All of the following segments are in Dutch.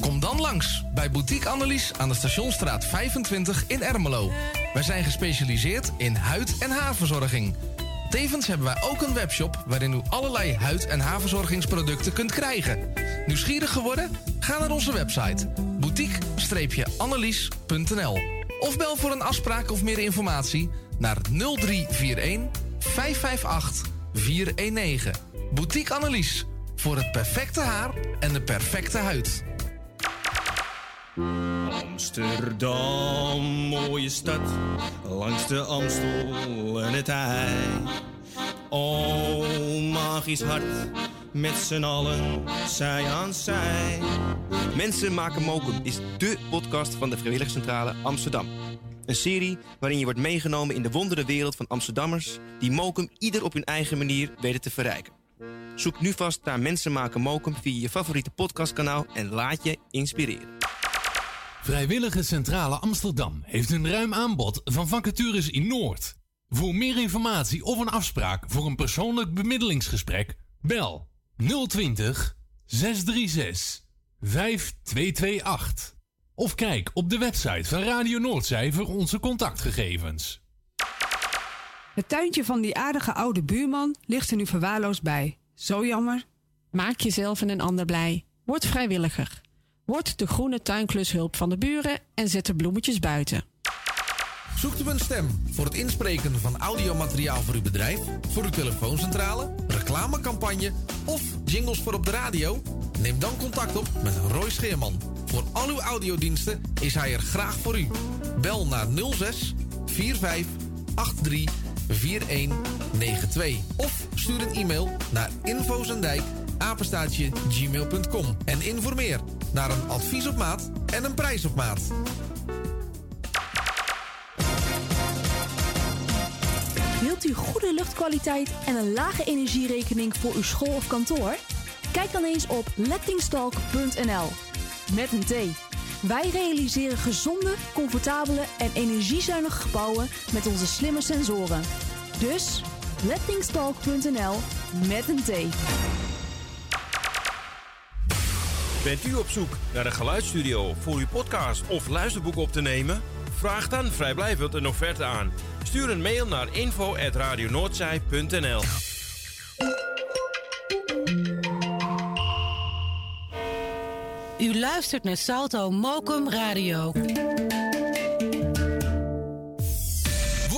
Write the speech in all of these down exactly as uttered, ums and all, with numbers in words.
Kom dan langs bij Boutique Annelies aan de Stationstraat vijfentwintig in Ermelo. Wij zijn gespecialiseerd in huid- en haarverzorging. Tevens hebben wij ook een webshop waarin u allerlei huid- en haarverzorgingsproducten kunt krijgen. Nieuwsgierig geworden? Ga naar onze website boutique-annelies punt n l of bel voor een afspraak of meer informatie naar nul drie vier een vijf vijf acht vier een negen. Boutique Annelies, voor het perfecte haar en de perfecte huid. Amsterdam, mooie stad, langs de Amstel en het IJ. O, magisch hart, met z'n allen, zij aan zij. Mensen maken Mokum is dé podcast van de Vrijwilligerscentrale Amsterdam. Een serie waarin je wordt meegenomen in de wondere wereld van Amsterdammers die Mokum ieder op hun eigen manier weten te verrijken. Zoek nu vast naar Mensen maken Mokum via je favoriete podcastkanaal en laat je inspireren. Vrijwilligerscentrale Amsterdam heeft een ruim aanbod van vacatures in Noord. Voor meer informatie of een afspraak voor een persoonlijk bemiddelingsgesprek, bel nul twintig zes drie zes vijf twee twee acht. Of kijk op de website van Radio Noordzij voor onze contactgegevens. Het tuintje van die aardige oude buurman ligt er nu verwaarloosd bij. Zo jammer. Maak jezelf en een ander blij. Word vrijwilliger. Word de groene tuinklushulp van de buren en zet de bloemetjes buiten. Zoekt u een stem voor het inspreken van audiomateriaal voor uw bedrijf, voor uw telefooncentrale, reclamecampagne of jingles voor op de radio? Neem dan contact op met Roy Scheerman. Voor al uw audiodiensten is hij er graag voor u. Bel naar nul zes vier vijf acht drie vier een negen twee of stuur een e-mail naar infozendijk apenstaartje gmail punt com en informeer naar een advies op maat en een prijs op maat. Wilt u goede luchtkwaliteit en een lage energierekening voor uw school of kantoor? Kijk dan eens op lettingstalk punt n l. Met een T. Wij realiseren gezonde, comfortabele en energiezuinige gebouwen met onze slimme sensoren. Dus lettingstalk punt n l met een T. Bent u op zoek naar een geluidsstudio voor uw podcast of luisterboek op te nemen? Vraag dan vrijblijvend een offerte aan. Stuur een mail naar info apenstaartje radio noordzij punt n l. U luistert naar Salto Mokum Radio.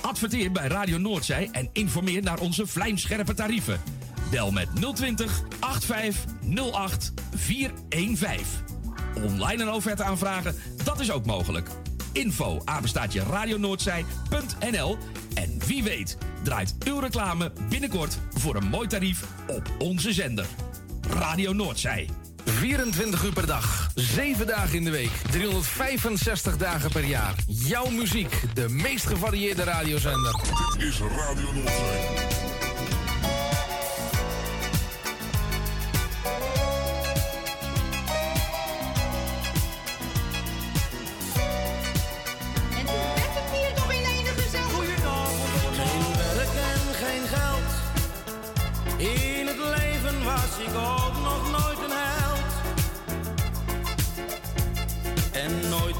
Adverteer bij Radio Noordzij en informeer naar onze vlijmscherpe tarieven. Bel met nul twintig acht vijf nul acht vier een vijf. Online een offerte aanvragen, dat is ook mogelijk. Info apenstaartje radio noordzij punt n l. En wie weet draait uw reclame binnenkort voor een mooi tarief op onze zender. Radio Noordzij. vierentwintig uur per dag, zeven dagen in de week, driehonderdvijfenzestig dagen per jaar. Jouw muziek, de meest gevarieerde radiozender. Dit is Radio Noordzij.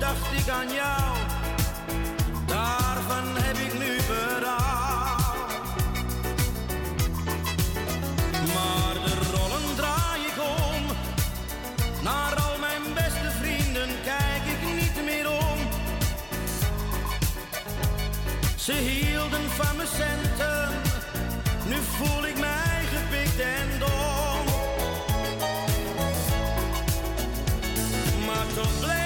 Dacht ik aan jou, daarvan heb ik nu berouw. Maar de rollen draai ik om, naar al mijn beste vrienden kijk ik niet meer om. Ze hielden van mijn centen, nu voel ik mij gepikt en dom. Maar toch bleef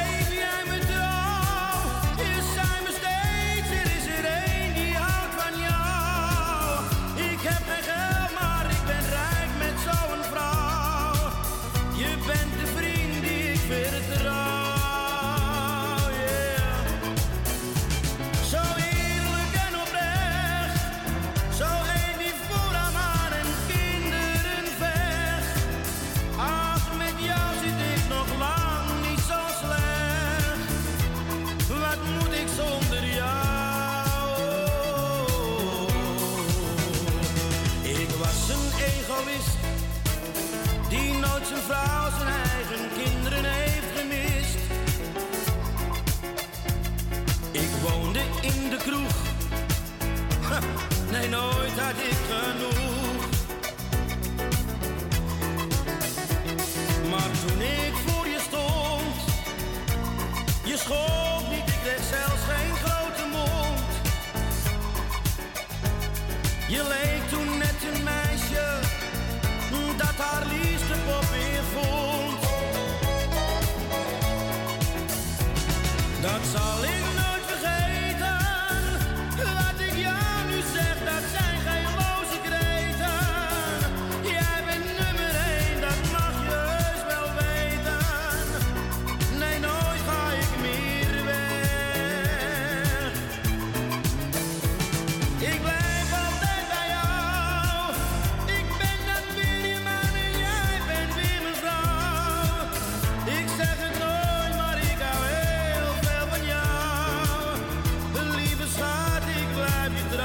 kroeg. Ha, nee, nooit had ik genoeg. Maar toen ik voor je stond, je schoot niet, ik kreeg zelfs geen grote mond. Je leek toen net een meisje, dat haar liefste pop weer vond. Dat zal ik nooit vergeten, wat ik jou nu zeg, dat zijn geen loze kreten. Jij bent nummer één, dat mag je heus wel weten. Nee, nooit ga ik meer weg. Ik blijf altijd bij jou, ik ben dan weer je man en jij bent weer mijn vrouw. Ik zeg het nooit, maar ik hou heel veel van jou. De lieve schat, ik blijf je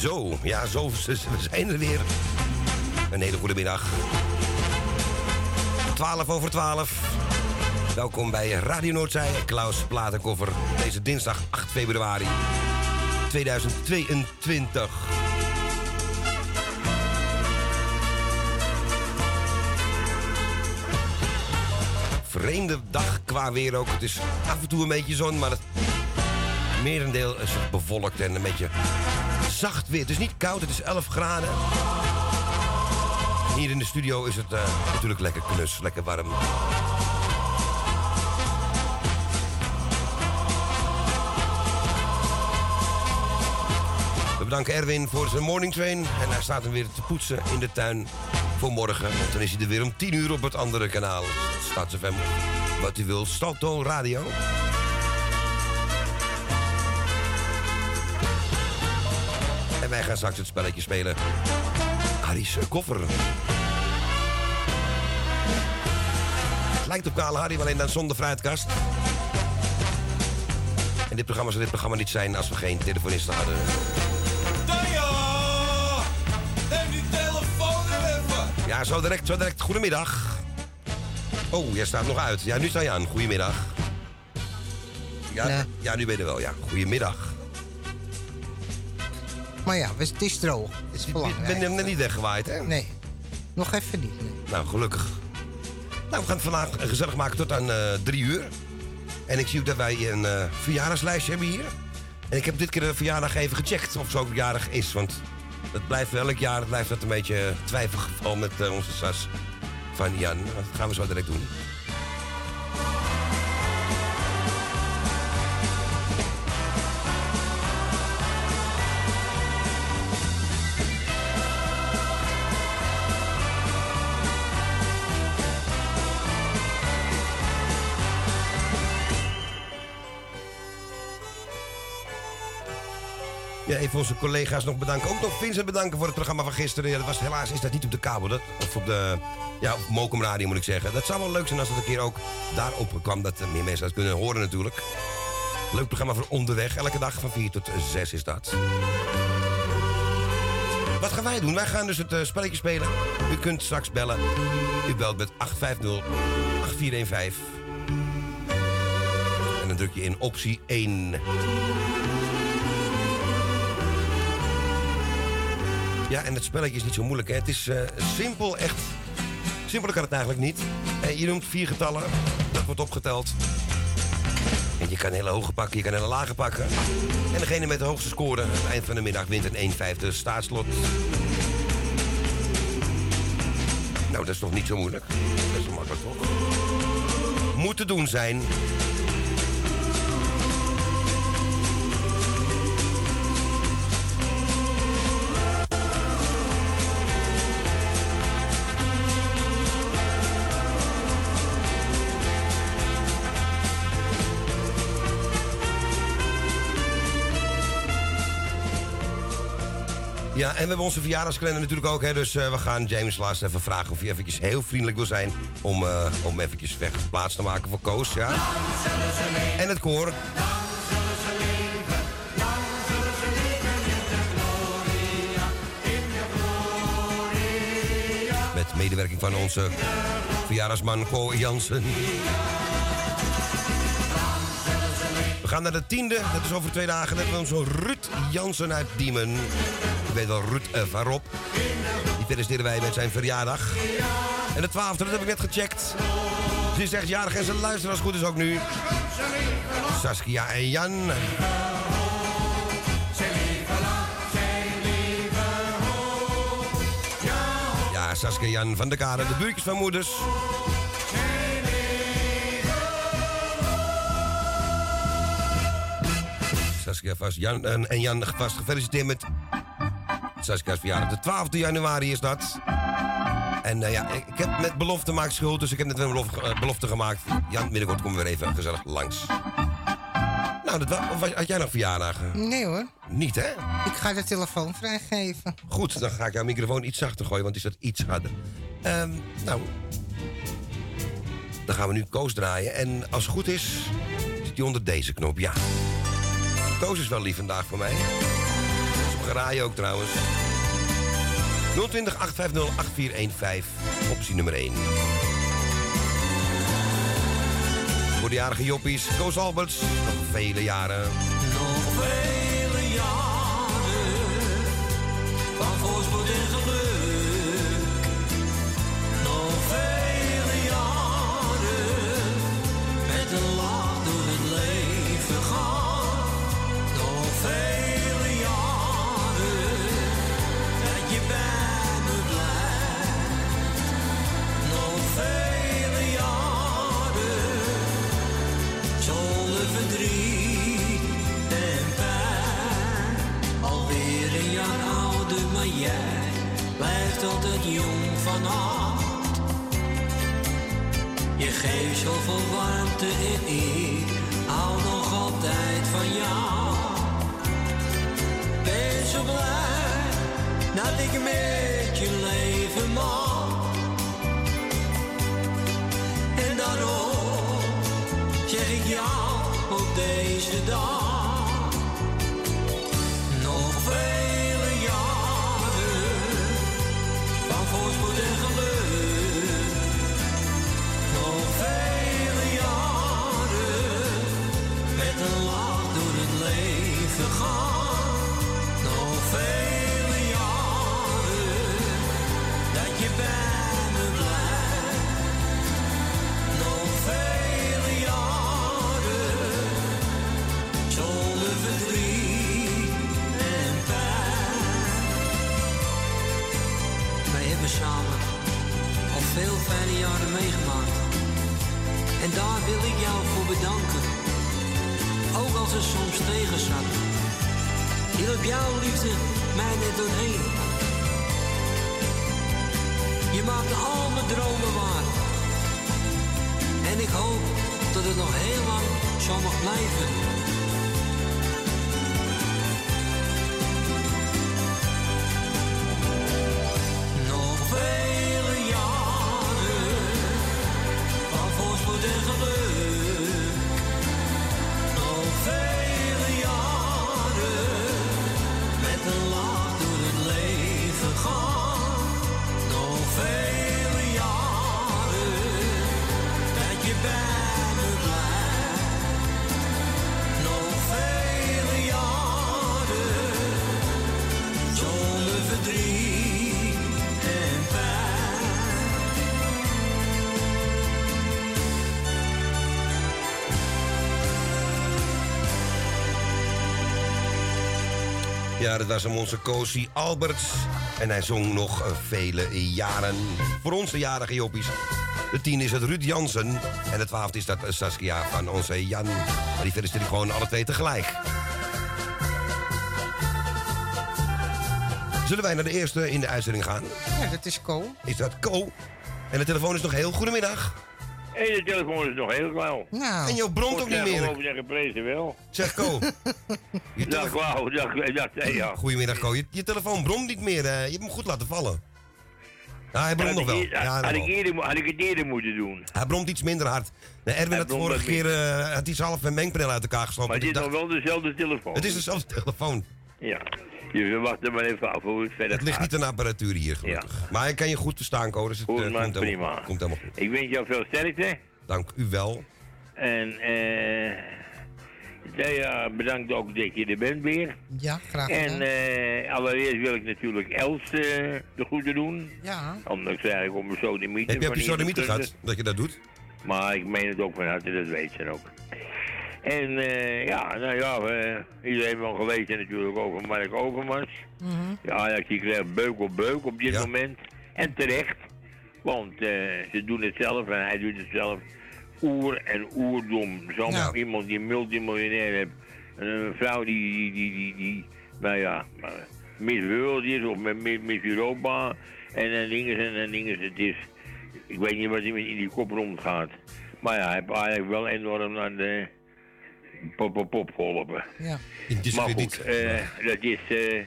Zo, ja, zo we zijn er weer. Een hele goede middag. twaalf over twaalf. Welkom bij Radio Noordzij, Klaus Platenkoffer. Deze dinsdag acht februari tweeduizend tweeëntwintig. Vreemde dag qua weer ook. Het is af en toe een beetje zon, maar het merendeel is bewolkt en een beetje zacht weer. Het is niet koud, het is elf graden. Hier in de studio is het uh, natuurlijk lekker knus, lekker warm. We bedanken Erwin voor zijn morning train. En hij staat hem weer te poetsen in de tuin voor morgen. En dan is hij er weer om tien uur op het andere kanaal. Staats F M, wat u wil, Staltoon Radio. Wij gaan straks het spelletje spelen. Harry's koffer. Het lijkt op Kale Harry, alleen dan zonder fruitkast. En dit programma zou dit programma niet zijn als we geen telefonisten hadden. Tanja! Neem die telefoon even! Ja, zo direct, zo direct. Goedemiddag. Oh, jij staat nog uit. Ja, nu sta je aan. Goedemiddag. Ja, nee. Ja, nu ben je er wel, ja. Goedemiddag. Maar ja, het is droog. Het is belangrijk. Ik ben hem net niet weggewaaid, hè? Nee, nog even niet. Nee. Nou, gelukkig. Nou, we gaan het vandaag gezellig maken tot aan uh, drie uur. En ik zie ook dat wij een uh, verjaardagslijstje hebben hier. En ik heb dit keer de verjaardag even gecheckt of ze ook jarig is. Want het blijft elk jaar, het blijft dat een beetje twijfelgeval met uh, onze Sas van Jan. Dat gaan we zo direct doen. Ja, even onze collega's nog bedanken. Ook nog Vincent bedanken voor het programma van gisteren. Ja, dat was, helaas is dat niet op de kabel. Dat, of op de ja, op Mokum Radio moet ik zeggen. Dat zou wel leuk zijn als het een keer ook daarop kwam. Dat meer mensen dat kunnen horen natuurlijk. Leuk programma voor onderweg. Elke dag van vier tot zes is dat. Wat gaan wij doen? Wij gaan dus het uh, spelletje spelen. U kunt straks bellen. U belt met acht vijf nul, acht vier een vijf. En dan druk je in optie één. Ja, en het spelletje is niet zo moeilijk, hè. Het is uh, simpel, echt. Simpeler kan het eigenlijk niet. En je noemt vier getallen, dat wordt opgeteld. En je kan hele hoge pakken, je kan hele lage pakken. En degene met de hoogste score aan het eind van de middag wint een één vijfde staatslot. Nou, dat is toch niet zo moeilijk? Dat is wel makkelijk, toch? Moet te doen zijn. Ja, en we hebben onze verjaardagskalender natuurlijk ook, hè. Dus uh, we gaan James laatst even vragen of hij eventjes heel vriendelijk wil zijn om, uh, om eventjes weg plaats te maken voor Koos, ja. En het koor. Met medewerking van onze verjaardagsman Ko Jansen. We gaan naar de tiende, dat is over twee dagen. Dat is onze Ruud Jansen uit Diemen. Ik weet wel, Ruud uh, van Rob. Die feliciteren wij met zijn verjaardag. En de twaalfde, dat heb ik net gecheckt. Ze is echt jarig en ze luisteren als het goed is ook nu. Saskia en Jan. Ja, Saskia en Jan van de Kade, de buurtjes van moeders. Saskia vast, Jan, uh, en Jan vast gefeliciteerd met... Saskia's verjaardag. De twaalfde januari is dat. En uh, ja, ik heb met belofte maakt schuld, dus ik heb net weer een belofte, uh, belofte gemaakt. Jan, binnenkort komen we weer even gezellig langs. Nou, dat wa- of had jij nog verjaardagen? Nee hoor. Niet, hè? Ik ga de telefoon vrijgeven. Goed, dan ga ik jouw microfoon iets zachter gooien, want die staat iets harder. Um, nou, dan gaan we nu Koos draaien. En als het goed is, zit hij onder deze knop, ja. Koos is wel lief vandaag voor mij. Radio ook trouwens. nul twintig, acht vijf nul, acht vier een vijf. Optie nummer één. Voor de jarige joppies, Koos Alberts. Nog vele jaren. Nog vele jaren. Van voorspoed en geluk. Nog vele jaren. Met een lach door het leven gaan. Nog vele verdriet en pijn. Alweer een jaar ouder, maar jij blijft altijd jong van hart. Je geeft zoveel warmte en ik hou nog altijd van jou. Ben zo blij dat ik met je leven mag. En daarom zeg ik ja. Op deze dag nog vele jaren van voorspoed en geluk. Nog vele jaren met een lach door het leven gaan. Nog vele jaren dat je bij me blijft. Nog vele jaren. All of it leaves. veel fijne jaren meegemaakt. En daar wil ik jou voor bedanken. Ook als het soms tegenzat. Hielp jouw liefde mij net doorheen. Je maakte al mijn dromen waar. En ik hoop dat het nog heel lang zo mag blijven. En geluk, nog vele jaren, met een lach door het leven gaan. Nog vele jaren, dat je bij me blijft. Nog vele jaren, zonder verdriet en pijn. Ja, dat was hem onze Koos Alberts. En hij zong nog vele jaren. Voor onze jarige joppies. De tien is het Ruud Jansen. En de twaalfde is dat Saskia van onze Jan. Maar die verder gewoon alle twee tegelijk. Zullen wij naar de eerste in de uitzending gaan? Ja, dat is Ko. Is dat Ko? En de telefoon is nog heel. Goedemiddag. En de telefoon is nog heel klauw. Nou. En jouw bront ook niet meer. Ik geloof dat je geprezen wel. Zeg Ko. Je dag klauw, dag, dag, hey, ja. Goedemiddag Ko. Je, je telefoon bromt niet meer. Uh, je hebt hem goed laten vallen. Nou, hij bromt nog wel. Had, ja, had, ik eerder, had ik het eerder moeten doen. Hij bromt iets minder hard. Nou, Erwin had vorige keer uh, had hij zijn halve mengpaneel uit elkaar geslopen. Maar het is nog wel dezelfde telefoon. Het is dezelfde telefoon. Ja. Je wacht er maar even af hoe het verder Het ligt gaat. Niet aan de apparatuur hier, gelukkig. Ja. Maar ik kan je goed te staan, Ko. Dus het goed, uh, komt, prima. Helemaal, komt helemaal goed. Ik wens jou veel sterkte. Dank u wel. En eh... Uh, ja, bedankt ook dat je er bent weer. Ja, graag gedaan. En uh, allereerst wil ik natuurlijk Els uh, de goede doen. Ja. Anders krijg ik om mijn sodemieter. Heb je, heb je sodemieter gehad, dat je dat doet? Maar ik meen het ook van harte, dat weet ze ook. En uh, ja, nou ja, uh, iedereen wel geweten natuurlijk over Mark Overmars. Mm-hmm. Ja, ja, die krijgt beuk op beuk op dit ja. moment. En terecht, want uh, ze doen het zelf en hij doet het zelf. Oer en oerdom. Zo'n nou. Iemand die multimiljonair hebt. Een vrouw die, die, die, die, die nou ja, Miss World is of Miss Europa. En dan dinges en dan dinges. Het is, ik weet niet wat in die kop rondgaat. Maar ja, hij heeft eigenlijk wel enorm aan de... Pop, pop, pop, geholpen. Ja. Maar goed, uh, dat is uh,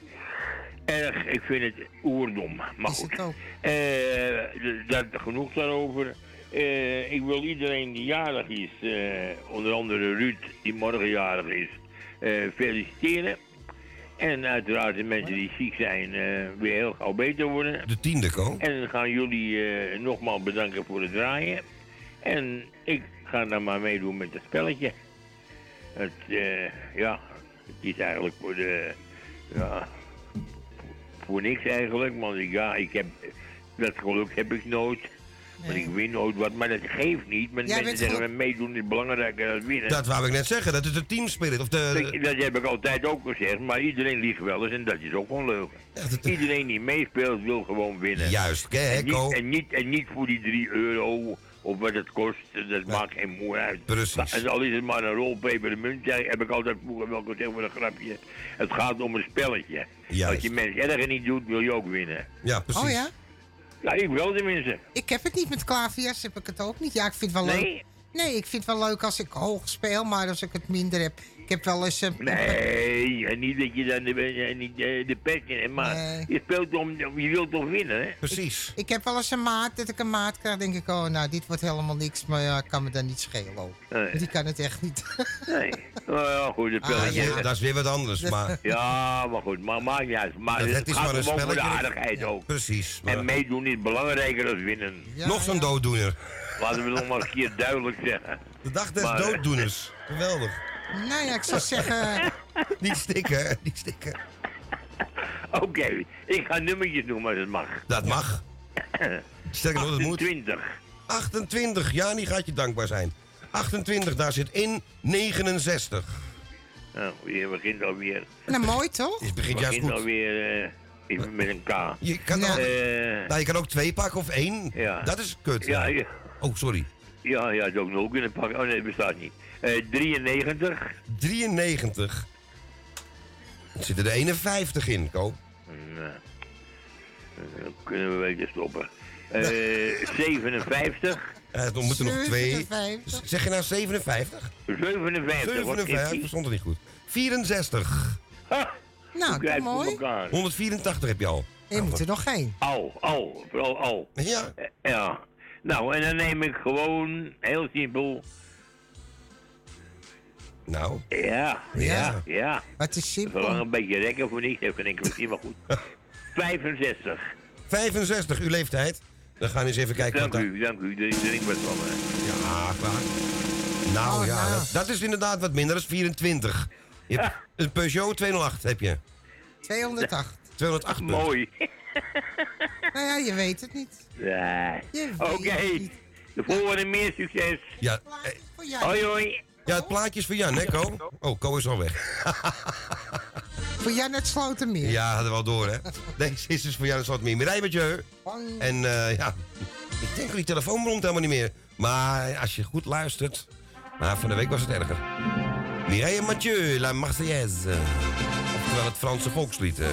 erg, ik vind het oerdom. Maar is goed, het ook? Uh, dat, genoeg daarover. Uh, ik wil iedereen die jarig is, uh, onder andere Ruud, die morgen jarig is, uh, feliciteren. En uiteraard de mensen die ziek zijn, uh, weer heel gauw beter worden. De tiende, Ko. En dan gaan jullie uh, nogmaals bedanken voor het draaien. En ik ga dan maar meedoen met het spelletje. Het, uh, ja, het is eigenlijk voor de, ja, voor niks eigenlijk, want ik, ja, ik heb, dat geluk heb ik nooit, nee. Want ik win nooit wat, maar dat geeft niet, maar ja, mensen zeggen, geluk... meedoen is belangrijker dan winnen. Dat wou ik net zeggen, dat is de teamspirit, of de... Dat, dat heb ik altijd ook gezegd, maar iedereen liegt wel eens en dat is ook onleugen. Dat... Iedereen die meespeelt wil gewoon winnen. Juist, kijk, Ko. En niet, en niet voor die drie euro... Of wat het kost, dat maakt geen moer uit. Precies. En al is het maar een rol, peper en munt, heb ik altijd vroeger wel gezegd voor een grapje. Het gaat om een spelletje. Juist. Als je mensen erger niet doet, wil je ook winnen. Ja, precies. Oh ja? Ja, ik wel tenminste. Ik heb het niet met klaviers, heb ik het ook niet. Ja, ik vind het wel nee. leuk. Nee, ik vind het wel leuk als ik hoog speel, maar als ik het minder heb. Ik heb wel eens... Een... Nee, en niet dat je dan de, de, de, de pet in hebt, maar nee. je speelt om, je wilt toch winnen, hè? Precies. Ik, ik heb wel eens een maat, dat ik een maat krijg, denk ik, oh, nou, dit wordt helemaal niks, maar ja, ik kan me dan niet schelen ook. Nee. Die kan het echt niet. Nee, nou ja, goed, het ah, ja, ja. dat is weer wat anders, maar... Ja, maar goed, maar maakt niet uit. Maar het gaat maar gewoon voor de aardigheid ja. ook. Precies. Maar... En meedoen is belangrijker dan winnen. Ja, nog zo'n ja. dooddoener. Laten we nog maar een keer duidelijk zeggen. De dag des maar, dooddoeners. Geweldig. Nou ja, ik zou zeggen... niet stikken, niet stikken. Oké, okay, ik ga nummertjes noemen als het mag. Dat mag. Sterker nog, dat moet. achtentwintig. achtentwintig, ja, die gaat je dankbaar zijn. achtentwintig, daar zit in negenenzestig. Nou, je begint alweer... Nou, mooi toch? Het begint juist begint goed. Alweer, uh, Met een K. Je kan, ja. ook, uh, nou, je kan ook twee pakken of één. Ja. Dat is kut. Ja, ja. Oh, sorry. Ja, ja, dat ook nog kunnen pakken. Oh nee, dat bestaat niet. Uh, drieënnegentig. drieënnegentig. Er zitten er eenenvijftig in, Ko. Nou, dan kunnen we een beetje stoppen. Uh, zevenenvijftig. Uh, dan moeten er nog twee. Zeg je nou zevenenvijftig? zevenenvijftig. zevenenvijftig, verstond het niet goed. vierenzestig. Ha! Nou, dat is mooi. honderdvierentachtig heb je al. Je moet er nog geen. Al, al, vooral al. Ja. Uh, ja. Nou, en dan neem ik gewoon heel simpel. Nou. Ja, ja, ja. Wat is simpel. Zolang een beetje rekken voor niks, heeft geen enkele zin, maar goed. vijfenzestig. vijfenzestig, uw leeftijd. Dan gaan we eens even kijken. Dank wat u, da- dank u. Er is wat van. Ja, klaar. Nou oh, ja, nou. Dat, dat is inderdaad wat minder. Dat is vierentwintig. Je hebt een Peugeot tweehonderdacht heb je. tweehonderdacht. tweehonderdacht. Mooi. Nou ja, je weet het niet. Ja. Oké. Okay. De volgende meer succes. Ja. Eh. Hoi hoi. Ja, het plaatje is voor Jan, hè, Ko? Oh, Ko is al weg. Voor Jan het Slotermeer. Ja, hadden we al door, hè. Deze is dus voor Jan het Slotermeer. Mireille Mathieu. En uh, ja, ik denk dat die telefoon bromt helemaal niet meer. Maar als je goed luistert... Maar van de week was het erger. Mireille Mathieu, La Marseillaise. Oftewel het Franse volkslied. Hè.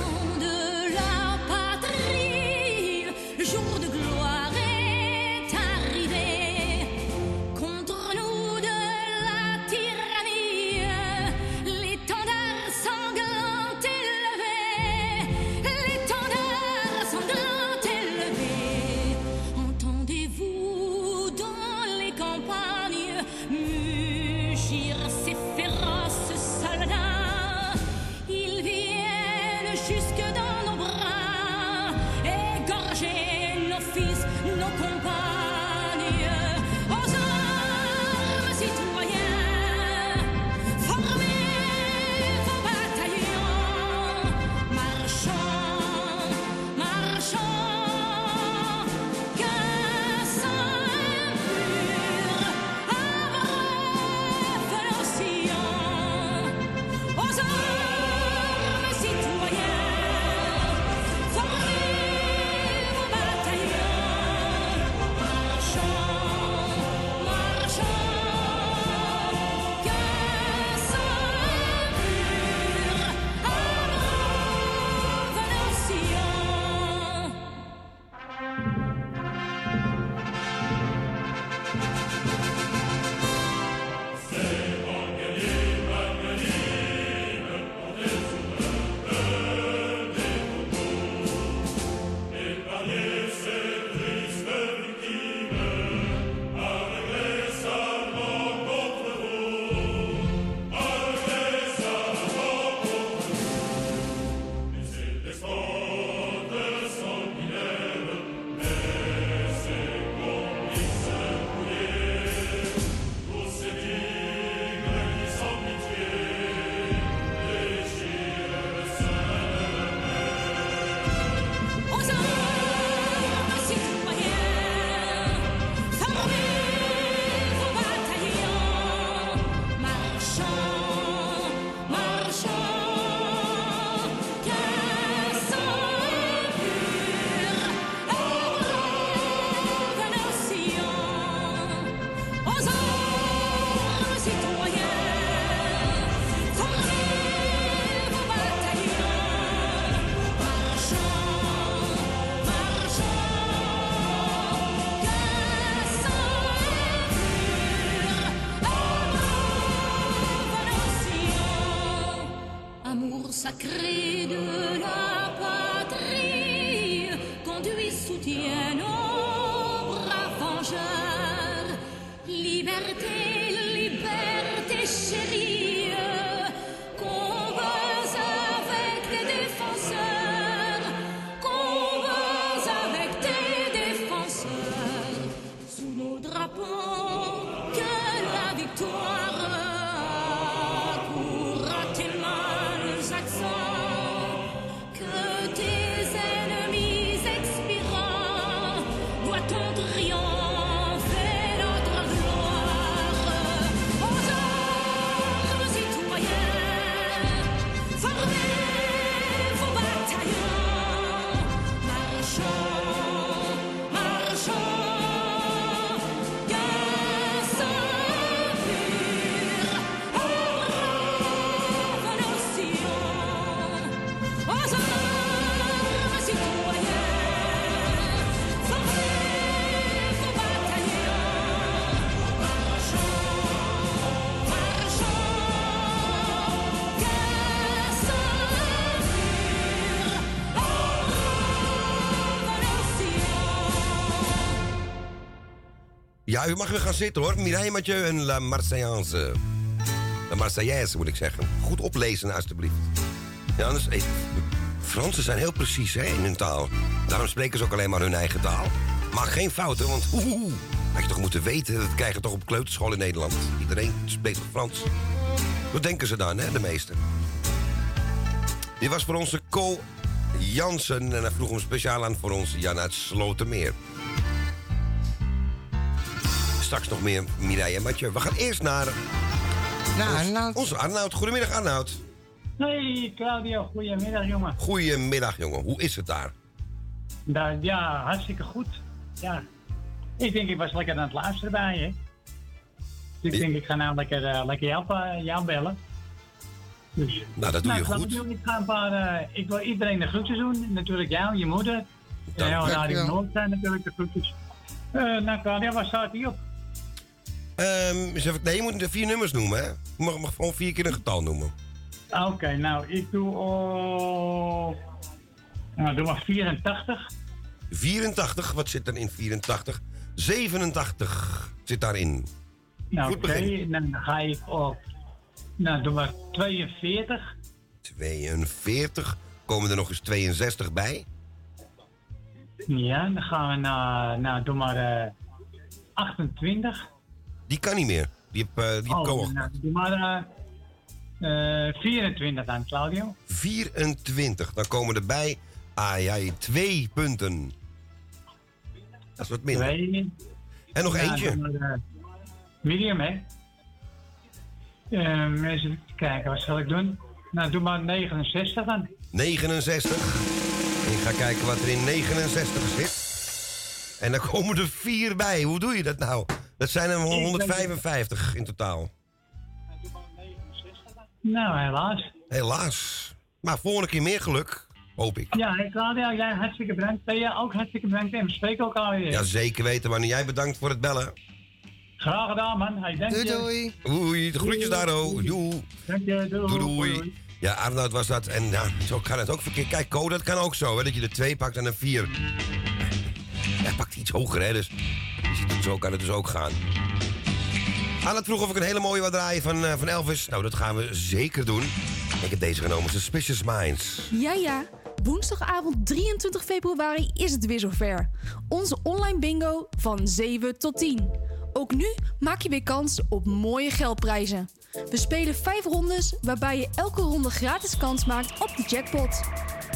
Ja, u mag weer gaan zitten hoor. Mireille Mathieu en La Marseillaise. La Marseillaise moet ik zeggen. Goed oplezen alstublieft. Ja, anders, hey, Fransen zijn heel precies hè, in hun taal. Daarom spreken ze ook alleen maar hun eigen taal. Maar geen fouten, want oeh, had je toch moeten weten. Dat krijg je toch op kleuterschool in Nederland. Iedereen spreekt Frans. Wat denken ze dan, hè, de meesten? Dit was voor onze Ko Jansen. En hij vroeg hem speciaal aan voor ons Jan uit Slotermeer. Straks nog meer Mireille en Mathieu. We gaan eerst naar nou, ons, Arnoud. onze Arnoud. Goedemiddag, Arnoud. Hey, Claudio. Goedemiddag, jongen. Goedemiddag, jongen. Hoe is het daar? daar ja, hartstikke goed. Ja. Ik denk, ik was lekker aan het luisteren bij je. Dus ik denk, ik ga nou lekker, uh, lekker jou, uh, jou bellen. Dus, nou, dat doe nou, je goed. Ik, ik, ga een paar, uh, ik wil iedereen de groetjes doen. Natuurlijk jou, je moeder. En jou, Radio Noord zijn natuurlijk de groetjes. Uh, nou, Claudio, waar staat die op? Um, nee, je moet de vier nummers noemen, hè? Je mag, mag gewoon vier keer een getal noemen. Oké, okay, nou, ik doe... Oh, nou, doe maar vierentachtig. vierentachtig, wat zit er in vierentachtig? zevenentachtig zit daarin. Nou, oké, okay, dan ga ik op... Nou, doe maar tweeënveertig. tweeënveertig. Komen er nog eens tweeënzestig bij? Ja, dan gaan we naar... Nou, doe maar uh, achtentwintig. Die kan niet meer. Die heb ik ook. Doe maar uh, uh, vierentwintig aan, Claudio. vierentwintig. Dan komen er bij. Ah ja, twee punten. Dat is wat minder. Twee. En nog ja, eentje. Maar, uh, medium, hè? Uh, even kijken, wat zal ik doen? Nou, doe maar negenenzestig aan. negenenzestig. Ik ga kijken wat er in negenenzestig zit. En dan komen er vier bij. Hoe doe je dat nou? Dat zijn er honderdvijfenvijftig in totaal. Nou, helaas. Helaas. Maar volgende keer meer geluk, hoop ik. Ja, ik Claudia, jij hartstikke bedankt. Ben jij ook hartstikke bedankt en we spreken elkaar weer. Ja, zeker weten, man. En jij bedankt voor het bellen. Graag gedaan, man. Hey, dank doei, doei. Doei, de groetjes daar, ho. Doei. Dank je, doei. Doei, doei. Ja, Arnoud was dat. En nou, zo kan het ook verkeerd. Kijk, Ko, dat kan ook zo, hè. Dat je de twee pakt en een vier. Hij pakt iets hoger, hè, dus... Zo kan het dus ook gaan. Aan het vroeg of ik een hele mooie wou draaien van, uh, van Elvis. Nou, dat gaan we zeker doen. Ik heb deze genomen, Suspicious Minds. Ja, ja. Woensdagavond drieëntwintig februari is het weer zover. Onze online bingo van zeven tot tien. Ook nu maak je weer kans op mooie geldprijzen. We spelen vijf rondes waarbij je elke ronde gratis kans maakt op de jackpot.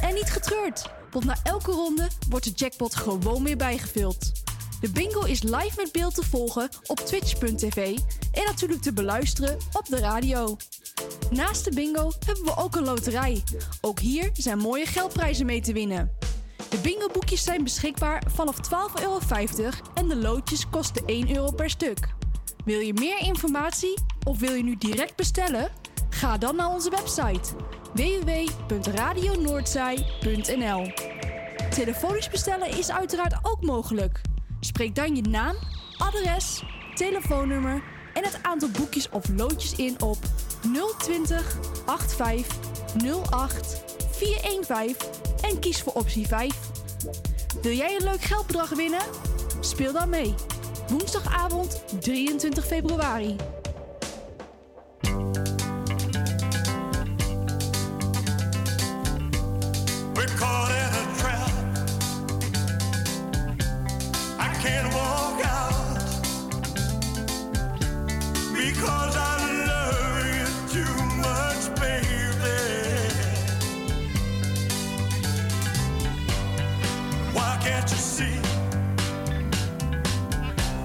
En niet getreurd, want na elke ronde wordt de jackpot gewoon weer bijgevuld. De bingo is live met beeld te volgen op twitch punt tv en natuurlijk te beluisteren op de radio. Naast de bingo hebben we ook een loterij. Ook hier zijn mooie geldprijzen mee te winnen. De bingoboekjes zijn beschikbaar vanaf twaalf euro vijftig en de loodjes kosten één euro per stuk. Wil je meer informatie of wil je nu direct bestellen? Ga dan naar onze website w w w punt radio noordzij punt n l. Telefonisch bestellen is uiteraard ook mogelijk. Spreek dan je naam, adres, telefoonnummer en het aantal boekjes of loodjes in op nul twintig acht vijf nul acht vier een vijf en kies voor optie vijf. Wil jij een leuk geldbedrag winnen? Speel dan mee. Woensdagavond drieëntwintig februari.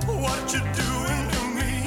What you doing to me?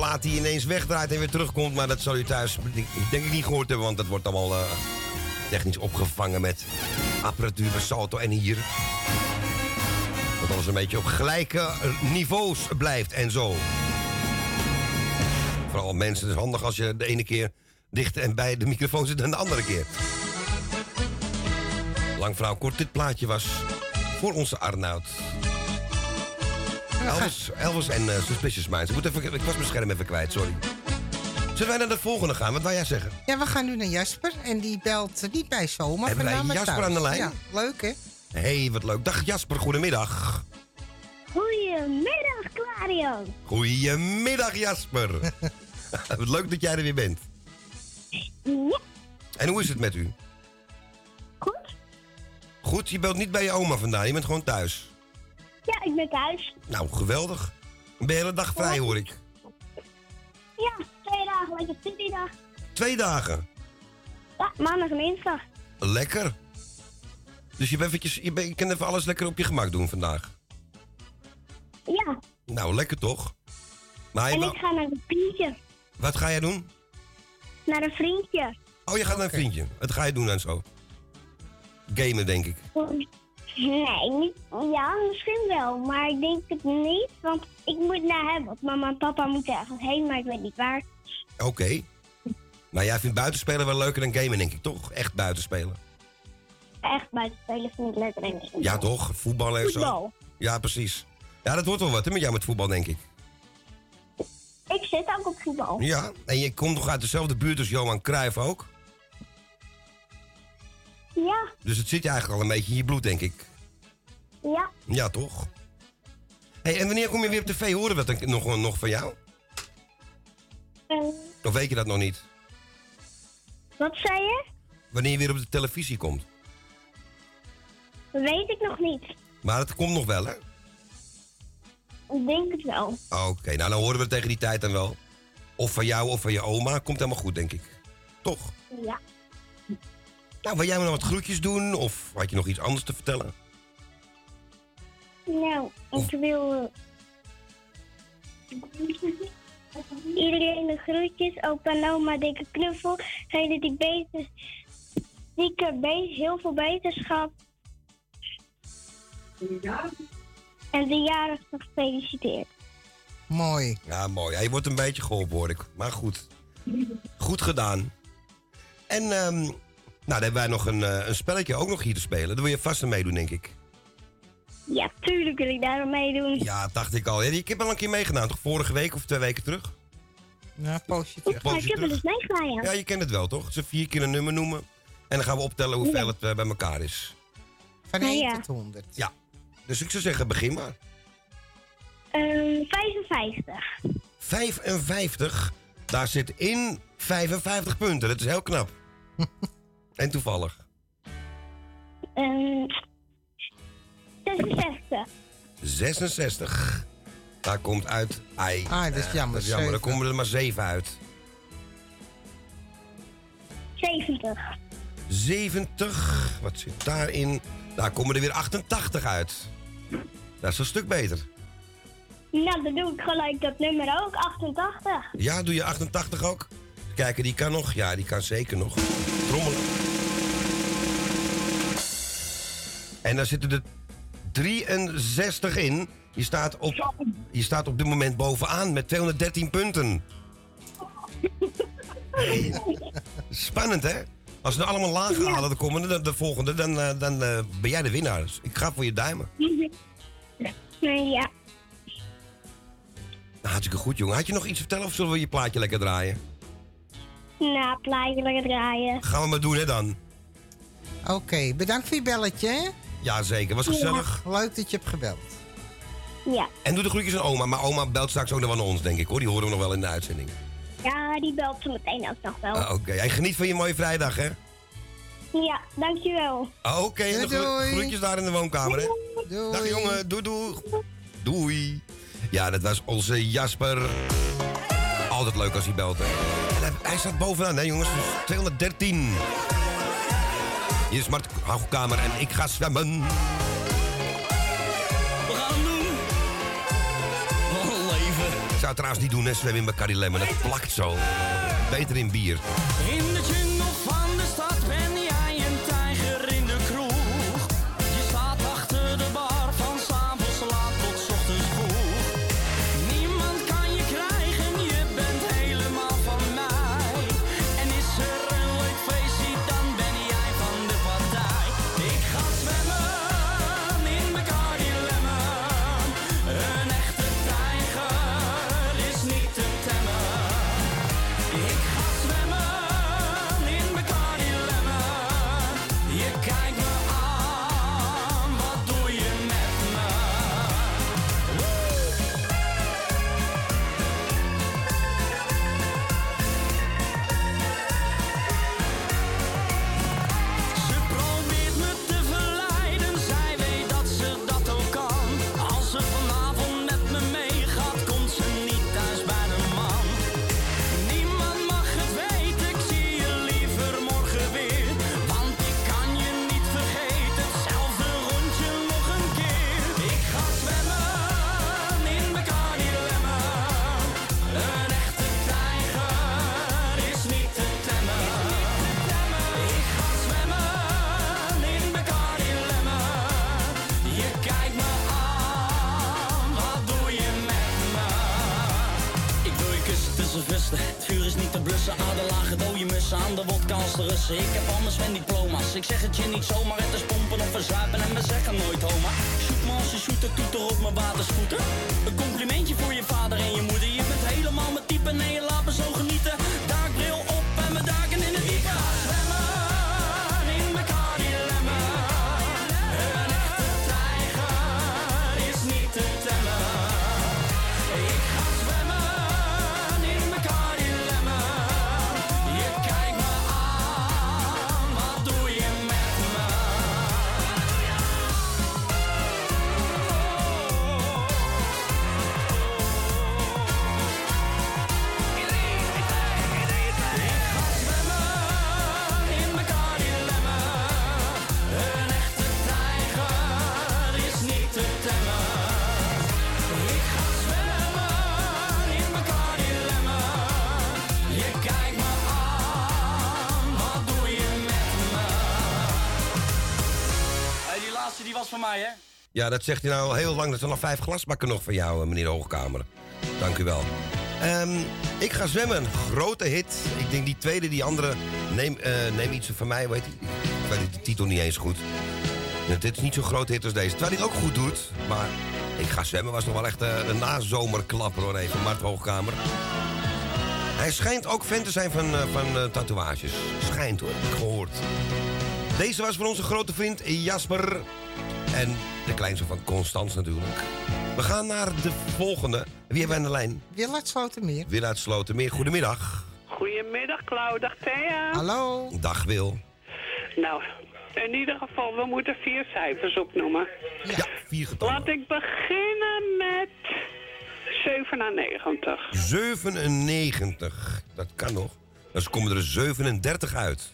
plaat die ineens wegdraait en weer terugkomt. Maar dat zal u thuis denk ik niet gehoord hebben, want dat wordt allemaal uh, technisch opgevangen met apparatuur van Salto en hier. Dat alles een beetje op gelijke niveaus blijft en zo. Vooral mensen, het is handig als je de ene keer dicht en bij de microfoon zit dan de andere keer. Lang verhaal kort, dit plaatje was voor onze Arnoud. Elvis, Elvis en uh, Suspicious Minds. Ik, moet even, ik was mijn scherm even kwijt, sorry. Zullen wij naar de volgende gaan? Wat wil jij zeggen? Ja, we gaan nu naar Jasper. En die belt niet bij zomaar. Hebben wij Jasper thuis aan de lijn? Ja, leuk hè? Hé, hey, wat leuk. Dag Jasper, goedemiddag. Goedemiddag, Claudio. Goedemiddag, Jasper. Wat leuk dat jij er weer bent. Ja. En hoe is het met u? Goed. Goed, je belt niet bij je oma vandaan. Je bent gewoon thuis. Ja, ik ben thuis. Nou, geweldig. Ben je de hele dag vrij, hoor ik. Ja, twee dagen. Lekker studiedag. Twee dagen? Ja, maandag en dinsdag. Lekker. Dus je, bent eventjes, je, bent, je kan even alles lekker op je gemak doen vandaag? Ja. Nou, lekker toch? Maar en ik ga naar een vriendje. Wat ga jij doen? Naar een vriendje. Oh, je gaat naar een vriendje. Wat ga je doen dan zo? Gamen, denk ik. Nee, niet, ja, misschien wel. Maar ik denk het niet, want ik moet naar hem. Want mama en papa moeten ergens heen, maar ik weet niet waar. Oké. Okay. Maar jij vindt buitenspelen wel leuker dan gamen, denk ik, toch? Echt buitenspelen. Echt buitenspelen vind ik leuker, denk ik. Ja, toch? Voetballen en zo. Ja, precies. Ja, dat wordt wel wat, hè, met jou met voetbal, denk ik. Ik zit ook op voetbal. Ja, en je komt toch uit dezelfde buurt als Johan Cruijff ook? Ja. Dus het zit je eigenlijk al een beetje in je bloed, denk ik. Ja. Ja, toch? Hé, hey, en wanneer kom je weer op tv? Horen we dat nog, nog van jou? Um, of weet je dat nog niet? Wat zei je? Wanneer je weer op de televisie komt. Dat weet ik nog niet. Maar het komt nog wel, hè? Ik denk het wel. Oké, okay, nou dan horen we het tegen die tijd dan wel. Of van jou of van je oma. Komt helemaal goed, denk ik. Toch? Ja. Nou, wil jij me nog wat groetjes doen? Of had je nog iets anders te vertellen? Nou, ik wil... Iedereen de groetjes. Opa en oma, dikke knuffel. Degene die beter... Dikke beest, heel veel beterschap. Ja. En de jarig gefeliciteerd. Mooi. Ja, mooi. Ja, je wordt een beetje geholpen, hoor ik. Maar goed. Goed gedaan. En... Um... Nou, dan hebben wij nog een, uh, een spelletje ook nog hier te spelen. Daar wil je vast aan meedoen, denk ik. Ja, tuurlijk wil ik daar aan meedoen. Ja, dacht ik al. Ja, ik heb al een keer meegedaan, toch? Vorige week of twee weken terug? Ja, poosje terug. Ja, ik heb er dus meegedaan, ja. Ja, je kent het wel, toch? Ze vier keer een nummer noemen. En dan gaan we optellen hoeveel ja. het uh, bij elkaar is. Van één ja. tot honderd. Ja. Dus ik zou zeggen, begin maar. Uh, vijfenvijftig. vijfenvijftig? Daar zit in vijfenvijftig punten. Dat is heel knap. En toevallig? Um, zesenzestig. zesenzestig. Daar komt uit... Ai, ah, dat is jammer. Dat is jammer. Dan komen er maar zeven uit. zeventig. zeventig. Wat zit daarin? Daar komen er weer achtentachtig uit. Dat is een stuk beter. Nou, dan doe ik gelijk dat nummer ook. achtentachtig. Ja, doe je achtentachtig ook? Kijken, die kan nog. Ja, die kan zeker nog. Trommelen. En daar zitten er drieënzestig in. Je staat op, je staat op dit moment bovenaan met tweehonderddertien punten. Hey. Spannend, hè? Als ze er allemaal laag halen, de komende, de, de volgende, dan, dan, dan uh, ben jij de winnaar. Dus ik ga voor je duimen. Ja. Nou, hartstikke goed, jongen. Had je nog iets te vertellen of zullen we je plaatje lekker draaien? Nou, plaatje lekker draaien. Gaan we maar doen, hè, dan. Oké, okay, bedankt voor je belletje. Jazeker, was gezellig. Ja. Leuk dat je hebt gebeld. Ja. En doe de groetjes aan oma, maar oma belt straks ook nog wel naar ons, denk ik, hoor. Die horen we nog wel in de uitzending. Ja, die belt zo meteen ook nog wel. Ah, Oké, okay. En geniet van je mooie vrijdag, hè? Ja, dankjewel. Ah, Oké, okay. En de gro- groetjes daar in de woonkamer, hè? Doei. Dag jongen, doei doei. Doei. Ja, dat was onze Jasper. Altijd leuk als hij belt, hè. En hij staat bovenaan, hè jongens, dus tweehonderddertien. Hier is Mart Hoogkamer en ik ga zwemmen. We gaan doen. Wat een leven. zou het trouwens niet doen, hè, zwemmen in Bacardi Lemon. Dat plakt zo. Beter in bier. In de jungle van de stad ben jij een tijger in de kroeg. Je staat achter de bar van 's avonds laat tot 's ochtends vroeg. Niemand kan je krijgen, je bent helemaal van mij. En is er een leuk feestje, dan ben jij van de partij. Ik ga zwemmen in Bacardi Lemon. Een echte tijger is niet te temmen. Ik ga zwemmen in Bacardi Lemon. Je kijkt me aan, wat doe je met me? Ze probeert me te verleiden, zij weet dat ze dat ook kan. Als ze vanavond met me meegaat, komt ze niet thuis bij de man. Niemand mag het weten, ik zie je liever morgen weer. Want ik kan je niet vergeten, hetzelfde rondje nog een keer. Ik ga zwemmen in Bacardi Lemon. Een echte tijger is niet te temmen. Ik ga zwemmen in Bacardi Lemon. Je kijkt me aan, wat doe je met me? Ik wil je kussen tussen vusten, het vuur is niet te blussen. Aderlagen, dode mussen, aan de wodka als de Russen. Ik heb anders mijn diploma's, ik zeg het je niet zomaar. Het is pompen of verzuipen en we zeggen nooit homa. Shoot me als je shooter, toeter op mijn waterscooter. Een complimentje voor je vader en je moeder. Je bent helemaal mijn type, nee je laat me zo genieten. Daakbril op en mijn daken in het diepe. Zwemmen in Bacardi Lemon. Een echte tijger is niet te temmen. Ik ga zwemmen in Bacardi Lemon. Je kijkt me aan, wat doe je met me? Ik ga zwemmen in Bacardi Lemon. Een echte tijger is niet te temmen. Ik ga zwemmen in Bacardi Lemon. Je kijkt me aan, wat doe je met me? Hey, die laatste die was van mij, hè? Ja, dat zegt hij nou al heel lang. Dat zijn al vijf glasbakken nog van jou, eh, meneer Hoogkamer. Dank u wel. Ehm, ik ga zwemmen. Grote hit. Ik denk die tweede, die andere. Neem, eh, neem iets van mij, weet je. Ik weet de titel niet eens goed. En dit is niet zo'n grote hit als deze. Terwijl hij het ook goed doet. Maar ik ga zwemmen was nog wel echt eh, een nazomerklapper hoor. Even Mart Hoogkamer. Hij schijnt ook fan te zijn van, eh, van eh, tatoeages. Schijnt hoor, heb ik gehoord. Deze was van onze grote vriend Jasper. En de kleinste van Constans natuurlijk. We gaan naar de volgende. Wie hebben we aan de lijn? Wil uit Slotermeer. Wil uit Slotermeer. Goedemiddag. Goedemiddag, Klauw. Dag Thea. Hallo. Dag Wil. Nou, in ieder geval, we moeten vier cijfers opnoemen. Ja, vier getallen. Laat ik beginnen met zevenennegentig. zevenennegentig. Dat kan nog. Dan komen er zevenendertig uit.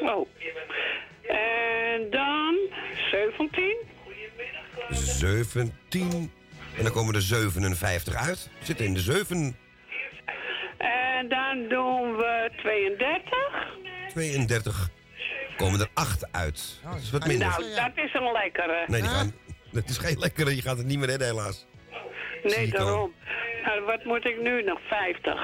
Oh. En dan zeventien. zeventien. En dan komen er zevenenvijftig uit. Zit in de zeven. En dan doen we tweeëndertig. tweeëndertig. Komen er acht uit. Dat is wat minder. Nou, dat is een lekkere. Nee, die gaan, het is geen lekkere. Je gaat het niet meer redden, helaas. Zie Nee, ik al. daarom. Nou, wat moet ik nu nog? vijftig.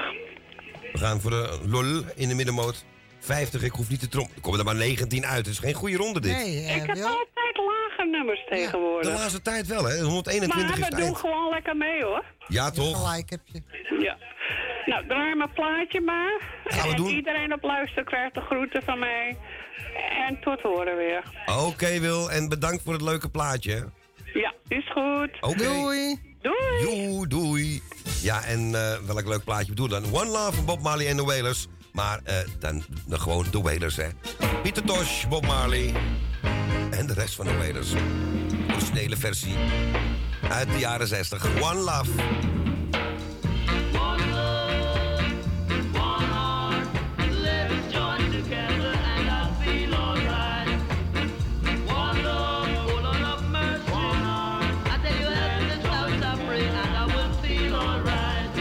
We gaan voor de lol in de middenmoot. vijftig, ik hoef niet te trom. Er komen er maar negentien uit. Het is geen goede ronde, dit. Nee, eh, Ik heb Wil. altijd lage nummers De tegenwoordig. laatste tijd wel, hè? honderdeenentwintig maar is het we doen eind. gewoon lekker mee, hoor. Ja, toch? Gelijk heb je. Ja. Nou, draai mijn plaatje maar. Gaan we en doen. iedereen op luister krijgt de groeten van mij. En tot horen weer. Oké, Wil. En bedankt voor het leuke plaatje. Ja, is goed. Oké. Doei. Doei. Doei, doei. Ja, en eh, welk leuk plaatje bedoel dan? One Love van Bob Marley en The Wailers. Maar eh, dan, dan gewoon The Wailers, hè. Pieter Tosh, Bob Marley en de rest van The Wailers. Originele versie uit de jaren zestig. One Love. One love, one heart, let us join together and I feel alright. One love, full of mercy. I tell you, help me out, suffering, and I will feel alright.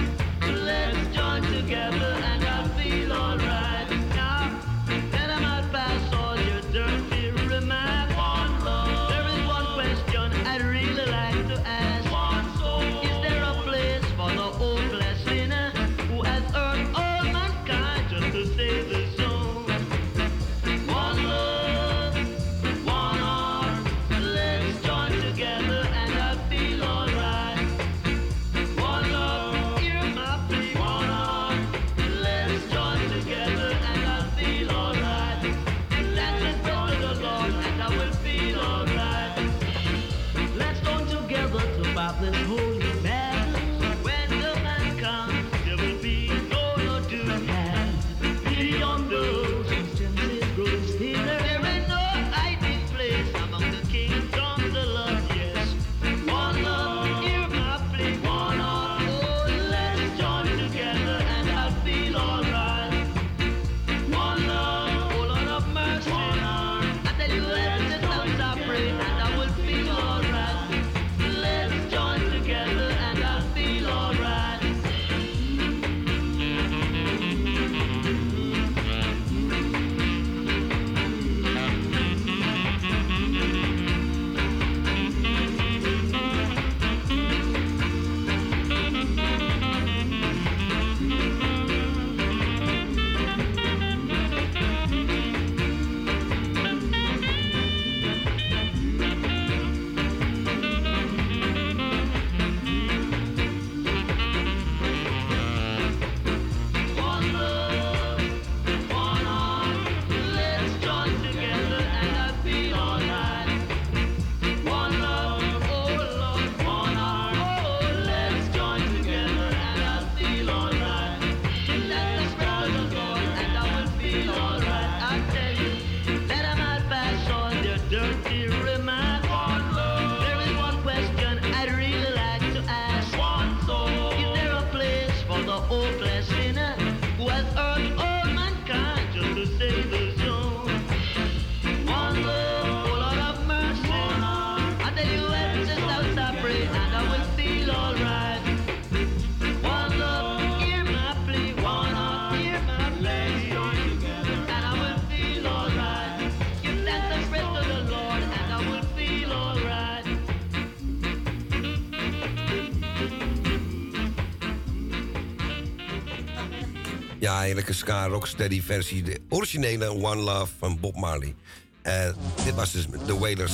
Ja, heerlijke ska rocksteady versie. De originele One Love van Bob Marley. En dit was dus de Wailers.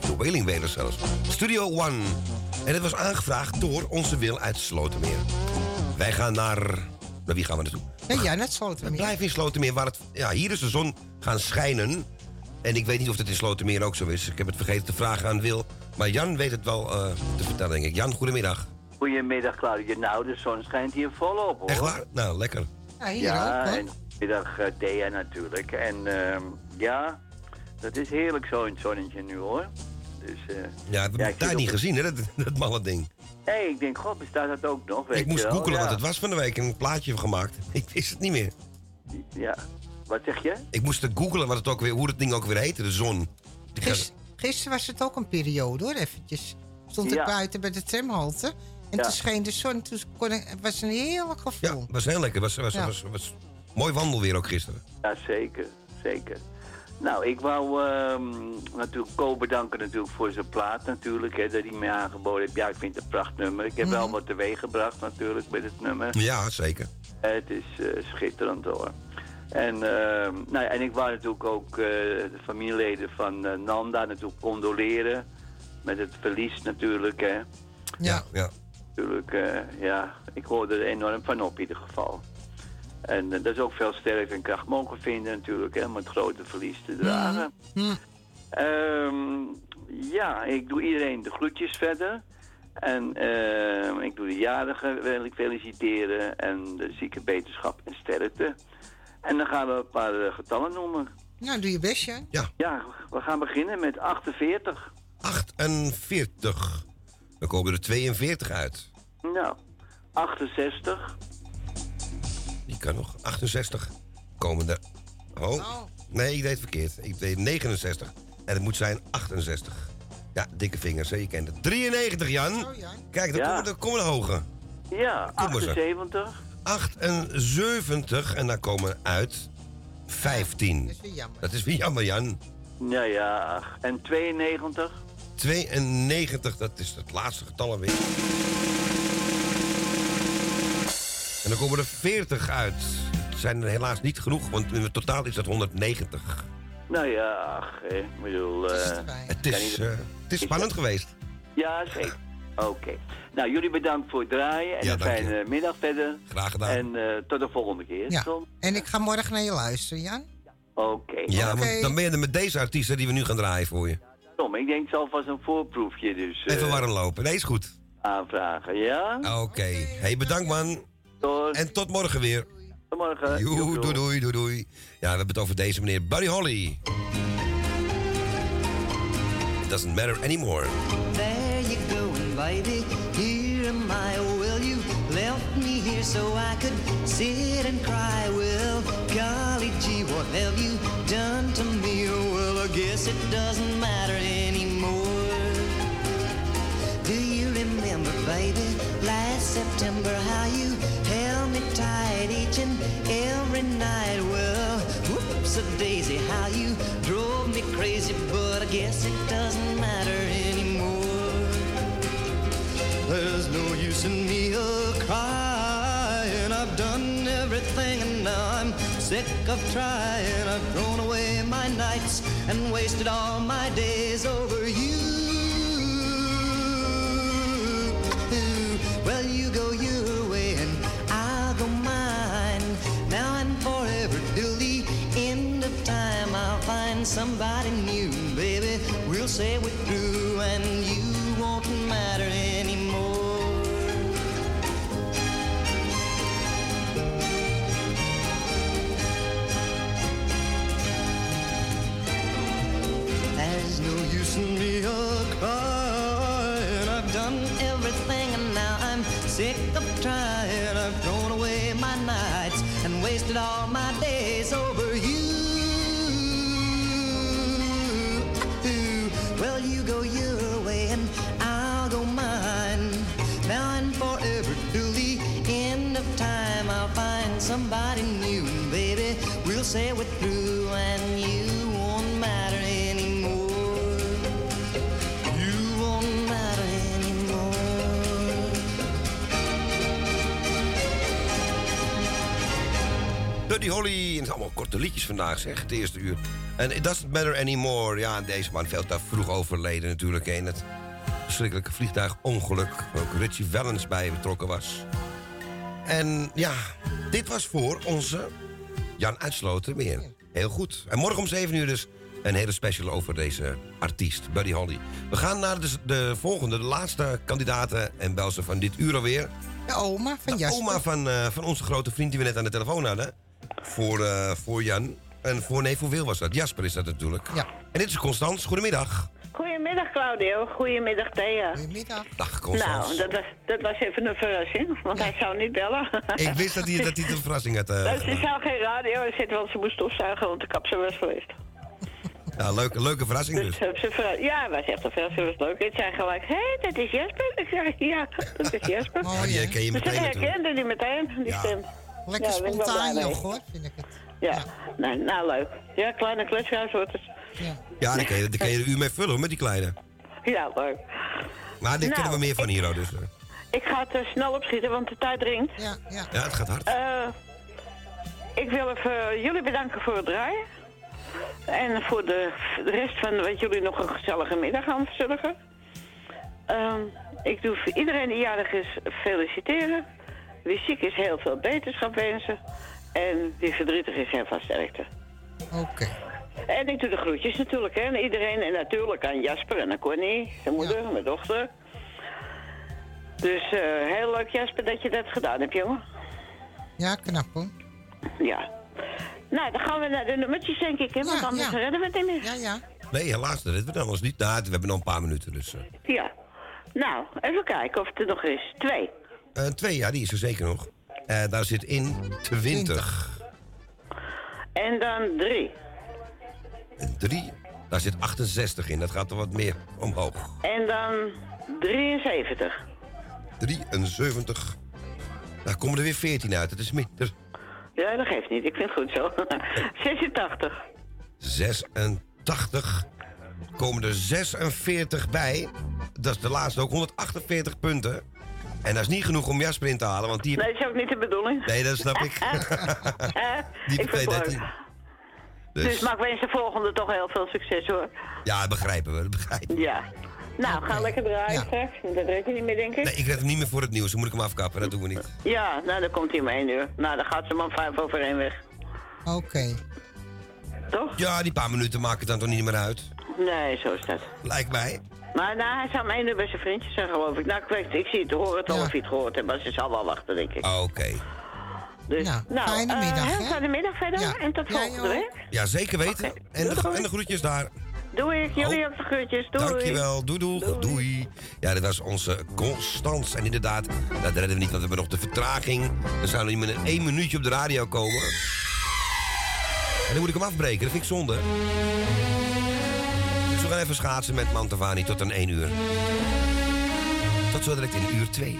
De Wailing Wailers zelfs. Studio One. En dit was aangevraagd door onze Wil uit Slotermeer. Wij gaan naar... Naar wie gaan we naartoe? Nee, ja, net Slotermeer. We blijven in Slotermeer. Waar het, ja, hier is de zon gaan schijnen. En ik weet niet of dat in Slotermeer ook zo is. Ik heb het vergeten te vragen aan Wil. Maar Jan weet het wel uh, te vertellen, denk ik. Jan, goedemiddag. Goedemiddag, Claudia. Nou, de zon schijnt hier volop, hoor. Echt waar? Nou, lekker. Ja, ja ook, en middag uh, D N natuurlijk. En uh, ja, dat is heerlijk zo'n zonnetje nu, hoor. Dus, uh, ja, we ja, hebben daar niet op... gezien, hè, dat, dat malle ding. Nee, hey, ik denk, god, bestaat dat ook nog? Weet ik moest googelen ja. wat het was van de week en een plaatje gemaakt. Ik wist het niet meer. Ja, wat zeg je? Ik moest googelen wat het ook weer, hoe dat ding ook weer heette, de zon. Gis, gisteren was het ook een periode, hoor, eventjes. Stond ik ja. buiten bij de tramhalte. En ja. toen scheen de zon, toen kon ik, het was een heerlijk gevoel. Ja, het was heel lekker. Het was, was, ja. was, was, was mooi wandelweer ook gisteren. Ja, zeker. Zeker. Nou, ik wou um, natuurlijk Ko bedanken natuurlijk voor zijn plaat natuurlijk. Hè, dat hij mij aangeboden heeft. Ja, ik vind het een prachtnummer. Ik heb mm. wel wat teweeg gebracht natuurlijk met het nummer. Ja, zeker. Uh, het is uh, schitterend, hoor. En, uh, nou ja, en ik wou natuurlijk ook uh, de familieleden van uh, Nanda natuurlijk condoleren. Met het verlies natuurlijk, hè. Ja, ja. Natuurlijk, uh, ja, ik hoorde er enorm van op in ieder geval. En uh, dat is ook veel sterkte en kracht mogen vinden natuurlijk, hè, om het grote verlies te dragen. Mm-hmm. Um, ja, ik doe iedereen de groetjes verder. En uh, ik doe de jarigen wil ik feliciteren en de zieke beterschap en sterkte. En dan gaan we een paar uh, getallen noemen. Nou, doe je best, hè? Ja. Ja, we gaan beginnen met achtenveertig. achtenveertig. Dan komen er tweeënveertig uit. Nou, achtenzestig. Die kan nog. achtenzestig komen er... Oh. oh. Nee, ik deed het verkeerd. Ik deed negenenzestig. En het moet zijn achtenzestig. Ja, dikke vingers, hè? Je kent het. drieënnegentig, Jan. Oh, Jan. Kijk, dan ja. komen er, komen er hoge. Ja, dan achtenzeventig. achtenzeventig. En dan komen er uit vijftien. Dat is weer jammer. Dat is weer jammer, Jan. Ja, ja. En tweeënnegentig. tweeënnegentig, dat is het laatste getal alweer. En dan komen er veertig uit. Het zijn er helaas niet genoeg, want in het totaal is dat honderdnegentig. Nou ja, ach, ik bedoel... Uh, het, is, uh, het is spannend geweest. Ja, zeker. Oké. Okay. Nou, jullie bedankt voor het draaien en ja, een fijne middag verder. Graag gedaan. En uh, tot de volgende keer. Ja. En ik ga morgen naar je luisteren, Jan. Ja, oké. Okay. Ja, okay. Want dan ben je er met deze artiesten die we nu gaan draaien voor je. Tom, ik denk het zal vast een voorproefje dus. Uh, Even warm lopen, nee is goed. Aanvragen, ja? Oké, okay. Hey, bedankt man. Tot. En tot morgen weer. Tot morgen. Joe, doei, doei, doei, doei, doei. Ja, we hebben het over deze meneer Buddy Holly. It doesn't matter anymore. There you go, baby. Here am I. Will you left me here so I could sit and cry? Well, golly gee, what have you done to me? Well, I guess it doesn't matter anymore. Do you remember, baby, last September, how you held me tight each and every night? Well, whoops-a-daisy, how you drove me crazy, but I guess it doesn't matter anymore. There's no use in me a-crying, I've done everything and now I'm sick of trying. I've thrown away my nights and wasted all my days over you. Well, you go your way and I'll go mine. Now and forever till the end of time, I'll find somebody new, baby. We'll say we're through and you won't matter anymore. There's no use in me a-crying, I've done everything and now I'm sick of trying. I've thrown away my nights and wasted all my days over you. Well, you go your way and I'll go mine. Now and forever till the end of time, I'll find somebody new, baby. We'll say we're through and you won't matter anymore. You won't matter anymore. Buddy Holly, en het zijn allemaal korte liedjes vandaag, zeg, het eerste uur. En it doesn't matter anymore. Ja, deze man veel te vroeg overleden natuurlijk. In het verschrikkelijke vliegtuigongeluk. Waar ook Richie Valens bij betrokken was. En ja, dit was voor onze Jan Uitsloten weer. Heel goed. En morgen om zeven uur dus een hele special over deze artiest, Buddy Holly. We gaan naar de, de volgende, de laatste kandidaten en belsen van dit uur alweer. De oma van Jasper. De oma van, uh, van onze grote vriend die we net aan de telefoon hadden. Voor, uh, voor Jan. En voor, nee, voor Wil was dat. Jasper is dat natuurlijk. Ja. En dit is Constans. Goedemiddag. Goedemiddag, Claudio. Goedemiddag, Thea. Goedemiddag. Dag, Constans. Nou, dat was, dat was even een verrassing, want ja. Hij zou niet bellen. Ik wist dat hij, dat hij de verrassing had. Uh, dus ze zou geen radio zitten, want ze moest opzuigen, want de kapsel was geweest. Ja, leuke, leuke verrassing dus. dus. Ja, hij was echt een verrassing, was leuk. Ik zei gelijk, hé, hey, dat is Jasper. Ik zei, ja, dat is Jasper. Oh, die herken je meteen. Dus ik herkende die meteen, die ja. stem. Lekker ja, spontaan, joh, hoor, vind ik het. Ja, ja. Nee, nou leuk. Ja, kleine kletshuis wordt het. Ja, ja daar, kan je, daar kan je er u mee vullen met die kleine. Ja, leuk. Maar dit nou, kunnen we meer van hier, dus. Ik ga het uh, snel opschieten, want de tijd dringt. Ja, ja. ja het gaat hard. Uh, ik wil even jullie bedanken voor het draaien. En voor de, de rest van wat jullie nog een gezellige middag gaan verzorgen. Uh, ik doe voor iedereen die jarig is feliciteren. Wie ziek is heel veel beterschap wensen. En die verdrietig is heel vast sterkte. Oké. Okay. En ik doe de groetjes natuurlijk, hè. En iedereen, en natuurlijk aan Jasper en aan Connie, zijn moeder, ja. mijn dochter. Dus uh, heel leuk, Jasper, dat je dat gedaan hebt, jongen. Ja, knap, hoor. Ja. Nou, dan gaan we naar de nummertjes, denk ik, hè. Ja, want anders ja. redden we het niet meer. Ja, ja. Nee, helaas, dat redden we anders niet. Nou, we hebben nog een paar minuten, dus... Uh... Ja. Nou, even kijken of het er nog is. Twee. Uh, twee, ja, die is er zeker nog. Uh, daar zit in twintig. En dan drie. En drie, daar zit achtenzestig in. Dat gaat er wat meer omhoog. En dan drieënzeventig. drieënzeventig. Daar komen er weer veertien uit. Dat is minder. Ja, dat geeft niet. Ik vind het goed zo. zesentachtig. zesentachtig. Komen er zesenveertig bij. Dat is de laatste ook. honderdachtenveertig punten. En dat is niet genoeg om Jasper in te halen, want die... Nee, dat is ook niet de bedoeling. Nee, dat snap ik. die ik vind het leuk. Dus, dus maak wens de volgende toch heel veel succes, hoor. Ja, dat begrijpen we, dat begrijpen we. Ja. Nou, ga lekker draaien straks. Ja. Dat red je niet meer, denk ik. Nee, ik red hem niet meer voor het nieuws. Dan moet ik hem afkappen, dat doen we niet. Ja, nou, dan komt hij maar één uur. Nou, dan gaat ze man vijf over één weg. Oké. Okay. Toch? Ja, die paar minuten maken het dan toch niet meer uit. Nee, zo is dat. Lijkt mij. Maar nou, hij zou mij nu bij zijn vriendjes zijn, geloof ik. Nou, ik weet, ik zie het, hoor het al ja. of hij het gehoord heeft, maar ze zal wel wachten, denk ik. Oké. Okay. Dus, nou, nou, fijne middag. Uh, heel fijne middag verder ja. en tot ja, volgende week. Ja, zeker weten. Okay. En, de, en de groetjes daar. Doei, ik, jullie op de groetjes. Doei. Dankjewel, doei, doei, doei. doei. Ja, dit was onze Constance. En inderdaad, dat redden we niet, want we hebben nog de vertraging. Dan zou er niet meer één minuutje op de radio komen. En dan moet ik hem afbreken, dat vind ik zonde. Dus we gaan even schaatsen met Mantovani tot aan één uur. Tot zo direct in uur twee.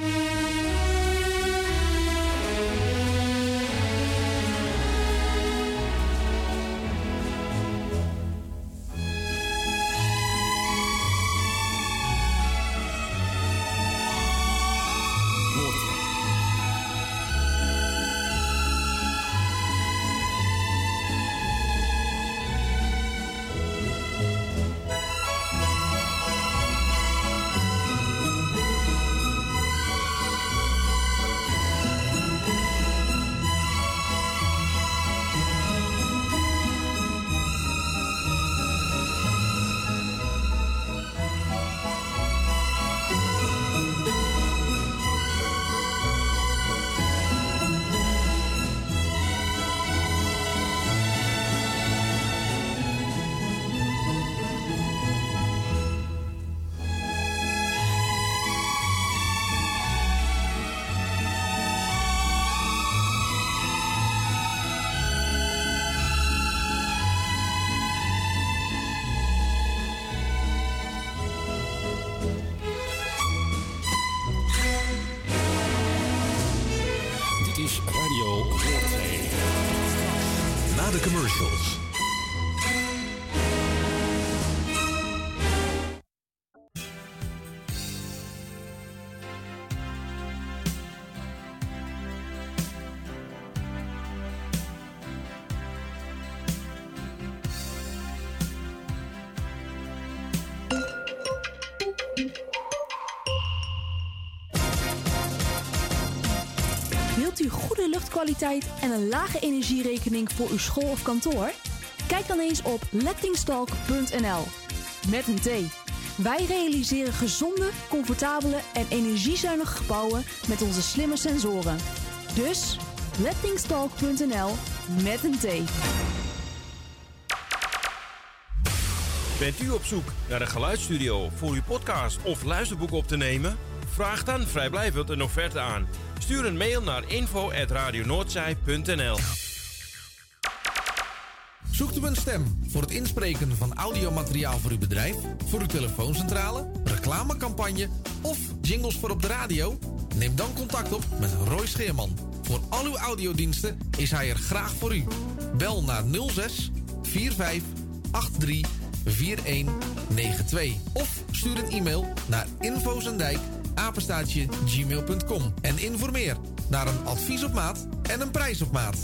Luchtkwaliteit en een lage energierekening voor uw school of kantoor? Kijk dan eens op lettingstalk punt n l. Met een T. Wij realiseren gezonde, comfortabele en energiezuinige gebouwen met onze slimme sensoren. Dus lettingstalk punt n l met een T. Bent u op zoek naar een geluidsstudio voor uw podcast of luisterboek op te nemen? Vraag dan vrijblijvend een offerte aan. Stuur een mail naar info at radio noordzij punt n l. Zoekt u een stem voor het inspreken van audiomateriaal voor uw bedrijf, voor uw telefooncentrale, reclamecampagne of jingles voor op de radio? Neem dan contact op met Roy Scheerman. Voor al uw audiodiensten is hij er graag voor u. Bel naar nul zes vier vijf acht drie vier een negen twee of stuur een e-mail naar infozendijk. apenstaartje gmail punt com en informeer naar een advies op maat en een prijs op maat.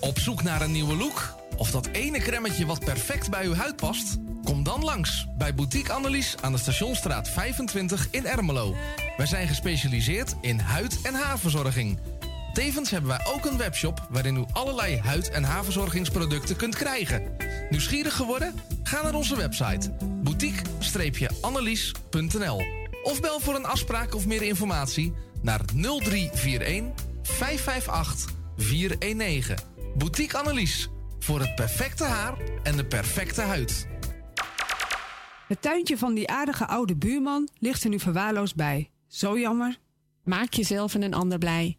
Op zoek naar een nieuwe look? Of dat ene kremmetje wat perfect bij uw huid past? Kom dan langs bij Boutique Annelies aan de Stationstraat vijfentwintig in Ermelo. Wij zijn gespecialiseerd in huid- en haarverzorging. Tevens hebben wij ook een webshop waarin u allerlei huid- en haarverzorgingsproducten kunt krijgen. Nieuwsgierig geworden? Ga naar onze website boutique-annelies punt n l of bel voor een afspraak of meer informatie naar nul drie vier een vijf vijf acht vier een negen. Boutique Annelies, voor het perfecte haar en de perfecte huid. Het tuintje van die aardige oude buurman ligt er nu verwaarloosd bij. Zo jammer. Maak jezelf en een ander blij.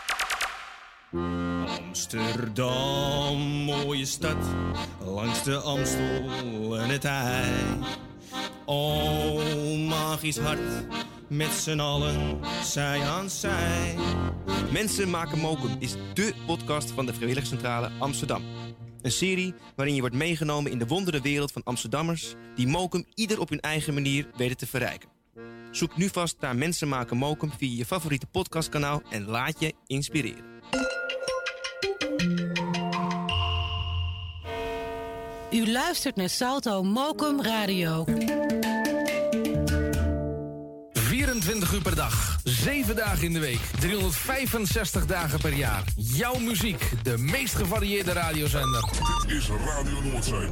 Amsterdam, mooie stad, langs de Amstel en het IJ. Oh, magisch hart, met z'n allen, zij aan zij. Mensen maken Mokum is dé podcast van de Vrijwilligerscentrale Amsterdam. Een serie waarin je wordt meegenomen in de wondere wereld van Amsterdammers die Mokum ieder op hun eigen manier weten te verrijken. Zoek nu vast naar Mensen maken Mokum via je favoriete podcastkanaal en laat je inspireren. U luistert naar Salto Mokum Radio. vierentwintig uur per dag, zeven dagen in de week, driehonderdvijfenzestig dagen per jaar. Jouw muziek, de meest gevarieerde radiozender. Dit is Radio Noordzij.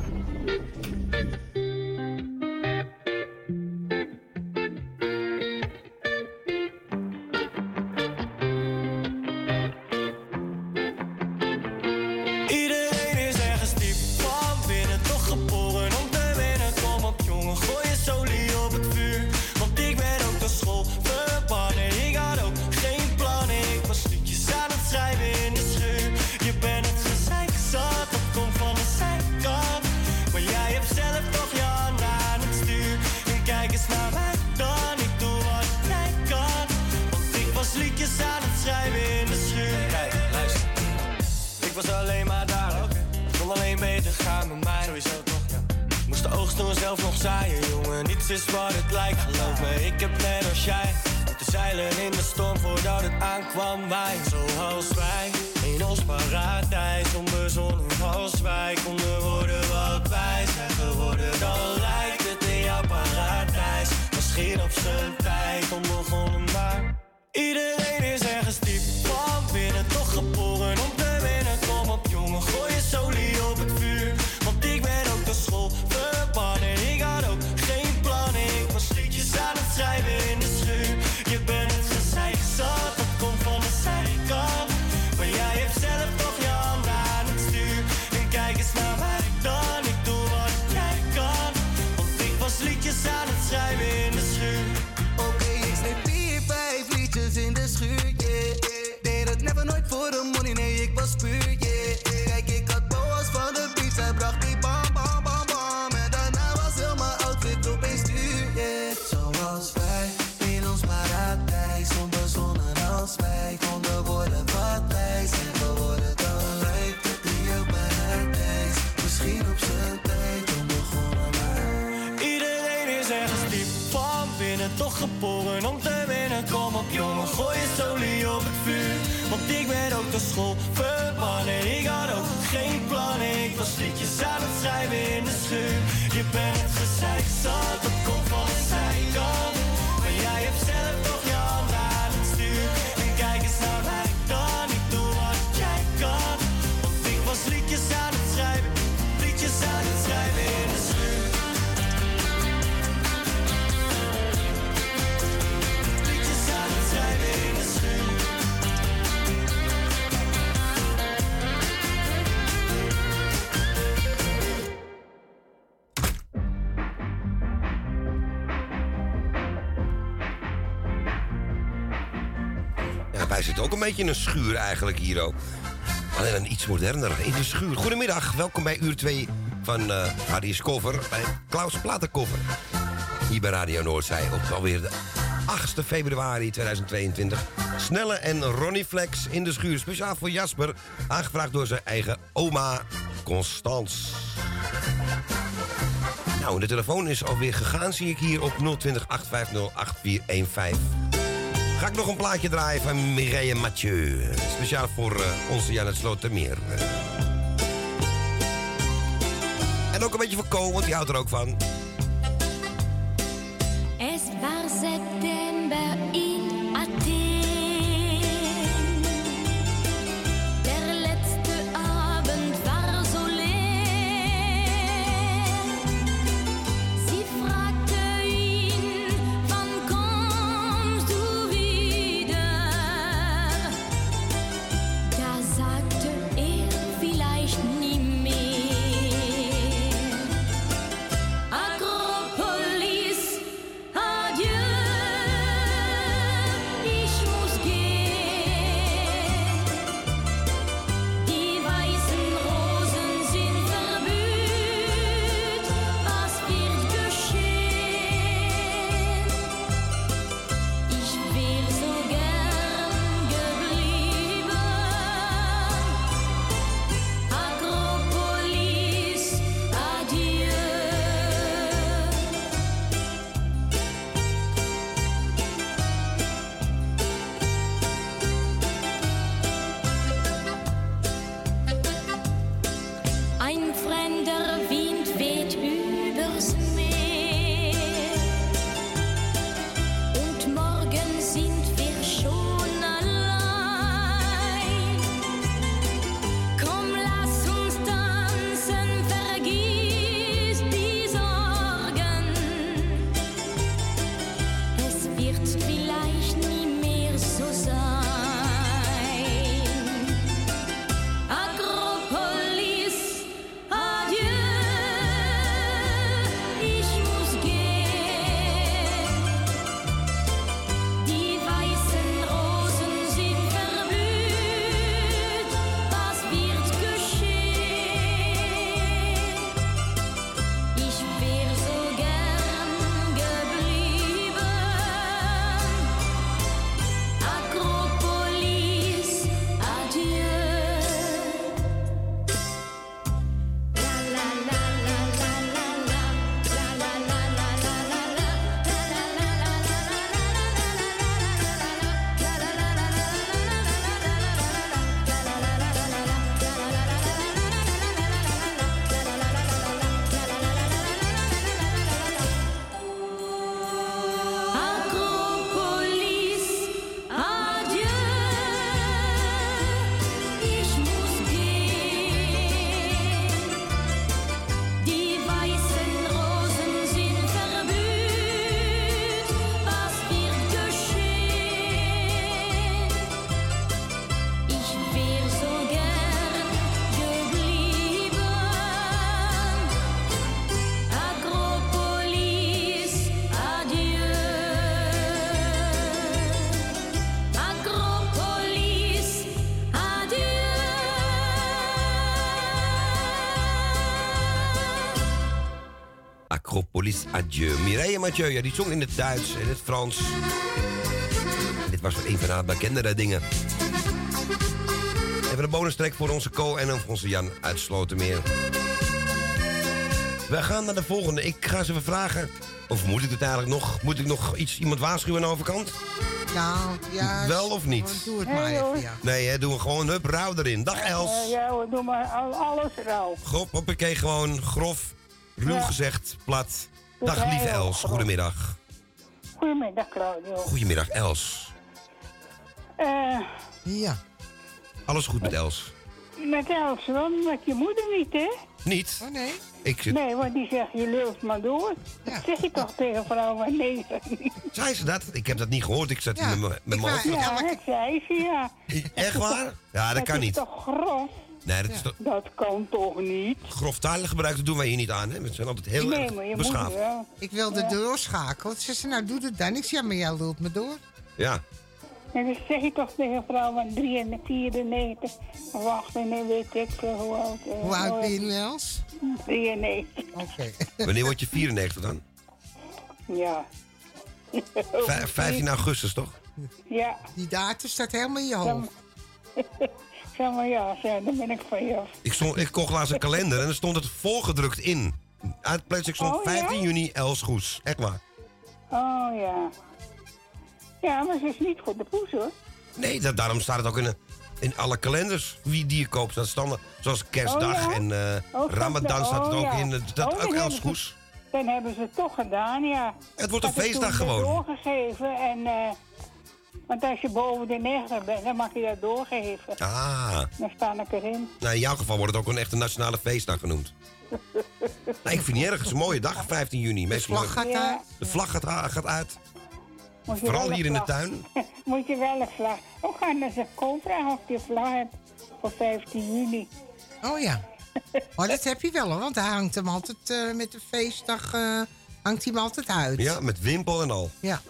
In een schuur eigenlijk hier ook. Alleen een iets moderner in de schuur. Goedemiddag, welkom bij uur twee van uh, Harry's Cover bij Klaus Platenkoffer. Hier bij Radio Noordzij op alweer de achtste februari tweeduizend tweeëntwintig. Snelle en Ronnie Flex in de schuur. Speciaal voor Jasper, aangevraagd door zijn eigen oma Constans. Nou, de telefoon is alweer gegaan, zie ik hier op nul twintig, acht vijftig, acht vier een vijf. Ga ik nog een plaatje draaien van Mireille Mathieu. Speciaal voor uh, onze Jannes Slotermeer. En ook een beetje voor Ko, want die houdt er ook van. Es war september in Athen. Der letzte Abend war so leer. Sie fragte Aquanuts. Police Adieu. Mireille Mathieu, ja, die zong in het Duits en het Frans. En dit was wel een van haar bekendere dingen. Even een bonustrek voor onze Co en onze Jan uit Slotermeer. We gaan naar de volgende. Ik ga ze even vragen. Of moet ik het eigenlijk nog? Moet ik nog iets, iemand waarschuwen aan de overkant? Ja, ja. Wel of niet? Doe het hey, maar even, ja. Nee, hè, doen we gewoon hup, rauw erin. Dag Els. Uh, ja, we doen maar alles rauw. Grop, hoppakee, gewoon grof, ruw ja. gezegd, plat. Doe Dag lieve Els, grof. Goedemiddag. Goedemiddag Claudio. Goedemiddag Els. Eh... Uh, ja. Alles goed met Els? Met Els, want met je moeder niet, hè? Niet? Oh, nee. Ik zit... Nee, want die zegt, je leeft maar door. Ja. Dat zeg je toch tegen vrouwen? Nee, dat niet. Zei ze dat? Ik heb dat niet gehoord. Ik zat ja. hier met mijn hoofd. Ja, elke... dat zei ze, ja. Echt waar? Ja, dat, dat kan niet. Dat is toch grof? Nee, dat, ja. is toch... dat kan toch niet? Groftalige gebruik, dat doen wij hier niet aan, hè? We zijn altijd heel nee, erg beschaafd. Wel. Ik wilde ja. doorschakelen. Ze zei, nou doe dat dan. Ik zei, maar jij lult me door. Ja. En dan zeg je toch tegen vrouwen van drieënnegentig, vierennegentig, wacht en dan weet ik veel hoe oud. Uh, hoe oud ben je, Els? drieënnegentig. Oké. Okay. Wanneer word je vierennegentig dan? Ja. V- vijftien augustus toch? Ja. Die datum staat helemaal in je hoofd. Zeg maar ja, zeg, dan ben ik van je af. Ik, stond, ik kocht laatst een kalender en er stond het volgedrukt in. Uit plastic stond oh, vijftien juni Els Goes. Echt waar. Oh ja. Ja, maar ze is niet goed de poes, hoor. Nee, dat, daarom staat het ook in, de, in alle kalenders. Wie die je koopt, staat standaard. Zoals Kerstdag oh, ja. en uh, oh, Ramadan oh, staat het ook ja. in. Dat oh, ook Els Goes. Dan hebben ze het toch gedaan, ja. Het wordt een dat feestdag gewoon. Dat is doorgegeven. En, uh, want als je boven de negentig bent, dan mag je dat doorgeven. Ah. Dan staan ik erin. Nou, in jouw geval wordt het ook een echte nationale feestdag genoemd. Nou, ik vind het niet erg. Het is een mooie dag, vijftien juni. De vlag gaat ja. uit. De vlag gaat, gaat uit. Vooral hier in de tuin. Moet je wel een vlag. Ook gaan naar zijn koop vragen of je een vlag hebt voor vijftien juni. Oh ja. Maar dat heb je wel hoor, want hij hangt hem altijd uh, met de feestdag uh, hangt hij hem altijd uit. Ja, met wimpel en al. Ja.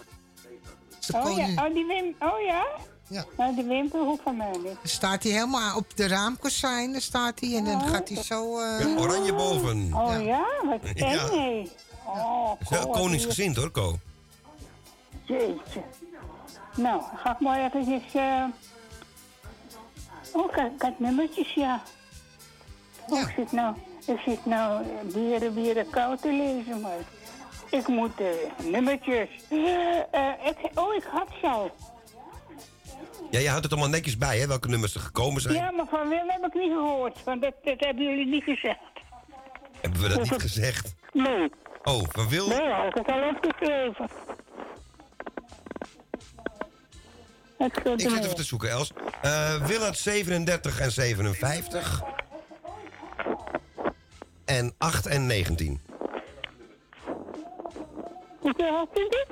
Oh ja, oh, die wimpel, oh ja? Ja. Nou, die wimpel hoeft van mij niet. Staat hij helemaal op de raamkozijnen staat hij en dan gaat hij zo... Uh... Ja, oranje boven. Oh ja, ja wat eng ja. He. Oh, ja, koningsgezind hoor, Ko. Jeetje. Nou, ga ik maar eventjes... Uh... Oh, kijk, kijk, nummertjes, ja. Oh, ja. Ik zit nou, ik zit nou bieren, bieren koud te lezen, maar... Ik moet uh, nummertjes... Uh, ik, oh, ik had ze al. Ja, je houdt het allemaal netjes bij, hè? Welke nummers er gekomen zijn. Ja, maar van Willem heb ik niet gehoord. Want dat, dat hebben jullie niet gezegd. Hebben we dat niet gezegd? Nee. Oh, van Willem? Nee, had ik het al opgeschreven. Ik zit even te zoeken, Els. Uh, Willard zevenendertig en zevenenvijftig. En acht en negentien. Hoeveel vind je?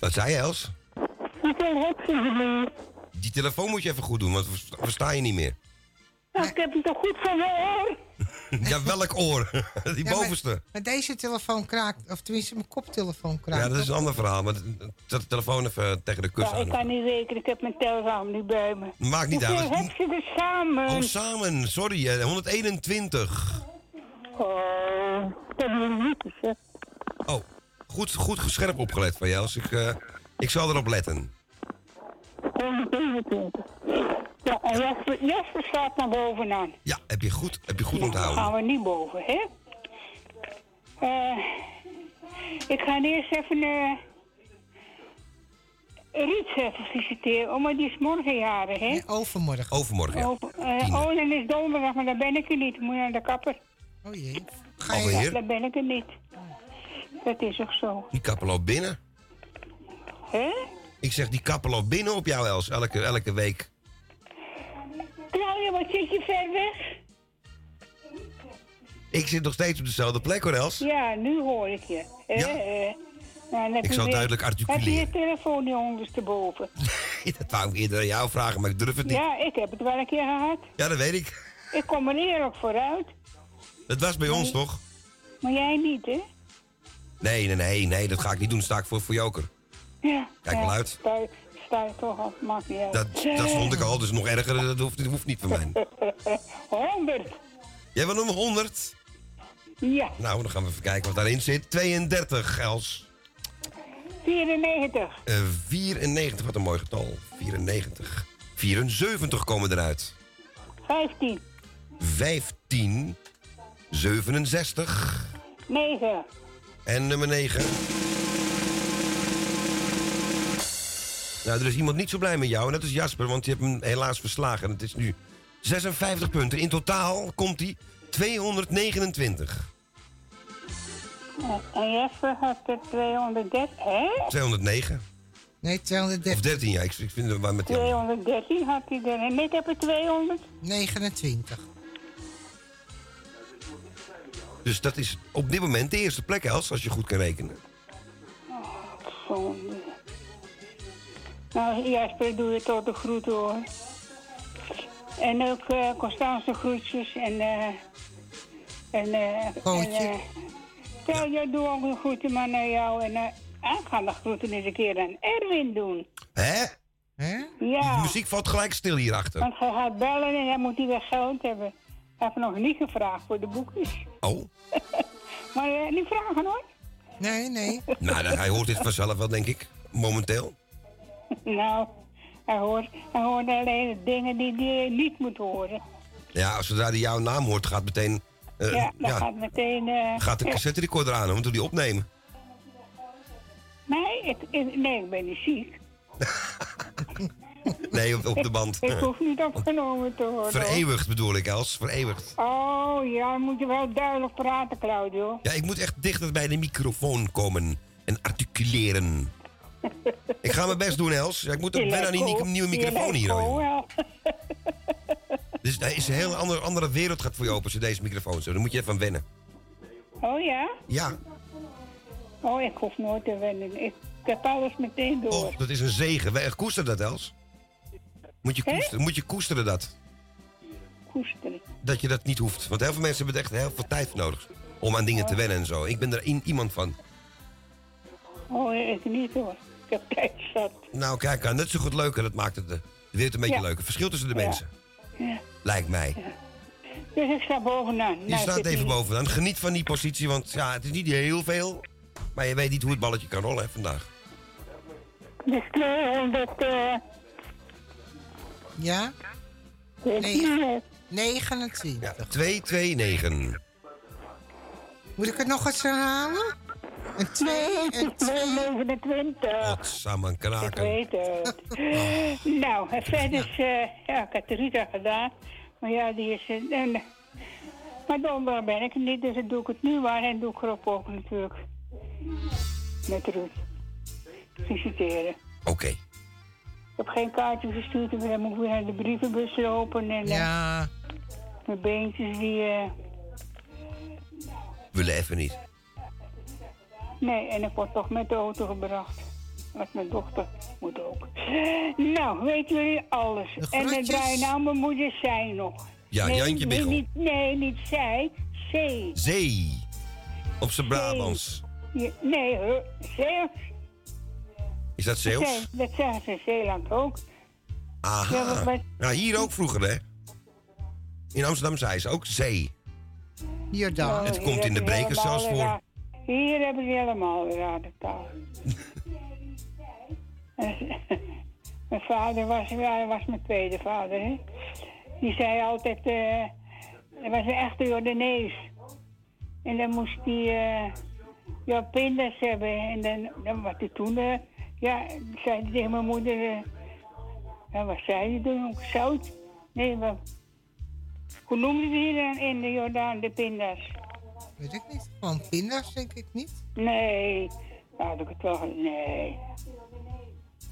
Wat zei je, Els? Hoeveel heb je? Die telefoon moet je even goed doen, want we versta je niet meer. Nou, ik heb het toch goed van mijn oor? Ja, welk oor? Die ja, bovenste. Maar, maar deze telefoon kraakt, of tenminste mijn koptelefoon kraakt. Ja, dat is een ander verhaal, maar zet de telefoon even tegen de kussen ja, aan. Ik kan niet rekenen, ik heb mijn telefoon niet bij me. Maakt niet uit. Hoeveel heb je er samen? Oh, samen, sorry, honderdeenentwintig. Oh, dat is niet gezegd. Oh, goed, goed scherp opgelet van jou, als ik, uh, ik zal erop letten. honderdeenentwintig. Ja, en Jasper, Jasper staat naar bovenaan. Ja, heb je goed, heb je goed onthouden. Dan gaan we niet boven, hè? Uh, ik ga eerst even uh, Riet feliciteren, oh, maar die is morgen jaren, hè? Nee, overmorgen. Overmorgen, ja. Over, uh, oh, dan is donderdag, maar dan ben ik er niet. Moet je naar de kapper. Oh jee. Ga je ja, dan ben ik er niet. Dat is ook zo. Die kapper loopt binnen. Hè? Huh? Ik zeg, die kapper loopt binnen op jou, Els, elke, elke week. Claudia, wat zit je ver weg? Ik zit nog steeds op dezelfde plek, hoor, Els. Ja, nu hoor ik je. Ja. Uh, uh. Nou, ik zal weer... duidelijk articuleren. Heb je je telefoon niet ondersteboven? Dat wou ik eerder aan jou vragen, maar ik durf het niet. Ja, ik heb het wel een keer gehad. Ja, dat weet ik. Ik kom er eerlijk vooruit. Dat was bij nee. ons, toch? Maar jij niet, hè? Nee, nee, nee, nee, dat ga ik niet doen. Sta ik voor, voor joker. Ja. Kijk wel uit. Ja, sta, sta je toch af, maakt niet uit. Dat, dat stond ik al, dus nog erger, dat hoeft, dat hoeft niet van mij. honderd. Jij wil nummer honderd? Ja. Nou, dan gaan we even kijken wat daarin zit. tweeëndertig, Els. vierennegentig. Uh, vierennegentig, wat een mooi getal. vierennegentig. vierenzeventig komen eruit. vijftien. vijftien. zevenenzestig. negen. En nummer negen. Nou, er is iemand niet zo blij met jou. En dat is Jasper, want je hebt hem helaas verslagen. Het is nu zesenvijftig punten. In totaal komt hij tweehonderdnegenentwintig. En Jasper had er tweehonderddertig, hè? tweehonderdnegen. Nee, tweehonderddertig. Of dertien, ja. Ik vind het waar met die tweehonderddertien had hij er. En ik heb er tweehonderdnegenentwintig. Dus dat is op dit moment de eerste plek, Els, als je goed kan rekenen. Oh, zonde. Nou, Jasper, doe je tot de groeten, hoor. En ook uh, Constance groetjes en... Uh, en, uh, Pootje. En, uh, stel, ja. Jij doet ook een groeten maar naar jou. En uh, aangaande groeten eens een keer aan Erwin doen. Hè? Hè? Ja. De muziek valt gelijk stil hierachter. Want hij gaat bellen en hij moet hier weer geld hebben. Hij heeft nog niet gevraagd voor de boekjes. Oh. Maar uh, niet vragen, hoor. Nee, nee. Nou, hij hoort dit vanzelf wel, denk ik. Momenteel. Nou, hij hoort, hij hoort alleen dingen die hij niet moet horen. Ja, zodra hij jouw naam hoort, gaat meteen... Uh, ja, dan ja, gaat meteen... Uh, gaat de cassette recorder aan, want doe die opnemen. Nee, het, het, nee, ik ben niet ziek. Nee, op, op de band. Ik, ik hoef niet opgenomen te worden. Vereeuwigd bedoel ik, Els. Vereeuwigd. Oh, ja, dan moet je wel duidelijk praten, Claudio. Ja, ik moet echt dichter bij de microfoon komen en articuleren. Ik ga mijn best doen, Els. Ja, ik moet ook bijna niet een nieuwe microfoon hier houden. Dus er is een heel andere, andere wereld gaat voor je open als je deze microfoon zo. Dan moet je even aan wennen. Oh ja? Ja. Oh, ik hoef nooit te wennen. Ik heb alles meteen door. Oh, dat is een zegen. Wij koesteren dat, Els. Moet je koesteren, moet je koesteren dat. Koesteren. Dat je dat niet hoeft. Want heel veel mensen hebben echt heel veel tijd nodig om aan dingen oh. te wennen en zo. Ik ben er in, iemand van. Oh, ik niet hoor. Ik heb tijd zat. Nou, kijk aan. Dat is zo goed leuk en dat maakt het de wereld een beetje ja. leuker. Verschil tussen de mensen. Ja. Ja. Lijkt mij. Ja. Dus ik sta bovenaan. Je nou, staat even niet. bovenaan. Geniet van die positie, want ja, het is niet heel veel. Maar je weet niet hoe het balletje kan rollen hè, vandaag. Dus tweehonderd... Uh... Ja? negenentwintig. Ja, tweehonderdnegenentwintig. Moet ik het nog eens herhalen? Een twee en tweehonderdnegenentwintig. Wat samen kraken. Ik weet het. Oh. Nou, verder is... Uh, ja, ik had de Rita gedaan. Maar ja, die is... En, maar donderdag ben ik niet, dus dan doe ik het nu maar. En doe ik erop ook natuurlijk. Met Ruud. Visiteren. Oké. Okay. Ik heb geen kaartje verstuurd, maar dan moet ik weer naar de brievenbus lopen. En ja. Uh, mijn beentjes die... Uh, willen even niet. Nee, en ik word toch met de auto gebracht. Want mijn dochter moet ook. Nou, weten jullie alles. En dan draai nou mijn moeder zij nog. Ja, nee, Jantje Biggel. Niet, nee, niet zij. Zee. Zee. Op zijn Brabants. Ja, nee, hoor. Zeeuws. Is dat Zeeuws? Nee, dat zeggen ze in Zeeland ook. Aha. Ja, maar... nou, hier ook vroeger, hè? In Amsterdam zei ze ook zee. Hier dan. Oh, het komt in de brekers zelfs voor. Raad. Hier hebben ze helemaal de rare taal. Mijn vader was, ja, was mijn tweede vader, hè? Die zei altijd, uh, hij was een echte Jordanees. En dan moest hij uh, ja, pindas hebben. En dan, dan wat hij toen, uh, ja, zei hij tegen mijn moeder, uh, ja, wat zei hij toen? Zout? Nee, wat? Hoe noemden ze hier dan in de Jordaan de pindas? Weet ik niet. Gewoon pinda's, denk ik niet. Nee. Nou, had ik het wel... Nee.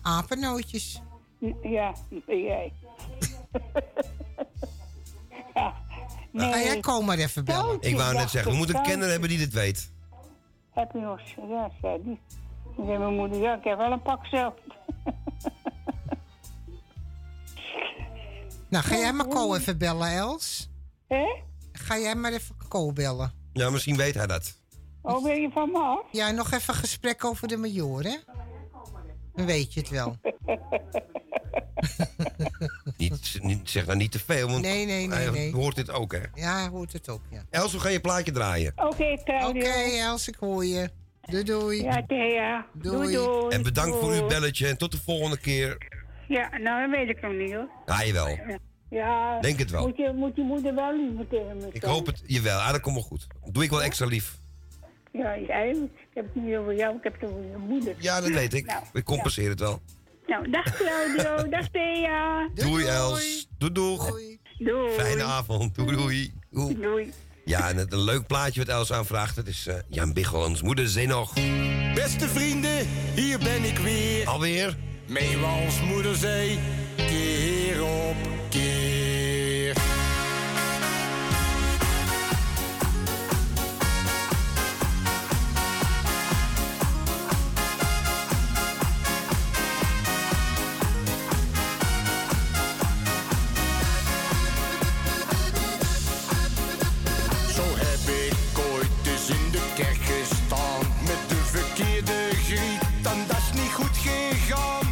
Apennootjes. N- ja, jij. Ja. Nee. Ah, ja, kom maar even bellen. Tootjes, ik wou net zeggen, we moeten een kenner hebben die dit weet. Heb je nog... Ja, zei die. Ik zei mijn moeder, ja, ik heb wel een pak zelf. Nou, ga jij maar Ko even bellen, Els. Hé? Ga jij maar even Ko bellen. Ja, misschien weet hij dat. Oh, ben je van me af? Ja, nog even een gesprek over de major, hè? Dan weet je het wel. niet, niet Zeg nou niet te veel, want nee, nee, nee, nee. hoort dit ook, hè? Ja, hoort het ook, ja. Els, we gaan je plaatje draaien. Oké, okay, Claudia. Oké, okay, Els, ik hoor je. Doei, doei. Ja, Thea. Doei. Doei, doei. En bedankt doei. voor uw belletje en tot de volgende keer. Ja, nou, dat weet ik nog niet, hoor. Ah, jawel. Ja. Ja, denk het wel. Moet je, moet je moeder wel lief tegen me. Ik dan. hoop het, jawel. Ah, dat komt wel goed. Doe ik wel extra lief. Ja, jij. Ik heb het niet over jou, ik heb het over je moeder. Ja, dat weet ik. Nou, ik compenseer ja. het wel. Nou, dag Claudio, dag Thea. Doei, doei Els. Doei, doeg. Doei. Doei. Fijne avond. Doei, doei. Doei. Doei. Ja, en het, een leuk plaatje wat Els aanvraagt. Dat is uh, Jan Bichelans moeder Zenoch. Beste vrienden, hier ben ik weer. Alweer. Meewals moeder zei, keer op keer. Zo heb ik ooit eens in de kerk gestaan met de verkeerde griet, dan dat is niet goed gegaan.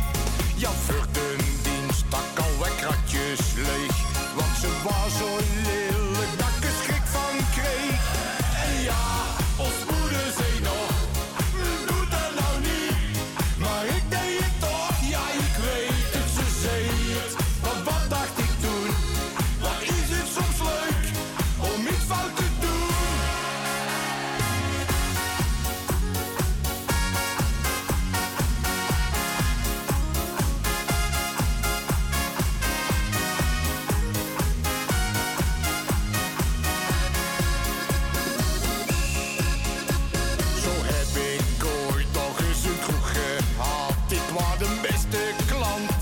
Ja, voor de dienst stak alle kratjes leeg, want ze was zo lelijk dat ik er schrik van kreeg. En ja, ons moeder zei nog, doe dat nou niet, maar ik deed het toch, ja ik weet het, ze zei het, maar wat dacht ik toen? Wat is het soms leuk om iets fout te doen?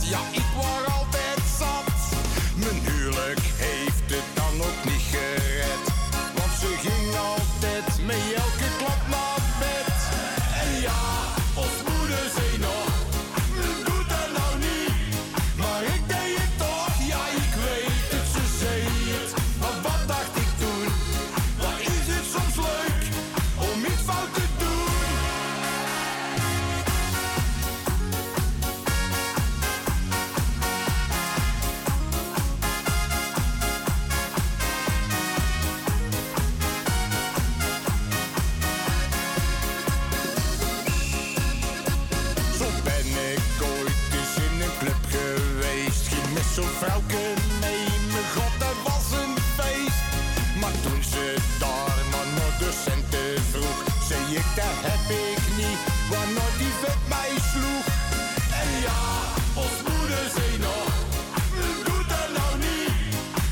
Ja, ik was altijd zat. Mijn huwelijk heeft het dan ook niet gered, want ze ging altijd mee elke klap naar bed. En ja, ons moeder zei nog, doe dat nou niet, maar ik deed het toch, ja ik weet het, ze zei het, maar wat dacht ik toen? Wat is het soms leuk om iets fout te doen? Zo'n vrouwke mee, mijn god, dat was een feest. Maar toen ze daar naar mijn docenten vroeg, zei ik, dat heb ik niet, want nooit die vet mij sloeg. En ja, ons moeder zei nog, doe dat nou niet,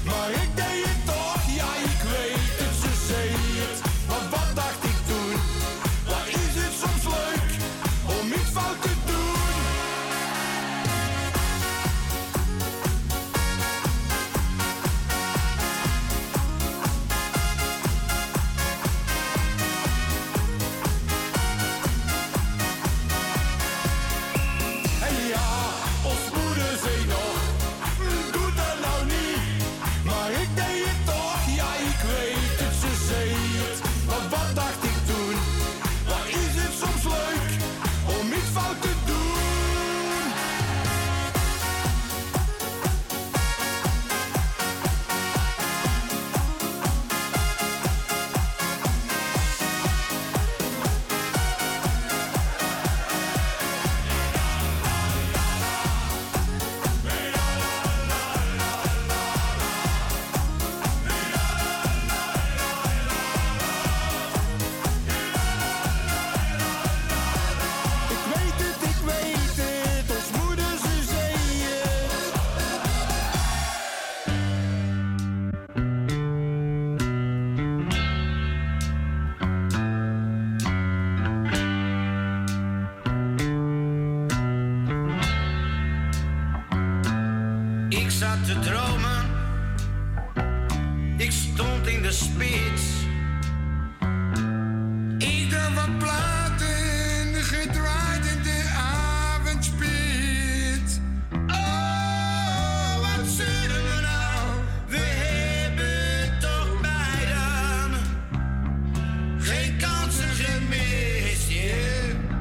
maar ik deed het toch, ja ik weet het, ze zei het, maar wat dacht ik toen? Wat is het soms leuk om iets fout te doen?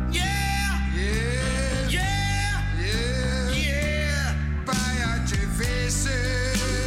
Yeah, yeah, yeah, paardje vissen.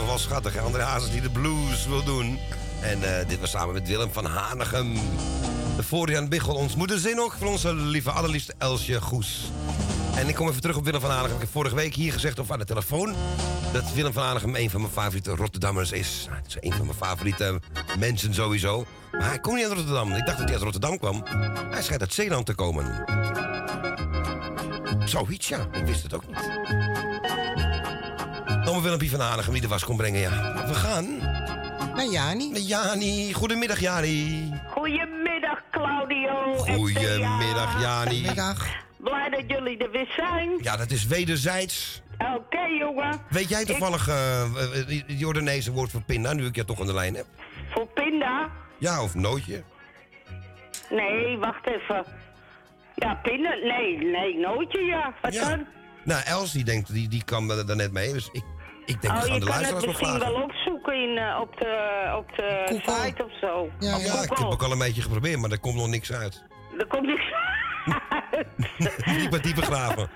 toch wel schattig, hè? André Hazes die de blues wil doen. En uh, dit was samen met Willem van Hanegem. De Florian Bichel ontmoette zin nog van onze lieve allerliefste Elsje Goes. En ik kom even terug op Willem van Hanegem. Ik heb vorige week hier gezegd, of aan de telefoon, dat Willem van Hanegem een van mijn favoriete Rotterdammers is. Nou, het is een van mijn favoriete mensen sowieso. Maar hij komt niet uit Rotterdam. Ik dacht dat hij uit Rotterdam kwam. Hij schijnt uit Zeeland te komen. Zoiets, ja. Ik wist het ook niet. Dan maar Willempie van Hanegem die de was kon brengen, ja. Maar we gaan... naar Jani. Naar Jani. Goedemiddag, Jani. Goedemiddag, Claudio. Goedemiddag, Jani. Goedemiddag. Blij dat jullie er weer zijn. Ja, dat is wederzijds. Oké, okay, jongen. Weet jij toevallig het ik... uh, Jordaanese woord voor pinda, nu ik je toch aan de lijn heb? Voor pinda? Ja, of nootje. Nee, wacht even. Ja, pinda? Nee, nee, nootje, ja. Wat ja. dan? Nou, Els, die denkt, die, die kan daar net mee, dus ik, ik denk oh, dat aan de luisteraars nog vragen. Je kan het misschien wel opzoeken in, uh, op de, op de site of zo. Ja, op ja. ja ik heb ook al een beetje geprobeerd, maar er komt nog niks uit. Er komt niks uit? Ik ben diep begraven.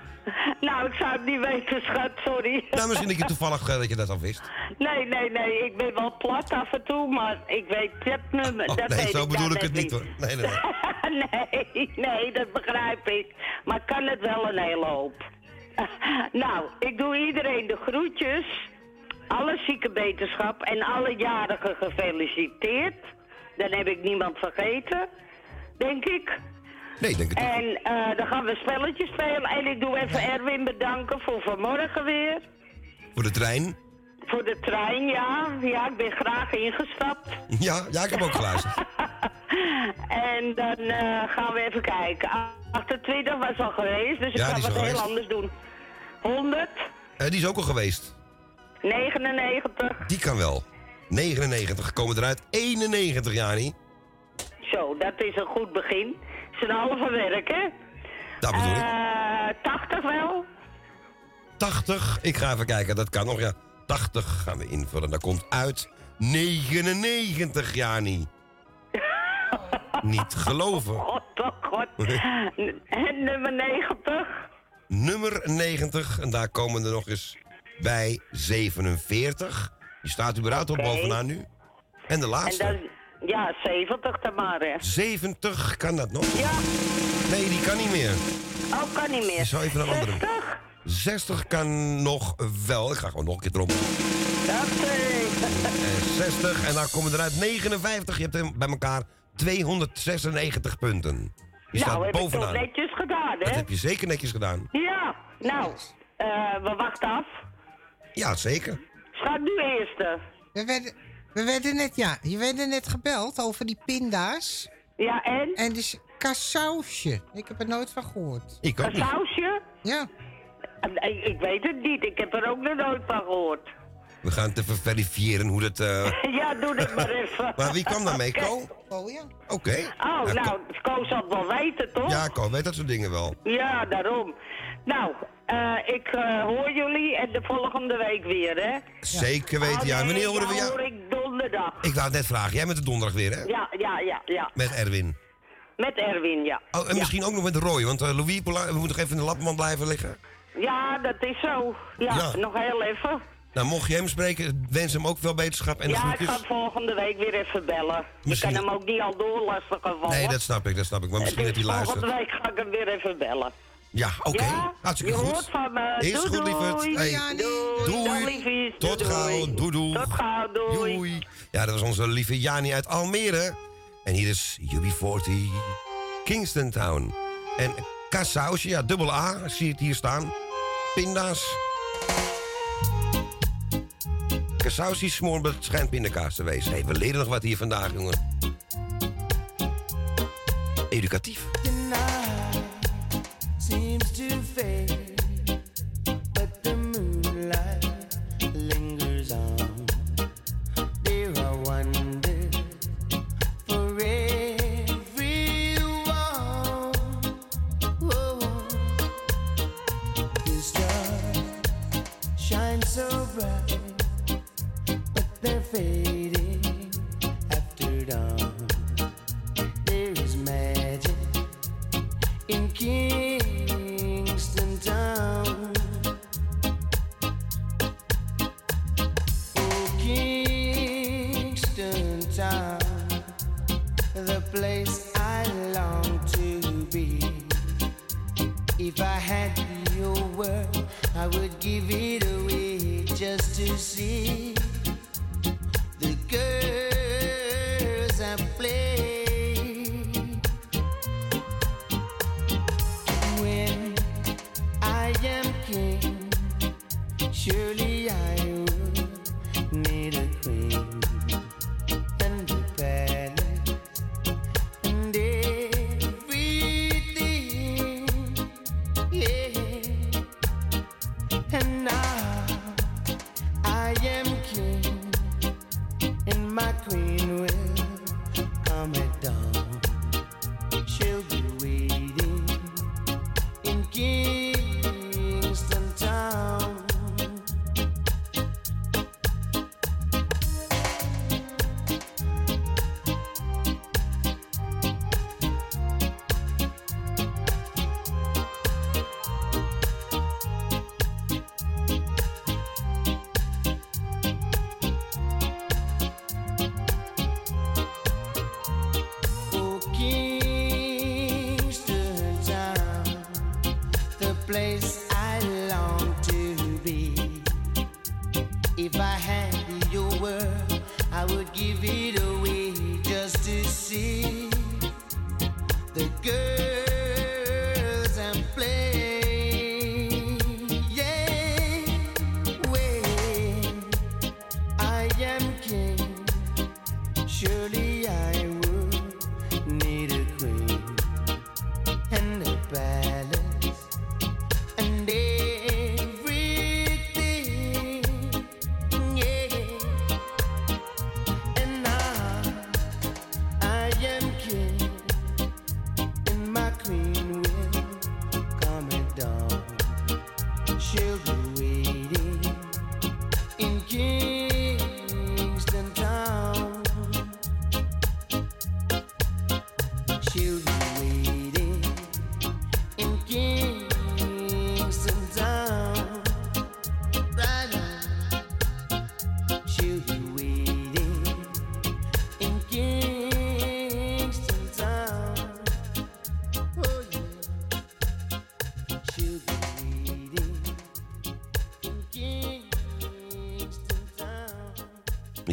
Nou, ik zou het niet weten, schat, sorry. Nou, misschien dat je toevallig uh, dat je dat al wist. Nee, nee, nee, ik ben wel plat af en toe, maar ik weet het nummer. Oh, dat nee, weet zo ik bedoel ik het niet, hoor. Nee, nee, nee. nee, nee, dat begrijp ik. Maar ik kan het wel een hele hoop. Nou, ik doe iedereen de groetjes. Alle zieke beterschap en alle jarigen gefeliciteerd. Dan heb ik niemand vergeten, denk ik. Nee, denk ik niet. En uh, dan gaan we spelletjes spelen. En ik doe even Erwin bedanken voor vanmorgen weer. Voor de trein? Voor de trein, ja. Ja, ik ben graag ingestapt. Ja, ja, ik heb ook geluisterd. En dan uh, gaan we even kijken. achtentwintig was al geweest, dus ik ja, ga wat geweest. Heel anders doen. honderd. Uh, die is ook al geweest. negenennegentig. Die kan wel. negenennegentig komen eruit. eenennegentig, Jani. Zo, dat is een goed begin. Het is een halve werk, hè? Dat bedoel ik. Uh, tachtig wel. tachtig? Ik ga even kijken, dat kan nog, ja. tachtig gaan we invullen. Dat komt uit negenennegentig, Jani. Niet geloven. God, oh god. En nummer negentig? Nummer negentig. En daar komen er nog eens bij zevenenveertig. Je staat überhaupt okay. Op bovenaan nu. En de laatste. En dan, ja, zeventig dan maar. Hè. zeventig, kan dat nog? Ja. Nee, die kan niet meer. Oh, kan niet meer. Ik zou even een andere doen. zestig kan nog wel. Ik ga gewoon nog een keer erop. zestig. En dan komen we eruit negenenvijftig. Je hebt bij elkaar tweehonderdzesennegentig punten. Je nou, staat bovenaan. Dat heb je toch netjes gedaan, hè? Dat heb je zeker netjes gedaan. Ja, nou, uh, we wachten af. Ja, zeker. Staat nu eerste. We werden, we werden net, ja, je werd net gebeld over die pinda's. Ja, en? En dus kassausje. Ik heb er nooit van gehoord. Ik ook niet. Kassausje? Ja. Ik weet het niet. Ik heb er ook nog nooit van gehoord. We gaan het even verifiëren hoe dat... Uh... ja, doe dat maar even. Maar wie kwam daarmee, okay. Ko? Oh ja. Oké. Okay. Oh, ja, nou, Ko... Ko zal het wel weten, toch? Ja, Ko weet dat soort dingen wel. Ja, daarom. Nou, uh, ik uh, hoor jullie en de volgende week weer, hè? Ja. Zeker weten, oh, ja. Wanneer nee, horen we jou? Ja, hoor ik donderdag. Ik wou het net vragen. Jij met de donderdag weer, hè? Ja, ja, ja, ja. Met Erwin. Met Erwin, ja. Oh, en misschien ja. ook nog met Roy, want uh, Louis, we moeten nog even in de lapman blijven liggen. Ja, dat is zo. Ja, ja. Nog heel even. Nou, mocht je hem spreken, wens hem ook veel beterschap en de groetjes. Ja, ik ga volgende week weer even bellen. Misschien... Je kan hem ook niet al door lastigen vallen. Nee, dat snap ik, dat snap ik. Maar misschien dat hij luistert. Volgende week ga ik hem weer even bellen. Ja, oké. Okay. Ja? Hartstikke je goed. Je hoort van me. Heel goed, lieverd. Doei, hey. Doei. Doei. Doei. Doei. Tot gauw. Doei, doei. Tot gauw, doei. Doei. Ja, dat was onze lieve Jani uit Almere. En hier is U B veertig, Kingston Town. En kassausje, ja, dubbel A, zie je het hier staan. Pinda's. Kassausje smoren, maar het schijnt pindakaas te wezen. Hey, we leren nog wat hier vandaag, jongen. Educatief. Kingston Town. place I long to be. If I had your word, I would give it away just to see the girls I play. When I am king, surely I would need a queen.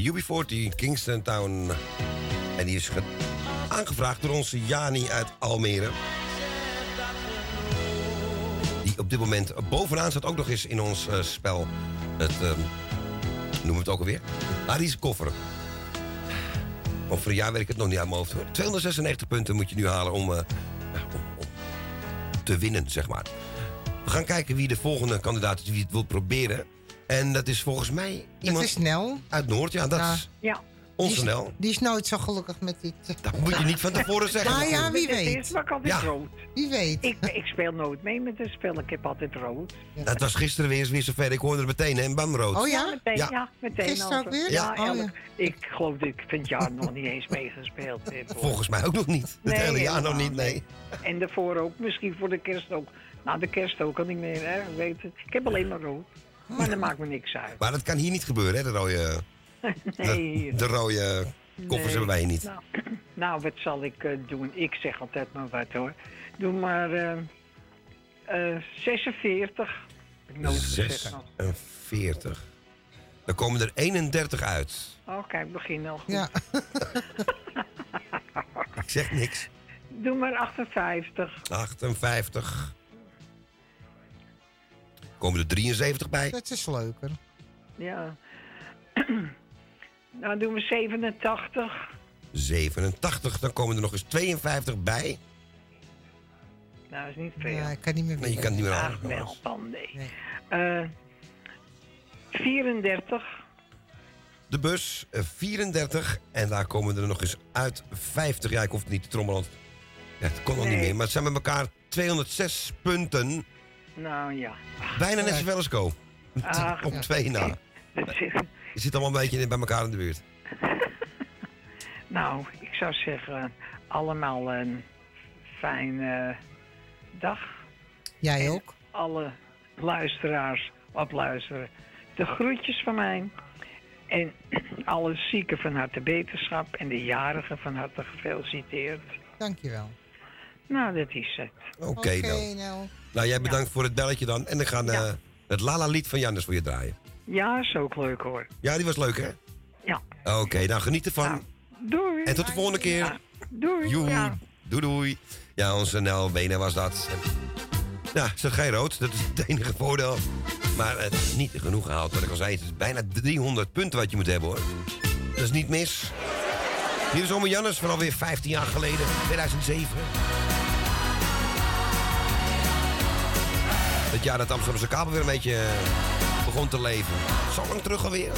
U B veertig, Kingston Town. En die is ge- aangevraagd door onze Jani uit Almere. Die op dit moment bovenaan staat ook nog eens in ons uh, spel. Het, uh, noem het ook alweer. Harry's koffer. Of voor een jaar werk ik het nog niet uit mijn hoofd. tweehonderdzesennegentig punten moet je nu halen om, uh, om, om te winnen, zeg maar. We gaan kijken wie de volgende kandidaat is die het wil proberen. En dat is volgens mij iemand... Dat is Nel. Uit Noord, ja. Dat ja. is ja. onze die is, Nel. Die is nooit zo gelukkig met dit. Dat moet je niet van tevoren zeggen. Nou ja, wie weet. Het is maar altijd ja. rood. Wie weet. Ik, ik speel nooit mee met een spel. Ik heb altijd rood. Ja. Dat was gisteren weer eens weer zover. Ik hoorde het meteen, hè. En bam, rood. Oh ja? Ja, meteen, ja. ja meteen gisteren ook weer? Ja, ja. Oh, ja. Ik geloof dat ik het jaar nog niet eens meegespeeld heb. Hoor. Volgens mij ook nog niet. Nee, het hele jaar nog niet, nee. En daarvoor ook. Misschien voor de kerst ook. Nou, de kerst ook al niet meer, hè. Ik weet het. Ik heb alleen maar rood. Maar dat maakt me niks uit. Maar dat kan hier niet gebeuren, hè? De rode, nee, de, de rode koffers nee. hebben wij niet. Nou, nou, wat zal ik uh, doen? Ik zeg altijd maar wat, hoor. Doe maar uh, uh, zesenveertig. zesenveertig. Dan komen er eenendertig uit. Oh, kijk, ik begin al goed. Ja. Ik zeg niks. Doe maar achtenvijftig. achtenvijftig. Komen er drieënzeventig bij. Dat is leuker. Ja. Nou doen we zevenentachtig. zevenentachtig, dan komen er nog eens tweeënvijftig bij. Nou, dat is niet veel. Ja, ik kan niet meer. Nee, je kan het niet meer halen. Wel dan, nee. nee. Uh, vierendertig. De bus, vierendertig. En daar komen er nog eens uit vijftig. Ja, ik hoef het niet te trommelen. Ja, het kon nog nee. niet meer. Maar het zijn met elkaar tweehonderdzes punten. Nou ja. Bijna net zoveel als Ko. Ach, op twee na. Nou. Je zit allemaal een beetje bij elkaar in de buurt. Nou, ik zou zeggen, allemaal een fijne dag. Jij ook. En alle luisteraars opluisteren. De groetjes van mij. En alle zieken van harte beterschap en de jarigen van harte gefeliciteerd. Dankjewel. Nou, dat is het. Oké, okay, okay, nou. nou. Nou, jij bedankt ja. voor het belletje dan. En dan gaan ja. uh, het Lala-lied van Jannes voor je draaien. Ja, is ook leuk hoor. Ja, die was leuk hè? Ja. Oké, okay, nou geniet ervan. Ja. Doei. En tot de volgende keer. Ja. Doei. Joe. Ja. Doei, doei. Ja, onze Nel Benen was dat. Nou, ze geen rood. Dat is het enige voordeel. Maar het is niet genoeg gehaald. Wat ik al zei, het is bijna driehonderd punten wat je moet hebben, hoor. Dat is niet mis. Hier is Ome Jannes van alweer vijftien jaar geleden. tweeduizend zeven. Het jaar dat de Amsterdamse kabel weer een beetje begon te leven. Zo lang terug alweer.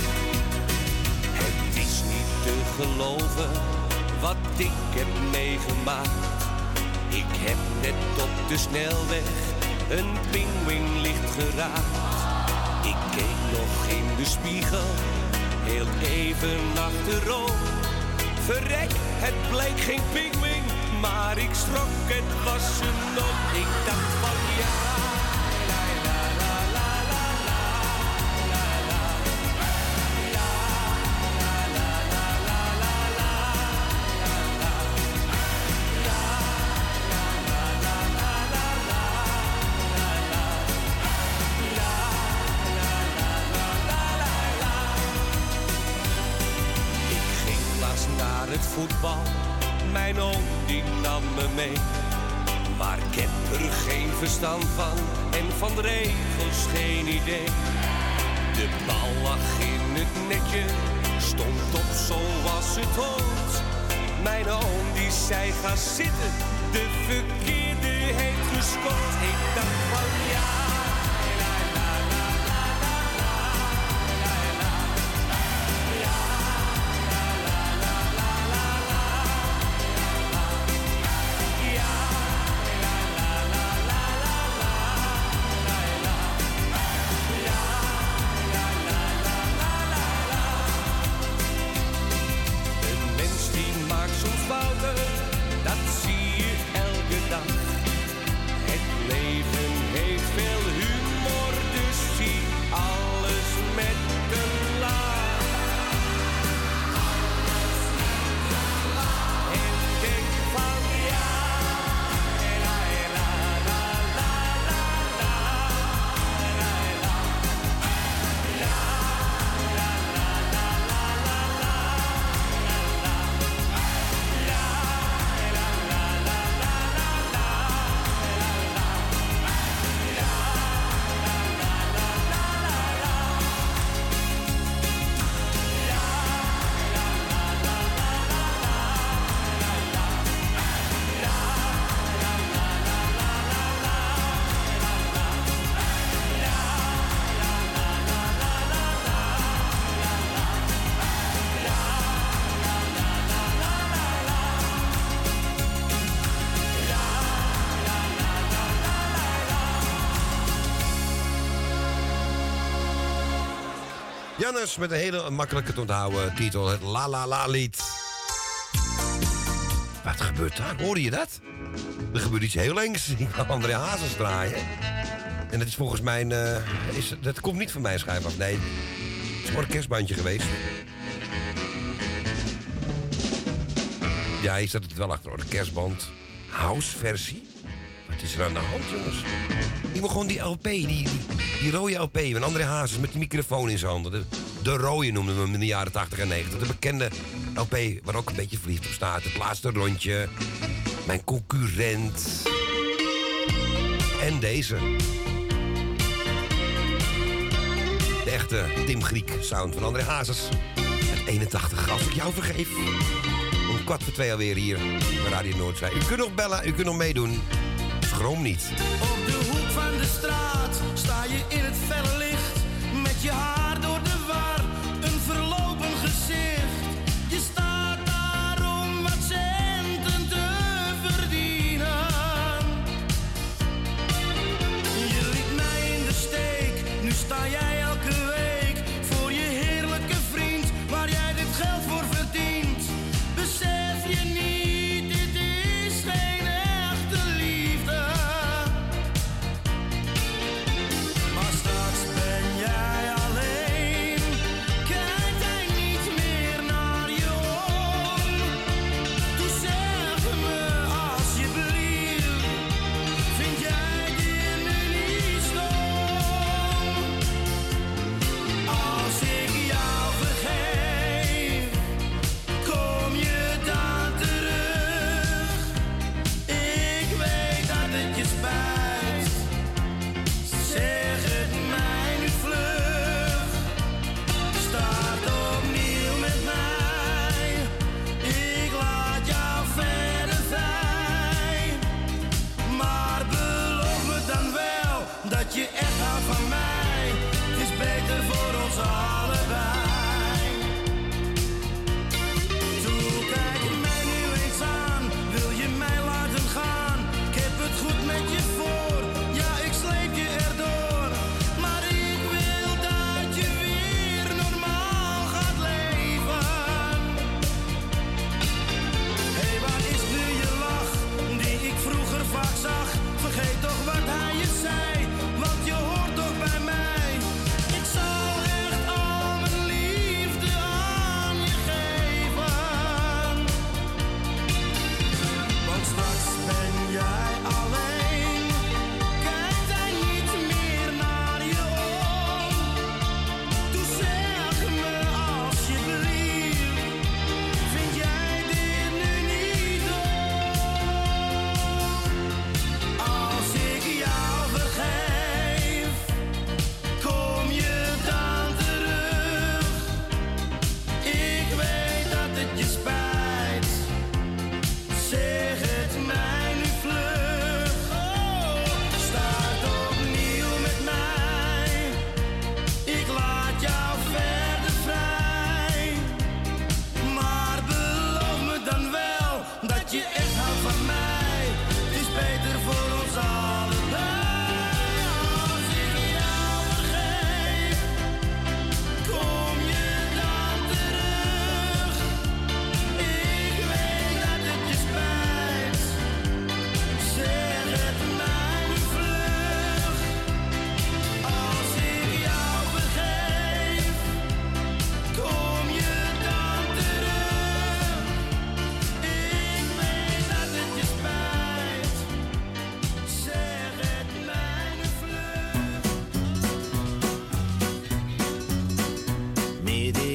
Het is niet te geloven wat ik heb meegemaakt. Ik heb net op de snelweg een pinguïn licht geraakt. Ik keek nog in de spiegel, heel even achterom. Verrek, het bleek geen pinguïn, maar ik schrok, het was een non. Ik dacht van ja, la la la la la la la la la la la la la la la la la. Naar het voetbal, mijn oom die nam me mee. Maar ik heb er geen verstand van en van de regels geen idee. De bal lag in het netje, stond op zoals het hoort. Mijn oom die zei ga zitten, de verkeerde heeft gescoord. Ik dacht van ja. Jannes met een hele makkelijke te onthouden titel, het La La La lied. Wat gebeurt daar? Hoorde je dat? Er gebeurt iets heel engs. Ik ga André Hazes draaien. En dat is volgens mij... Uh, is, dat komt niet van mijn schijf af. Nee, het is een orkestbandje geweest. Ja, hier staat het wel achter. Orkestband. House versie. Wat is er aan de hand, jongens? Ik begon die L P, die... die Die rode L P van André Hazes met de microfoon in zijn handen. De, de rode noemden we hem in de jaren tachtig en negentig. De bekende L P waar ook een beetje verliefd op staat. Het laatste rondje. Mijn concurrent. En deze. De echte Tim Griek sound van André Hazes. Met eenentachtig, als ik jou vergeef. Om kwart voor twee alweer hier bij Radio Noordzij. U kunt nog bellen, u kunt nog meedoen. Schroom niet. Op de hoek van de straat sta je in het felle licht. Met je haar door de war, een verlopen gezicht. Je staat daar om wat centen te verdienen. Je liet mij in de steek, nu sta jij elke week. Voor je heerlijke vriend, waar jij dit geld voor verdient. Besef je niet. Ben jij alleen?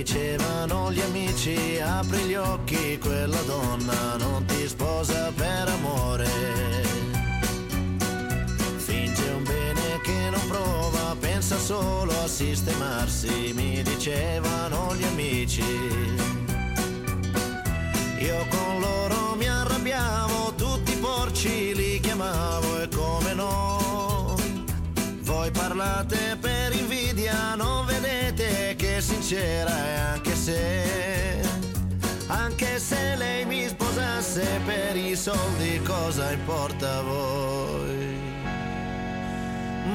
dicevano gli amici, apri gli occhi, quella donna non ti sposa per amore. Finge un bene che non prova, pensa solo a sistemarsi, mi dicevano gli amici. Io con loro mi arrabbiavo, tutti i porci li chiamavo e come no. Voi parlate per invidia, non vedete che sincera è anche se, anche se lei mi sposasse per i soldi cosa importa a voi?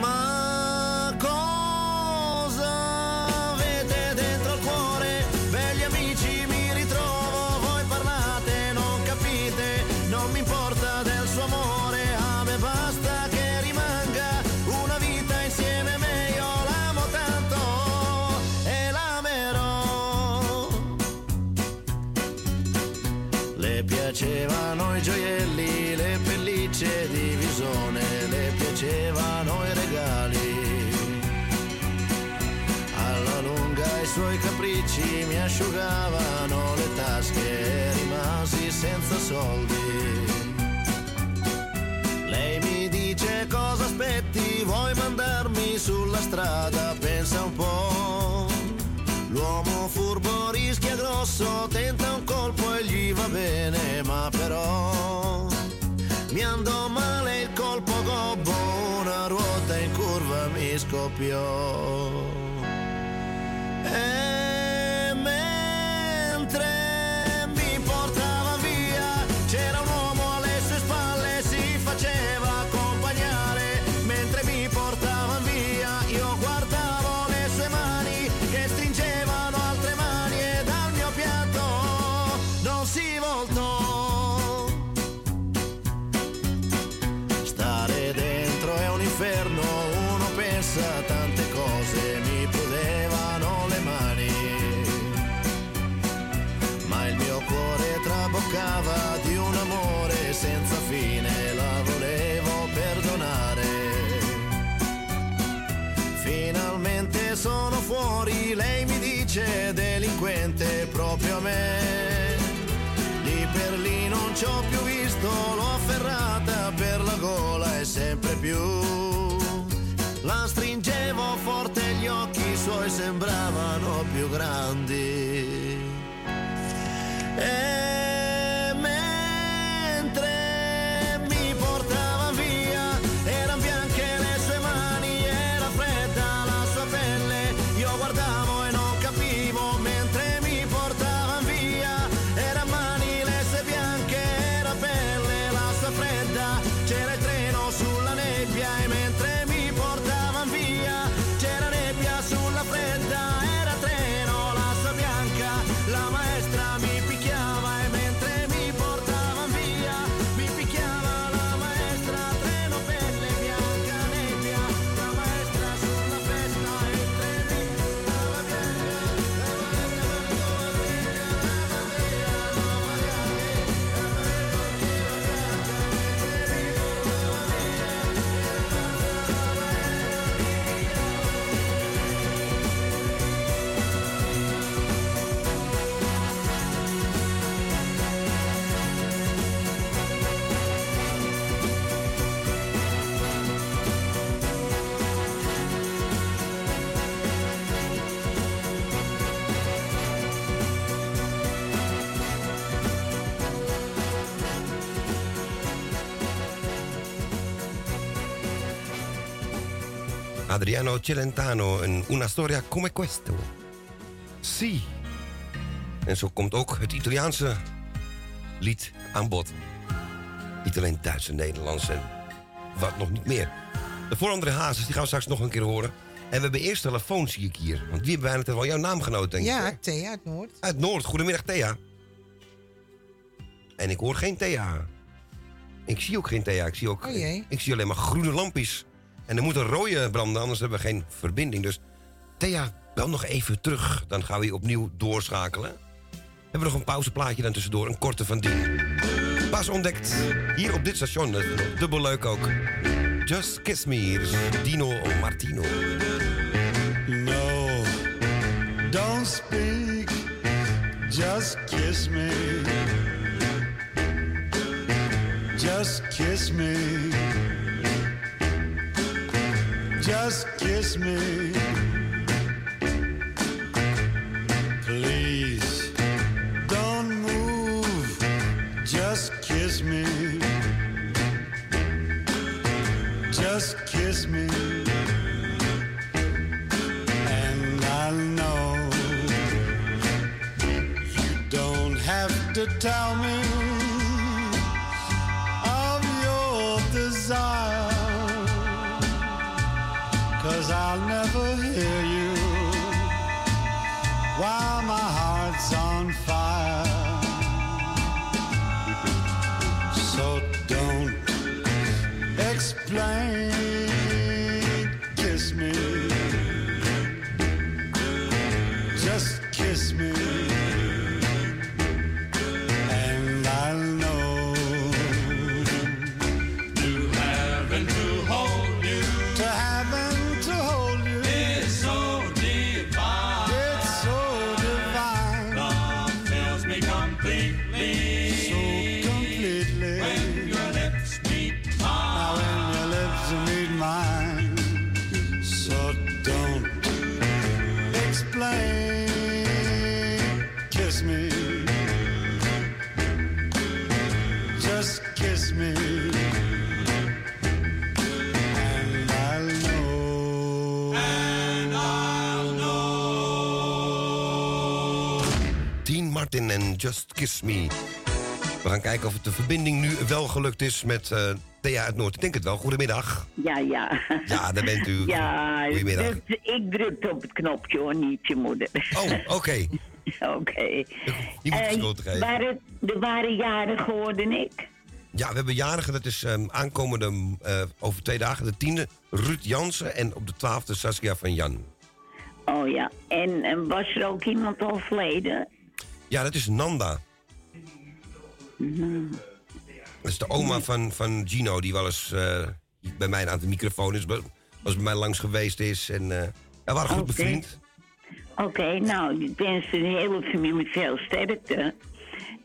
Ma cosa avete dentro il cuore? Belli amici mi ritrovo, voi parlate, non capite, non mi importa del suo amore, a me basta che piacevano i gioielli, le pellicce di visone, le piacevano i regali. Alla lunga i suoi capricci mi asciugavano le tasche e rimasi senza soldi. Lei mi dice cosa aspetti, vuoi mandarmi sulla strada, pensa un po'. L'uomo furbo rischia grosso, tenta un colpo e gli va bene, ma però mi andò male il colpo gobbo, una ruota in curva mi scoppiò. E mentre mi portava via c'era un uomo alle sue spalle, si faceva accompagnare, mentre mi portava via io guardavo le sue mani che stringeva inferno, uno pensa tante cose, mi prudevano le mani, ma il mio cuore traboccava di un amore senza fine, la volevo perdonare. Finalmente sono fuori, lei mi dice delinquente proprio a me. Lì per lì non ci ho più visto, l'ho afferrata per la gola e sempre più la stringevo forte, gli occhi suoi sembravano più grandi. E mentre mi portava via erano bianche le sue mani, era fredda la sua pelle, io guardavo e non capivo, mentre mi portava via era mani bianche, era pelle la sua fredda, c'era il treno sulla nebbia e mentre mi portavan via c'era nebbia sulla fredda, era treno la sua bianca, la maestra mi picchiava e mentre mi portavan via mi picchiava la maestra, treno pelle bianca nebbia, la maestra sulla festa e il treno mi portava via. Adriano Celentano en Una Storia Come Questo. Si. En zo komt ook het Italiaanse lied aan bod. Niet alleen Duits en Nederlands en wat nog niet meer. De voor André Hazes, die gaan we straks nog een keer horen. En we hebben eerst telefoon, zie ik hier. Want wie hebben bijna wel jouw naamgenoot, denk ik. Ja, hè? Thea uit Noord. Uit Noord. Goedemiddag, Thea. En ik hoor geen Thea. Ik zie ook geen Thea. Ik zie, ook, oh jee. Ik, ik zie alleen maar groene lampjes. En er moet een rode branden, anders hebben we geen verbinding. Dus Thea, bel nog even terug. Dan gaan we je opnieuw doorschakelen. We hebben nog een pauzeplaatje dan tussendoor. Een korte van dien. Pas ontdekt. Hier op dit station. Dubbel leuk ook. Just Kiss Me. Dino Martino. No, Don't speak, just kiss me. Just kiss me. Just kiss me. Please, don't move, just kiss me. Just kiss me. To tell me of your desire, 'cause I'll never hear you while my heart's on fire. So don't explain, kiss me, just kiss me. En Just Kiss Me. We gaan kijken of het de verbinding nu wel gelukt is met uh, Thea uit Noord. Ik denk het wel. Goedemiddag. Ja, ja. Ja, daar bent u. Ja, goedemiddag. Dus ik drukte op het knopje hoor, niet je moeder. Oh, oké. Okay. Oké. Okay. Die moet je schuld geven. Waren, er waren jarigen, hoorde ik. Ja, we hebben jarigen. Dat is um, aankomende uh, over twee dagen. De tiende, Ruud Jansen. En op de twaalfde, Saskia van Jan. Oh ja. En, en was er ook iemand al verleden? Ja, dat is Nanda. Mm. Dat is de oma van, van Gino, die wel eens uh, bij mij aan de microfoon is, was bij mij langs geweest is. En uh, we waren goed okay. bevriend. Oké, okay, nou, ik wens de hele familie veel sterkte.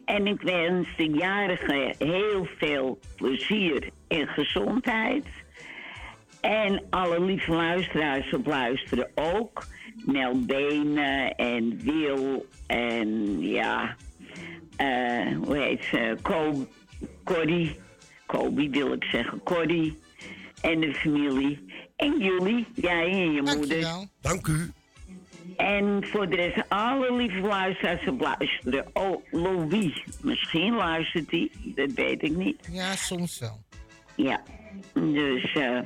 En ik wens de jarigen heel veel plezier en gezondheid. En alle lieve luisteraars op luisteren ook. Nel Benen en Wil en ja, uh, hoe heet ze, Co- Corrie, Kobi wil ik zeggen, Corrie en de familie. En jullie, jij en je moeder. Dank u. Dank u. En voor de rest, alle lieve luisteraars op luisteren. Oh, Louis, misschien luistert hij, dat weet ik niet. Ja, soms wel. Ja, dus uh,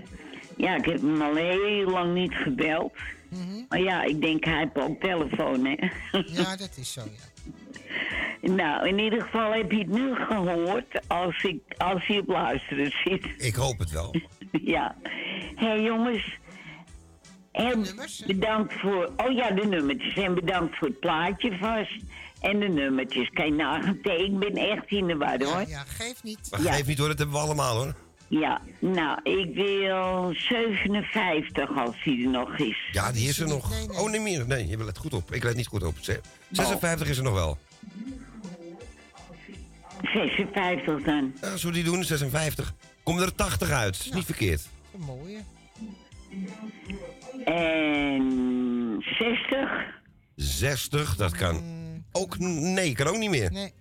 ja, ik heb hem al heel lang niet gebeld. Mm-hmm. Maar ja, ik denk, hij heeft ook telefoon, hè? Ja, dat is zo, ja. Nou, in ieder geval heb je het nu gehoord als, ik, als je op luisteren zit. Ik hoop het wel. Ja. Hé, hey, jongens. En bedankt voor... Oh ja, de nummertjes. En bedankt voor het plaatje vast. En de nummertjes. Kan je nagaan? Ik ben echt in de war, hoor. Ja, ja, geef niet. Maar geef ja. niet, hoor. Dat hebben we allemaal, hoor. Ja, nou, ik wil zevenenvijftig als die er nog is. Ja, die is er nog. Nee, nee. Oh, niet meer. Nee, je let goed op. Ik let niet goed op. zesenvijftig oh. is er nog wel. zesenvijftig dan. Ja, zullen we die doen? zesenvijftig. Kom er tachtig uit. Is nou, niet verkeerd. Een mooie. En zestig? zestig, dat kan. Mm. Ook, nee, kan ook niet meer. Nee.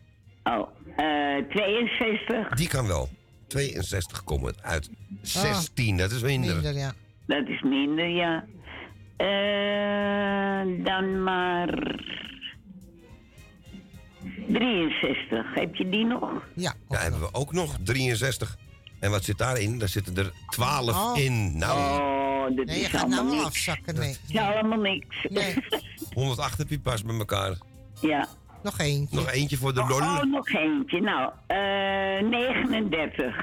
Oh, uh, tweeënzestig? Die kan wel. tweeënzestig komen uit zestien, oh, dat is minder. minder ja. Dat is minder, ja. Uh, dan maar drieënzestig, heb je die nog? Ja, ja, hebben we ook nog, drieënzestig. En wat zit daarin? Daar zitten er twaalf oh. in. Nou, oh, dat nee, is je gaat nou niks. afzakken. Nee. Dat is allemaal niks. Nee. honderdacht heb je pas met elkaar. Ja. Nog eentje. Nog eentje voor de oh, lol. Oh, nog eentje. Nou, uh, negenendertig.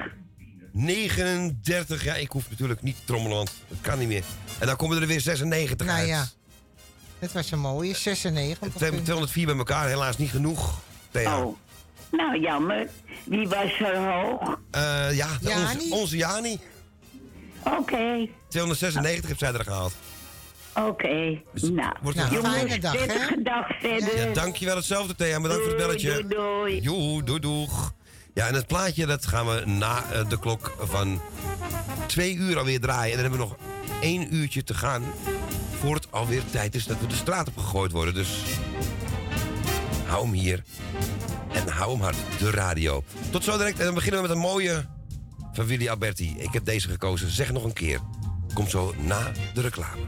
negenendertig, ja, ik hoef natuurlijk niet te trommelen, want dat kan niet meer. En dan komen er weer zesennegentig nou, uit. Nou ja, dat was een mooie, zesennegentig. We hebben tweehonderdvier bij elkaar, helaas niet genoeg. Thea. Oh, nou jammer. Wie was er hoog? Uh, ja, Jani. Onze, onze Jani. Oké. Okay. tweehonderdzesennegentig oh. heeft zij er gehaald. Oké, okay, dus, nou. Wordt het nou, fijne dag, hè? Fijne dag verder. Ja, dankjewel, hetzelfde, Thea. Bedankt voor het belletje. Doei, doei. Joe, doei, doeg. Ja, en het plaatje, dat gaan we na uh, de klok van twee uur alweer draaien. En dan hebben we nog één uurtje te gaan voor het alweer tijd is dat we de straat op gegooid worden. Dus hou hem hier en hou hem hard, de radio. Tot zo direct en dan beginnen we met een mooie van Willy Alberti. Ik heb deze gekozen, zeg nog een keer. Komt zo na de reclame.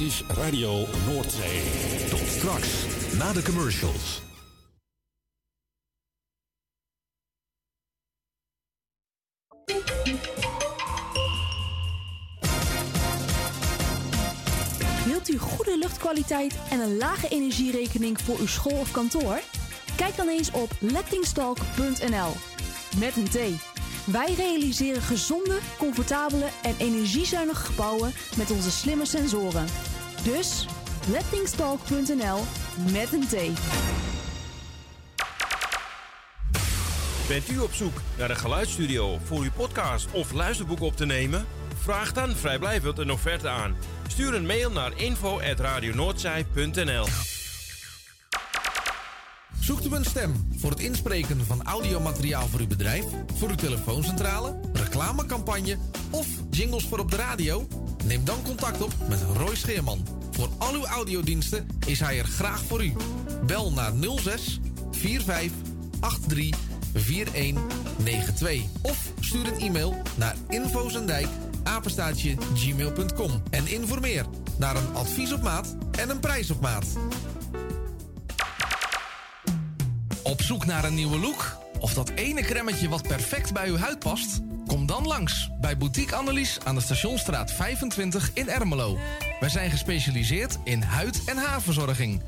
Is Radio Noordzij. Tot straks, na de commercials. Wilt u goede luchtkwaliteit en een lage energierekening voor uw school of kantoor? Kijk dan eens op lettingstalk punt n l. Met een T. Wij realiseren gezonde, comfortabele en energiezuinige gebouwen met onze slimme sensoren. Dus lettingstalk punt n l met een T. Bent u op zoek naar een geluidsstudio voor uw podcast of luisterboek op te nemen? Vraag dan vrijblijvend een offerte aan. Stuur een mail naar info at radio noordzij punt n l. Zoekt u een stem voor het inspreken van audiomateriaal voor uw bedrijf, voor uw telefooncentrale, reclamecampagne of jingles voor op de radio? Neem dan contact op met Roy Scheerman. Voor al uw audiodiensten is hij er graag voor u. Bel naar nul zes vier vijf acht drie vier een negen twee of stuur een e-mail naar infozendijk apenstaartje gmail punt com en informeer naar een advies op maat en een prijs op maat. Op zoek naar een nieuwe look? Of dat ene cremmetje wat perfect bij uw huid past? Kom dan langs bij Boutique Annelies aan de Stationstraat vijfentwintig in Ermelo. Wij zijn gespecialiseerd in huid- en haarverzorging.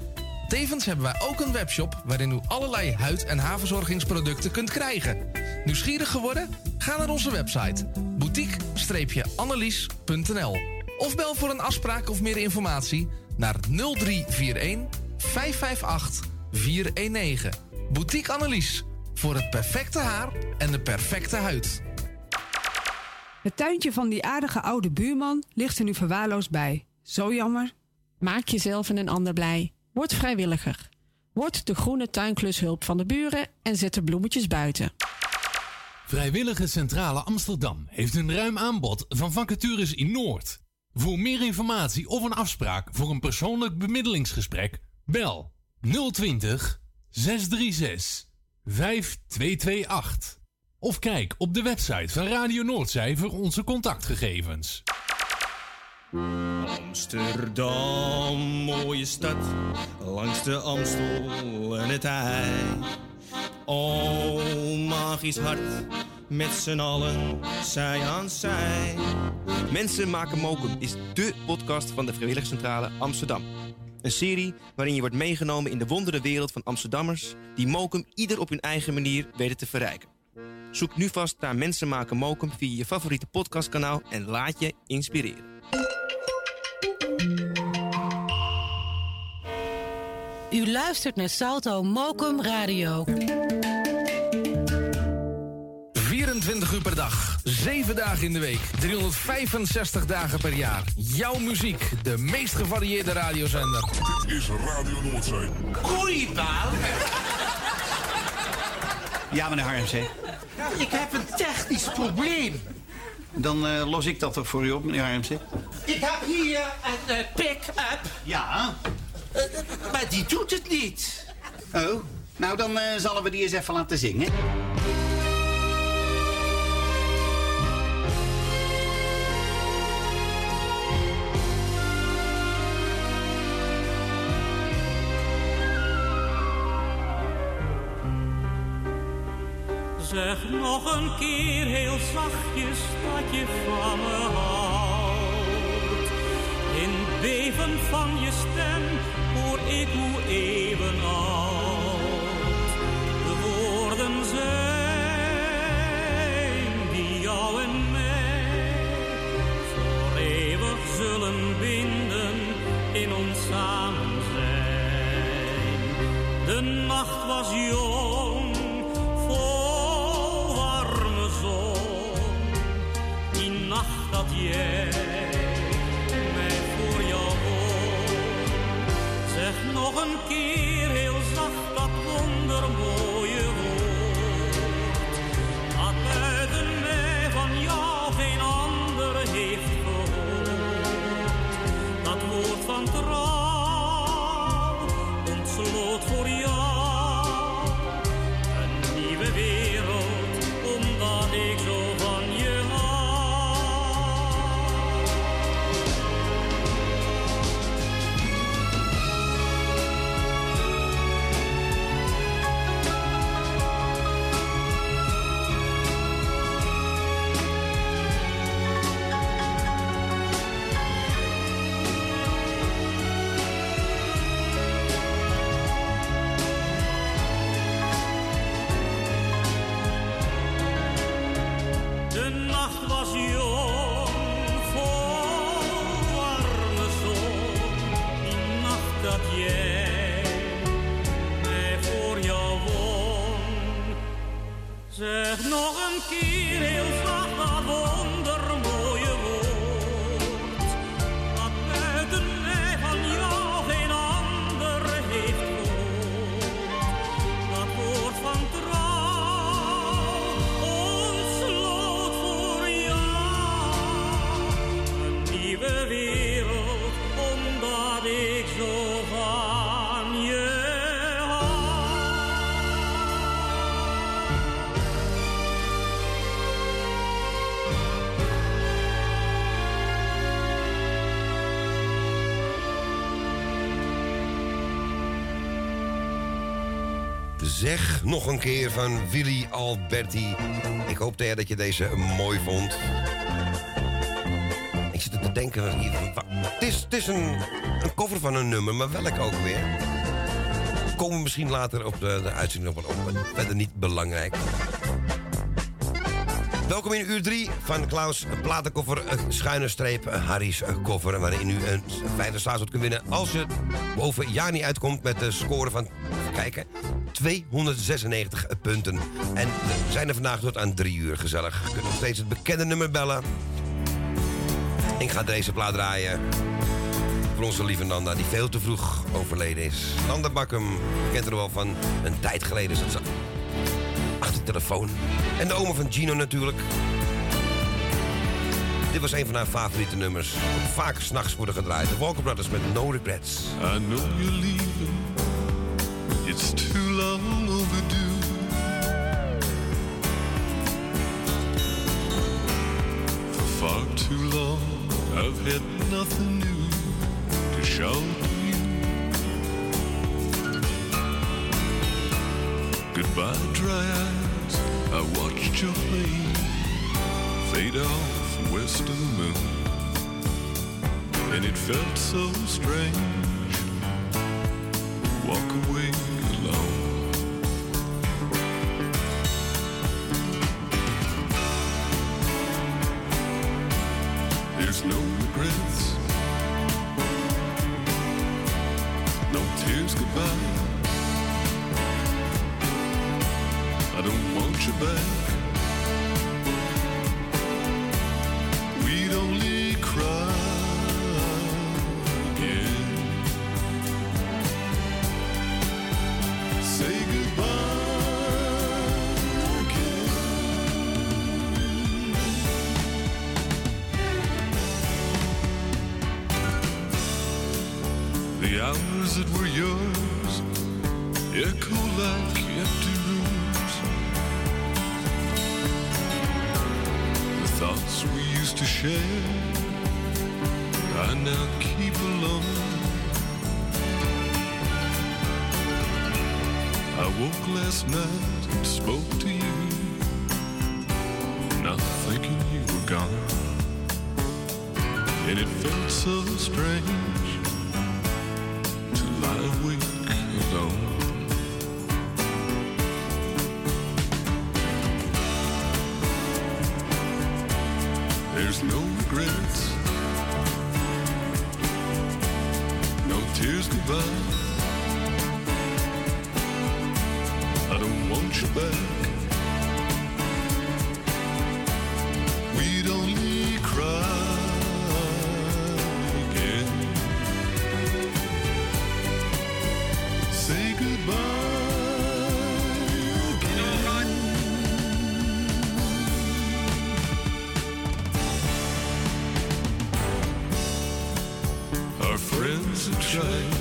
Tevens hebben wij ook een webshop waarin u allerlei huid- en haarverzorgingsproducten kunt krijgen. Nieuwsgierig geworden? Ga naar onze website boutique-annelies punt n l of bel voor een afspraak of meer informatie naar nul drie vier een vijf vijf acht vier een negen. Boutique Annelies, voor het perfecte haar en de perfecte huid. Het tuintje van die aardige oude buurman ligt er nu verwaarloosd bij. Zo jammer. Maak jezelf en een ander blij. Word vrijwilliger. Word de groene tuinklushulp van de buren en zet de bloemetjes buiten. Vrijwilligerscentrale Amsterdam heeft een ruim aanbod van vacatures in Noord. Voor meer informatie of een afspraak voor een persoonlijk bemiddelingsgesprek, bel nul twintig zes drie zes vijf twee twee acht. Of kijk op de website van Radio Noordzij voor onze contactgegevens. Amsterdam, mooie stad, langs de Amstel en het IJ. O, magisch hart, met z'n allen, zij aan zij. Mensen maken Mokum is dé podcast van de Vrijwilligerscentrale Amsterdam. Een serie waarin je wordt meegenomen in de wonderenwereld van Amsterdammers die Mokum ieder op hun eigen manier weten te verrijken. Zoek nu vast naar Mensen maken Mokum via je favoriete podcastkanaal en laat je inspireren. U luistert naar Salto Mokum Radio. vierentwintig uur per dag, zeven dagen in de week, driehonderdvijfenzestig dagen per jaar. Jouw muziek, de meest gevarieerde radiozender. Dit is Radio Noordzij. Koeienpaal! Ja, meneer Harms, hè? Ik heb een technisch probleem. Dan uh, los ik dat toch voor u op, meneer Harms, hè? Ik heb hier een uh, pick-up. Ja. Uh, maar die doet het niet. Oh, nou dan uh, zullen we die eens even laten zingen. Zeg nog een keer heel zachtjes dat je van me houdt. In het beven van je stem hoor ik hoe even oud de woorden zijn die jou en mij voor eeuwig zullen binden in ons samen zijn. De nacht was jong. Dat jij mij voor jou hoort. Zeg nog een keer heel zacht dat wondermooie woord. Dat buiten mij van jou geen ander heeft gehoord. Dat woord van trouw ontsloot voor jou een nieuwe wereld, omdat ik zo van je. Zeg nog een keer heel zacht dat wondermooie woord. Dat buiten mij van jou geen ander heeft gehoord. Dat woord van trouw ontsloot voor jou een nieuwe wereld, omdat ik zo van je. Zeg nog een keer van Willy Alberti. Ik hoop Thea, dat je deze mooi vond. Ik zit er te denken. Het is, het is een, een cover van een nummer, maar welk ook weer. Komen we misschien later op de, de uitzending nog wel op. Verder niet belangrijk. Welkom in uur drie van Klaus Platenkoffer, schuine streep, Harry's koffer. Waarin u een fijne staatslot kunt winnen als je boven Jani uitkomt met de score van, kijken, tweehonderdzesennegentig punten. En we zijn er vandaag tot aan drie uur gezellig. We kunnen nog steeds het bekende nummer bellen. Ik ga deze plaat draaien voor onze lieve Nanda, die veel te vroeg overleden is. Nanda Bakkum, kent er wel van, een tijd geleden is dat ze achter de telefoon. En de oma van Gino natuurlijk. Dit was een van haar favoriete nummers. Vaak s'nachts worden gedraaid. De Walker Brothers met No Regrets. I know you leaving. It's too long overdue. For far too long I've had nothing new to show to you. Goodbye dry eyes, I watched your plane fade off west of the moon, and it felt so strange walk away alone. There's no regrets, no tears goodbye. I don't want you back. We'd only cry again. Say goodbye again. The hours that were yours echo like empty rooms. The thoughts we used to share I now keep alone. I woke last night and spoke to you, not thinking you were gone. And it felt so strange to lie awake alone. There's no regrets, no tears goodbye. Won't you back? We'd only cry again. Say goodbye again. Our friends have tried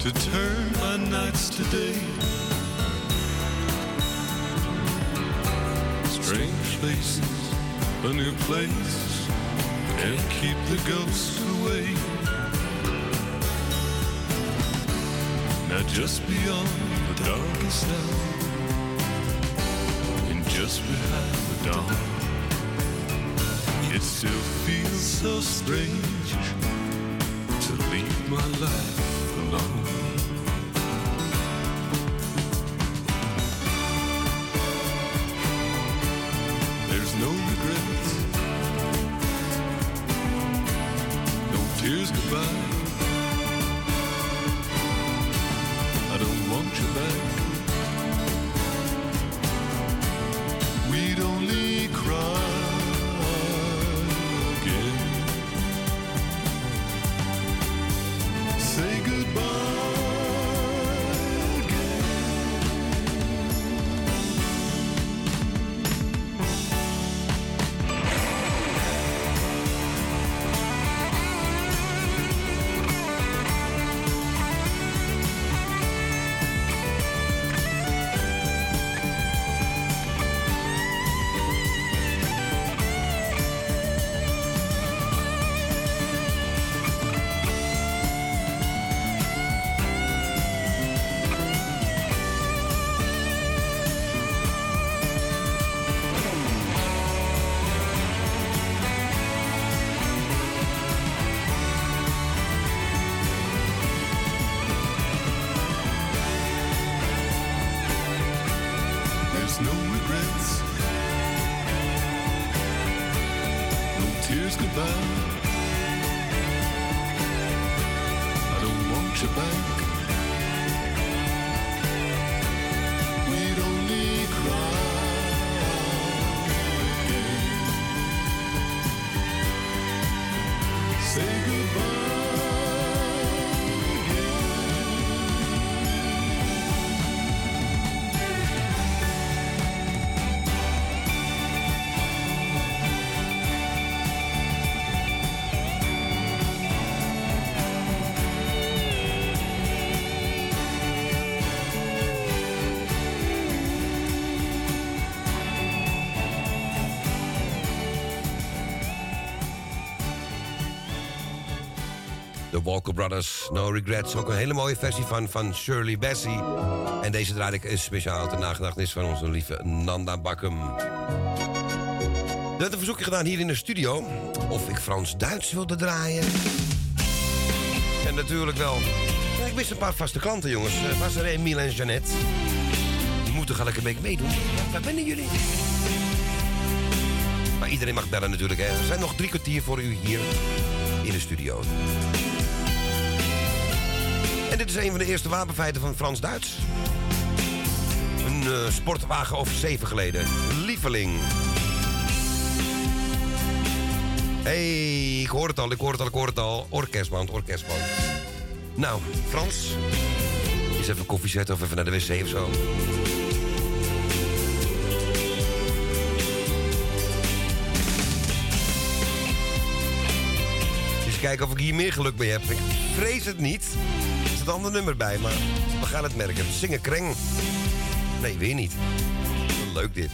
to turn my nights to day. Strange faces, a new place, and keep the ghosts away. Now just beyond the darkest hour, and just behind the dawn, it still feels so strange to leave my life alone. Here's goodbye. I don't want you back. We'd only cry again. Say goodbye again. Walker Brothers, No Regrets. Ook een hele mooie versie van, van Shirley Bassey. En deze draai ik speciaal ter nagedachtenis van onze lieve Nanda Bakkum. Er werd een verzoekje gedaan hier in de studio. Of ik Frans Duits wilde draaien. En natuurlijk wel. Ja, ik wist een paar vaste klanten, jongens. Mazaré, Emiel en Jeannette. Die moeten gelijk een week meedoen. Waar ben jullie? Maar iedereen mag bellen natuurlijk, hè. Er zijn nog drie kwartier voor u hier in de studio. En dit is een van de eerste wapenfeiten van Frans Duits. Een uh, sportwagen over zeven geleden. Lieveling. Hey, ik hoor het al, ik hoor het al, ik hoor het al. Orkestband, orkestband. Nou, Frans. Eens even koffie zetten of even naar de wc of zo. Eens kijken of ik hier meer geluk mee heb. Ik vrees het niet. Er zit een ander nummer bij, maar we gaan het merken. Zingen kreng. Nee, weer niet. Leuk dit.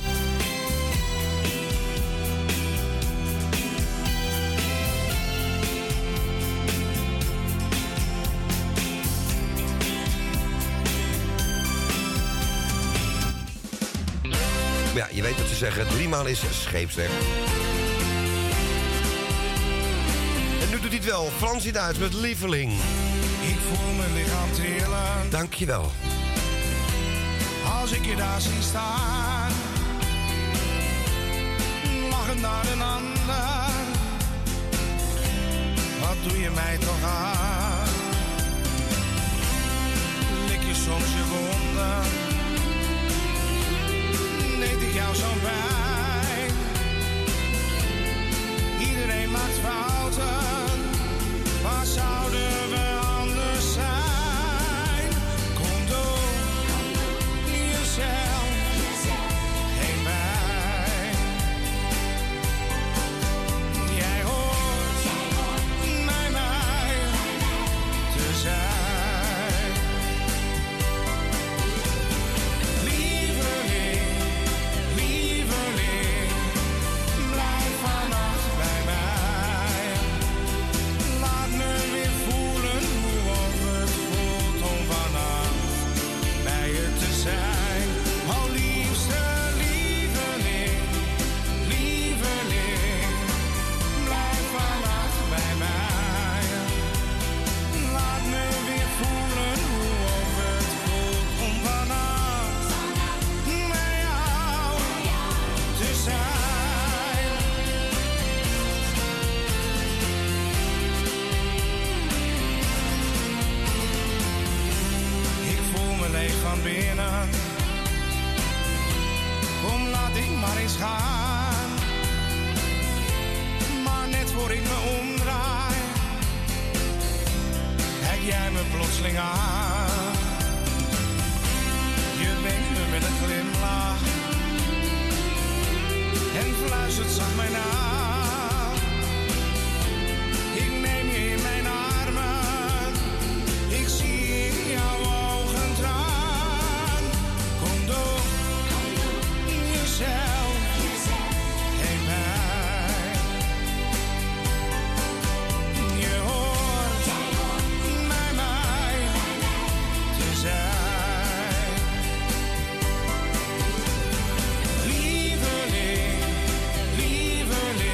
Ja, je weet wat ze zeggen. Driemaal is scheepsrecht. En nu doet hij het wel. Fransie Duits met Lieveling. Ik voel mijn lichaam trillen. Dankjewel. Als ik je daar zie staan. Lachen naar een ander. Wat doe je mij toch aan? Lik je soms je wonden? Deed ik jou zo'n pijn? Iedereen maakt fouten. Waar zouden we anders zijn? Kom door jezelf. Geen pijn. Jij hoort bij mij te zijn. Van binnen. Kom, laat ik maar eens gaan. Maar net voor ik me omdraai, hek jij me plotseling aan. Je wenkt me met een glimlach en fluistert zacht mij na. Ik neem je in mijn armen, ik zie in jouw ogen tranen. Lieveling, lieveling.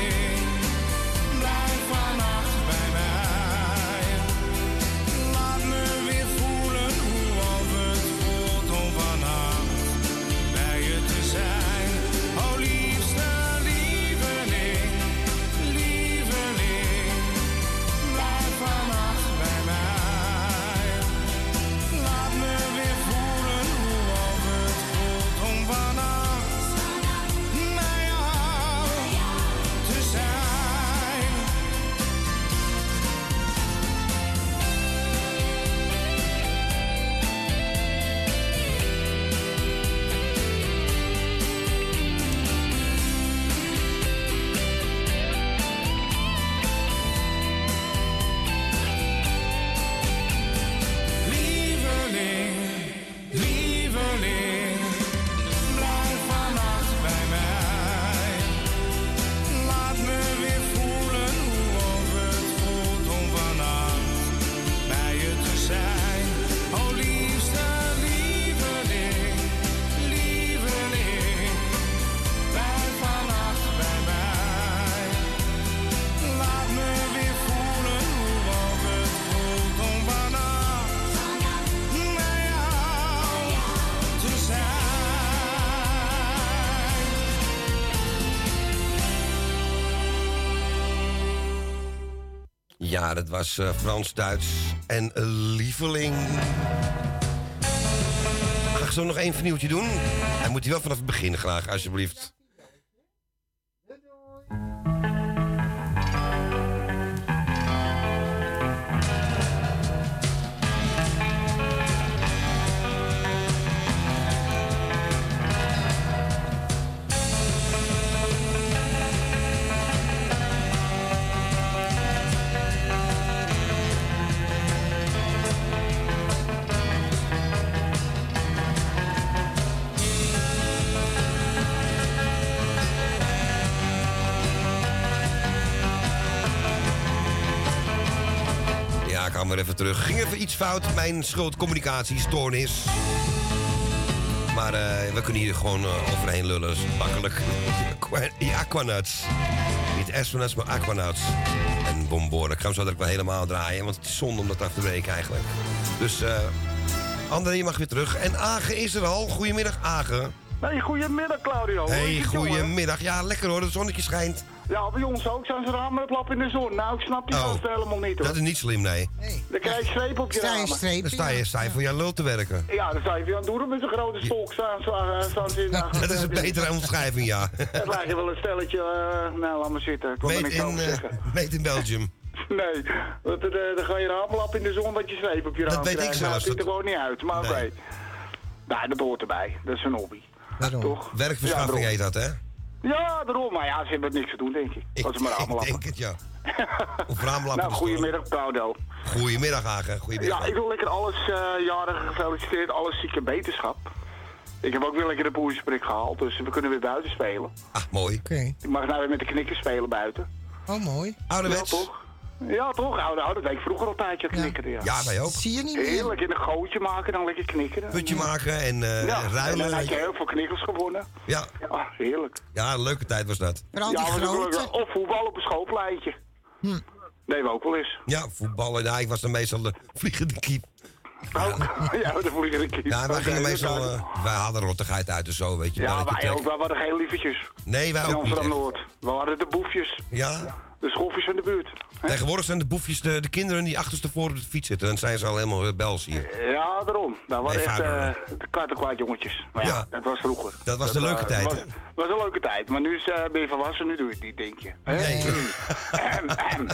Ja, dat was uh, Frans Duits en Lieveling. Ga ik zo nog één vernieuwtje doen? Hij moet hij wel vanaf het begin graag, alsjeblieft. Maar even terug. Ging even iets fout. Mijn schuld, communicatiestoornis. Maar uh, we kunnen hier gewoon uh, overheen lullen. Dat is makkelijk. Die Aquanuts. Niet Astronauts, maar Aquanuts. En Bomboren. Ik ga hem zo direct wel helemaal draaien. Want het is zonde om dat af te breken eigenlijk. Dus uh, André, je mag weer terug. En Age is er al. Goedemiddag, Age. Hey, goedemiddag, Claudio. Hey, goedemiddag. Ja, lekker hoor. Het zonnetje schijnt. Ja, bij ons ook. Zijn ze ramen met lappen in de zon? Nou, ik snap die oh, vast helemaal niet, hoor. Dat is niet slim, nee. nee. Dan krijg je streep op je ramen. Streep, dan sta je, sta je voor jouw lul te werken. Ja, dan sta je voor jou aan het doen met zo'n grote stok. Staan, staan, staan, ja, dat is een betere omschrijving, ja. Het lijkt wel een stelletje... Uh, nou, laat maar zitten. Ik made, in, uh, made in Belgium. Nee, want, uh, dan ga je raamlap in de zon dat je streep op je raam. Dat weet krijgt. Ik zelfs. Nou, dat ziet er gewoon niet uit, maar nee. Oké. Nou, dat hoort erbij. Dat is een hobby. Daarom. Toch? Werkverschaffing ja, heet dat, hè? Ja, daarom. Maar ja, ze hebben het niks te doen, denk ik. Ik, ze maar ik denk lappen. Het, ja. Of raamlappen. Nou, goedemiddag, Claudio. Goedemiddag, Hagen. Goedemiddag. Ja, ik wil lekker alles uh, jaren gefeliciteerd. Alles zieke beterschap. Ik heb ook weer lekker de boersprik gehaald, dus we kunnen weer buiten spelen. Ah, mooi. Okay. Ik mag nou weer met de knikkers spelen buiten. Oh, mooi. Ouderwets. Ja, toch? Ja, toch? Oude, oude week vroeger altijd je knikkeren, ja. Ja, wij ook. Zie je niet meer? Heerlijk in een gootje maken, dan lekker knikkeren. Putje maken en uh, ja, ruilen. En dan had je heel veel knikkers gewonnen. Ja. Ja, heerlijk. Ja, een leuke tijd was dat. Ja, was of voetbal op een schoolpleintje. Hm. Nee, we ook wel eens. Ja, voetballen. Ja, ik was dan meestal de vliegende kiep. Ja, oh, ja de vliegende kiep. Ja, wij gingen meestal... Uh, wij hadden rottigheid uit en zo, weet je. Ja, wij ook. Wij hadden geen lievertjes. Nee, wij ook niet. In Amsterdam-Noord. We hadden de boefjes. Ja. De schoffjes van de buurt. Hè? Tegenwoordig zijn de boefjes de, de kinderen die achterstevoren op de fiets zitten. Dan zijn ze al helemaal bels hier. Ja, daarom. Dat waren nee, echt uh, de kwart en kwaad jongetjes. Maar ja, ja, dat was vroeger. Dat was dat, de leuke uh, tijd. Dat was, was een leuke tijd. Maar nu is, uh, ben je volwassen, nu doe je het niet, denk je. Nee. nee. ehm, ehm.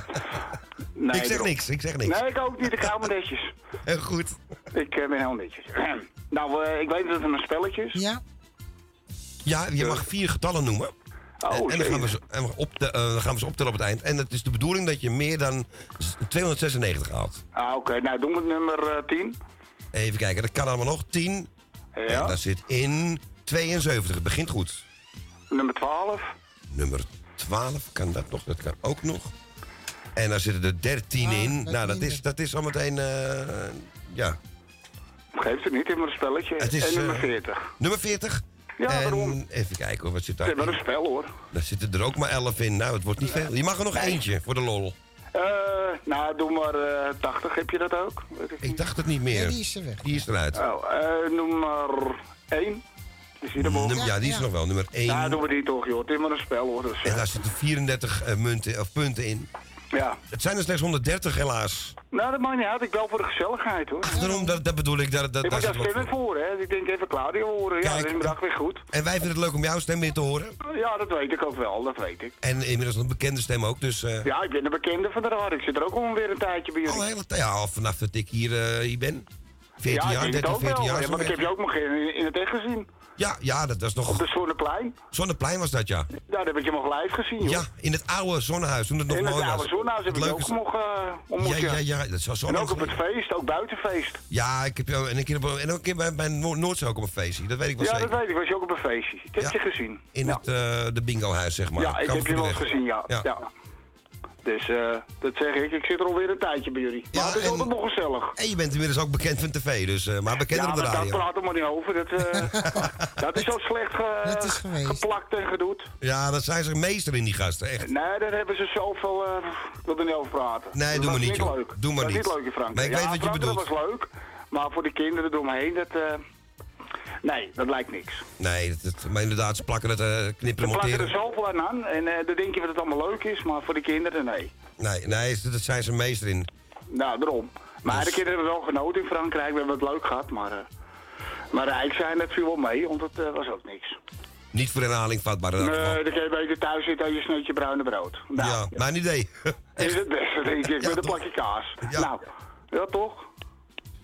nee ik zeg daarom. niks, ik zeg niks. Nee, ik ook niet. Ik hou me netjes. Heel goed. Ik uh, ben heel netjes. nou, uh, ik weet dat het een spelletje is. Ja. Ja, je mag vier getallen noemen. Oh, en dan gaan, we ze, en op de, uh, dan gaan we ze optellen op het eind. En het is de bedoeling dat je meer dan tweehonderdzesennegentig haalt. Ah, oké. Okay. Nou, doen we het nummer uh, tien. Even kijken. Dat kan allemaal nog. tien. Ja. En daar zit in tweeënzeventig. Het begint goed. Nummer twaalf. Nummer twaalf. Kan dat nog? Dat kan ook nog. En daar zitten er dertien ah, in. dertien. Nou, dat is, dat is al meteen... Uh, ja. Geeft het niet. Helemaal een spelletje. Het is, en nummer veertig. Uh, nummer veertig. Ja, en daarom. Even kijken hoor, wat zit daar? Het is wel een spel hoor. Daar zitten er ook maar elf in. Nou, het wordt niet veel. Je mag er nog nee. eentje voor de lol. Uh, nou, doe maar uh, tachtig. Heb je dat ook? Weet ik ik niet. Dacht het niet meer. Nee, die is er weg. Die is eruit. Oh, uh, nummer één. Is die erboven? Ja, ja, die is ja. nog wel. Nummer één. Ja, doen we die toch joh. Het is maar een spel hoor. Dus, en daar zitten vierendertig uh, munten, of punten in. Ja. Het zijn er slechts honderddertig helaas. Nou, dat maakt niet uit. Ik bel voor de gezelligheid, hoor. Ach, daarom, dat, dat bedoel ik. Dat, dat, ik moet daar stemmen voor, hè. Ik denk even Claudio horen. Ja, dat is mijn dag weer goed. En wij vinden het leuk om jouw stem weer te horen. Ja, dat weet ik ook wel. Dat weet ik. En inmiddels een bekende stem ook, dus... Uh... Ja, ik ben een bekende van de radio. Ik zit er ook om weer een tijdje bij jullie. Oh, hele tijd. Ja, al vanaf dat ik hier, uh, hier ben. veertien ja, jaar, dertien, veertien jaar. Ja, maar ik heb je ook nog in, in het echt gezien. Ja, ja, dat was nog... Op de Zonneplein? Zonneplein was dat, ja. Ja, daar heb ik je nog live gezien, joh. Ja, in het oude Zonnehuis, toen het nog mooi was. In het oude Zonnehuis heb ik ook nog... Uh, ja, ja, ja, dat was zo. En ook op het feest, ook buitenfeest. Ja, ik heb jou en een keer, en ook een keer bij, bij Noordzij ook op een feestje, dat weet ik wel ja, zeker. Ja, dat weet ik, was je ook op een feestje. Ik heb ja, je gezien. In ja, het uh, de bingohuis, zeg maar. Ja, ik heb je nog gezien, ja. ja. ja. Dus uh, dat zeg ik, ik zit er alweer een tijdje bij jullie. Maar ja, het is en, altijd nog gezellig. En je bent inmiddels ook bekend van tv, dus, uh, maar bekender ja, op de radio. Ja, daar praten we maar niet over. Dat, uh, dat is zo slecht ge is geplakt en gedoet. Ja, dat zijn ze meester in die gasten, echt. Nee, daar hebben ze zoveel... Uh, ik wil er niet over praten. Nee, dat doe maar niet, niet joh. Leuk. Doe maar dat niet. Dat is niet leuk in Frankrijk. Maar ik ja, weet wat je Frankrijk bedoelt. Dat was leuk, maar voor de kinderen door me heen, dat... Uh, Nee, dat lijkt niks. Nee, dat, dat, maar inderdaad, ze plakken het uh, knippen, monteren. Ze plakken er zoveel aan aan en uh, dan denk je dat het allemaal leuk is, maar voor de kinderen, nee. Nee, nee, daar zijn ze meester in. Nou, daarom. Maar dus... de kinderen hebben wel genoten in Frankrijk, we hebben het leuk gehad, maar... Uh, maar rijk zijn, dat viel wel mee, want dat uh, was ook niks. Niet voor herhaling vatbaar. Nee, dan kun je beter thuis zitten als je sneetje bruine brood. Nou, ja, ja, mijn idee. Is het beste, denk ik, ja, met een plakje kaas. Ja. Nou, ja toch?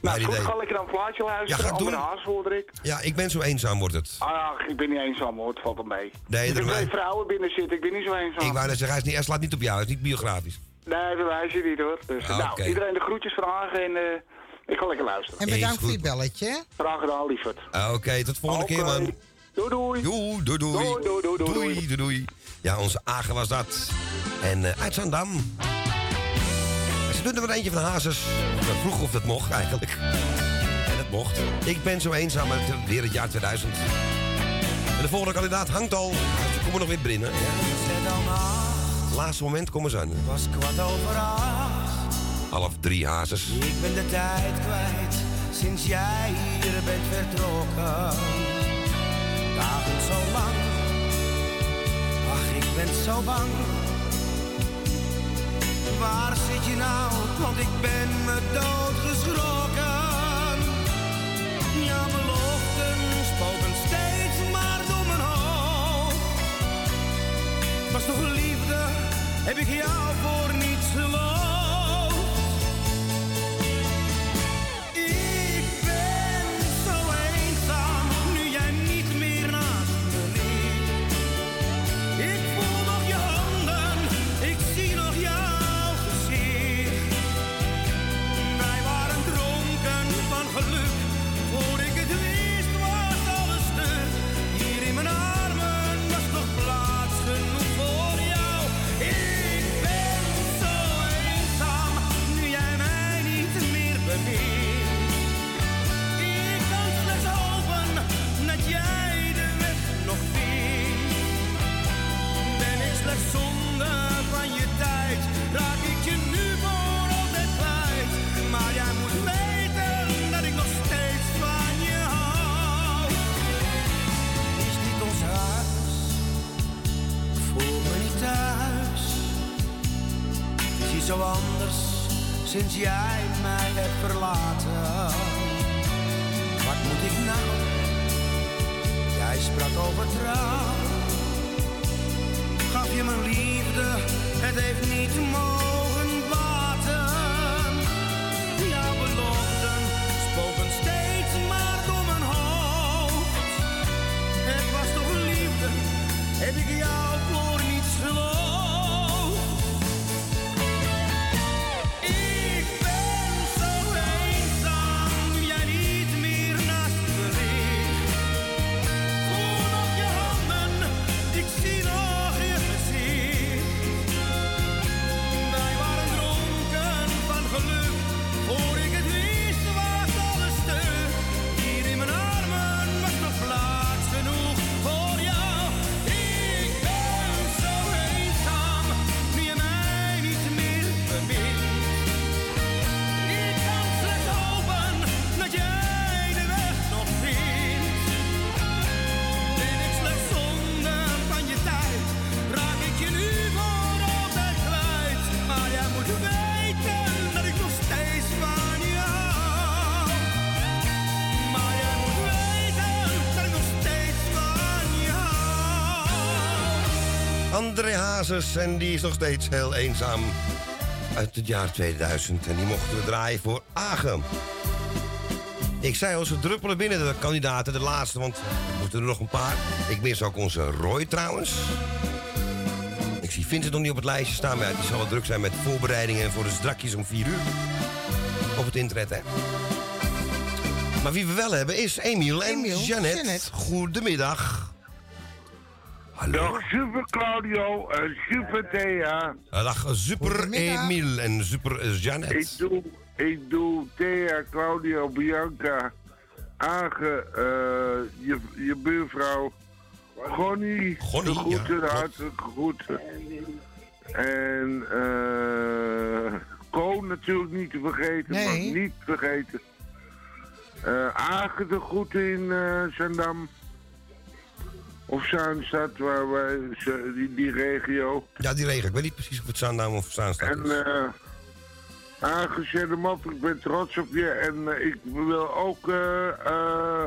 Mijn nou, goed, idee. Ga lekker naar een plaatje luisteren. Ja, ga ik doen. Haas, hoor ik. Ja, ik ben zo eenzaam, wordt het. Ach, ik ben niet eenzaam, hoor. Het valt er mee. Nee, er zijn twee vrouwen binnen zitten. Ik ben niet zo eenzaam. Ik wou net zeggen, hij, is niet, hij slaat niet op jou. Hij is niet biografisch. Nee, dat wijs je niet, hoor. Dus, ah, nou, okay. Iedereen de groetjes vragen en... Uh, ik ga lekker luisteren. En bedankt voor je belletje. Graag gedaan, lieverd. Ah, Oké, okay, tot de volgende okay. keer, man. Doei doei. Doei doei. Doei doei. Doei doei. Doei doei doei. Ja, onze Agen was dat. En uh, uit Zandam. Ze doen er maar eentje van Hazes. We vroegen of dat mocht eigenlijk. En dat mocht. Ik ben zo eenzaam met het, weer het jaar tweeduizend. En de volgende kandidaat hangt al. Ze komen nog weer binnen. Ja. Laatste moment komen ze aan. Het was kwart over acht. Half drie Hazes. Ik ben de tijd kwijt sinds jij hier bent vertrokken. De avond zo lang, ach ik ben zo bang. Waar zit je nou, want ik ben me doodgeschrokken. Jouw beloften spoken steeds maar door mijn hoofd. Was toch liefde, heb ik jou voor niets geloofd. Ik ben zo eenzaam. Ik voel nog je handen, ik zie nog jouw gezicht. Wij waren dronken van geluk, voor ik het wist was alles stuk. Hier in mijn armen was nog plaats genoeg voor jou. Ik ben zo eenzaam, nu jij mij niet meer beweert. Ik kan slechts hopen dat jij de weg nog vindt. Slechts zonder van je tijd raak ik je nu voor altijd kwijt. Maar jij moet weten dat ik nog steeds van je hou. Is dit ons huis? Ik voel me niet thuis. Ik zie zo anders sinds jij mij hebt verlaten. Wat moet ik nou? Jij sprak over trouw. Gaf je mijn liefde, het heeft niet mogen baten. Jouw beloften spoken steeds maar door mijn hoofd. Het was toch liefde, heb ik jou voor niets geloofd. Ik ben zo eenzaam, nu jij niet meer naast me ligt. Voel op je handen, ik zie nog. André Hazes, en die is nog steeds heel eenzaam uit het jaar tweeduizend. En die mochten we draaien voor Agen. Ik zei al, ze druppelen binnen de kandidaten, de laatste, want we moeten er nog een paar. Ik mis ook onze Roy trouwens. Ik zie Vincent nog niet op het lijstje staan, maar ja, die zal wel druk zijn met voorbereidingen en voor de strakjes om vier uur. Op het internet, hè. Maar wie we wel hebben is Emiel en Jeannette. Goedemiddag. Hallo. Dag super Claudio en super Thea. Dag super Emiel en super Jeannette. Ik doe, ik doe Thea, Claudio, Bianca, Agen, uh, je, je buurvrouw, Gonnie. Gonnie, de groeten, ja, hartelijke groeten. En eh. Uh, Ko natuurlijk niet te vergeten, nee. Maar niet vergeten. Uh, Agen de Goed in uh, Zandam. Of Zaanstad, waar wij, die, die regio. Ja, die regio. Ik weet niet precies of het Zaandam of Zaanstad en, is. En uh, aangezet hem op, ik ben trots op je. En uh, ik wil ook, uh, uh,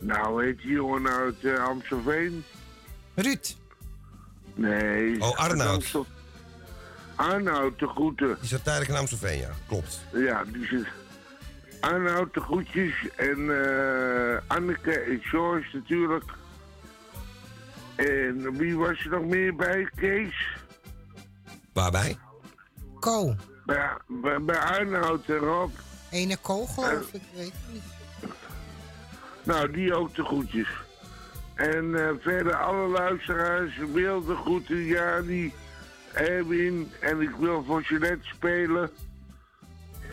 nou heet die jongen uit uh, Amstelveen. Ruud. Nee. Oh, Arnoud. Arnoud, de groeten. Die zat tijdelijk in Amstelveen, ja. Klopt. Ja, die zit... Arnoud, de groetjes. En uh, Anneke en George natuurlijk. En wie was er nog meer bij, Kees? Waarbij? Ko. Bij, bij, bij Arnoud en Rob. Ene Ko, geloof ik, weet het niet. Nou, die ook de groetjes. En uh, verder alle luisteraars, Wilde groeten, Jani, Erwin. En ik wil voor Jeanette spelen.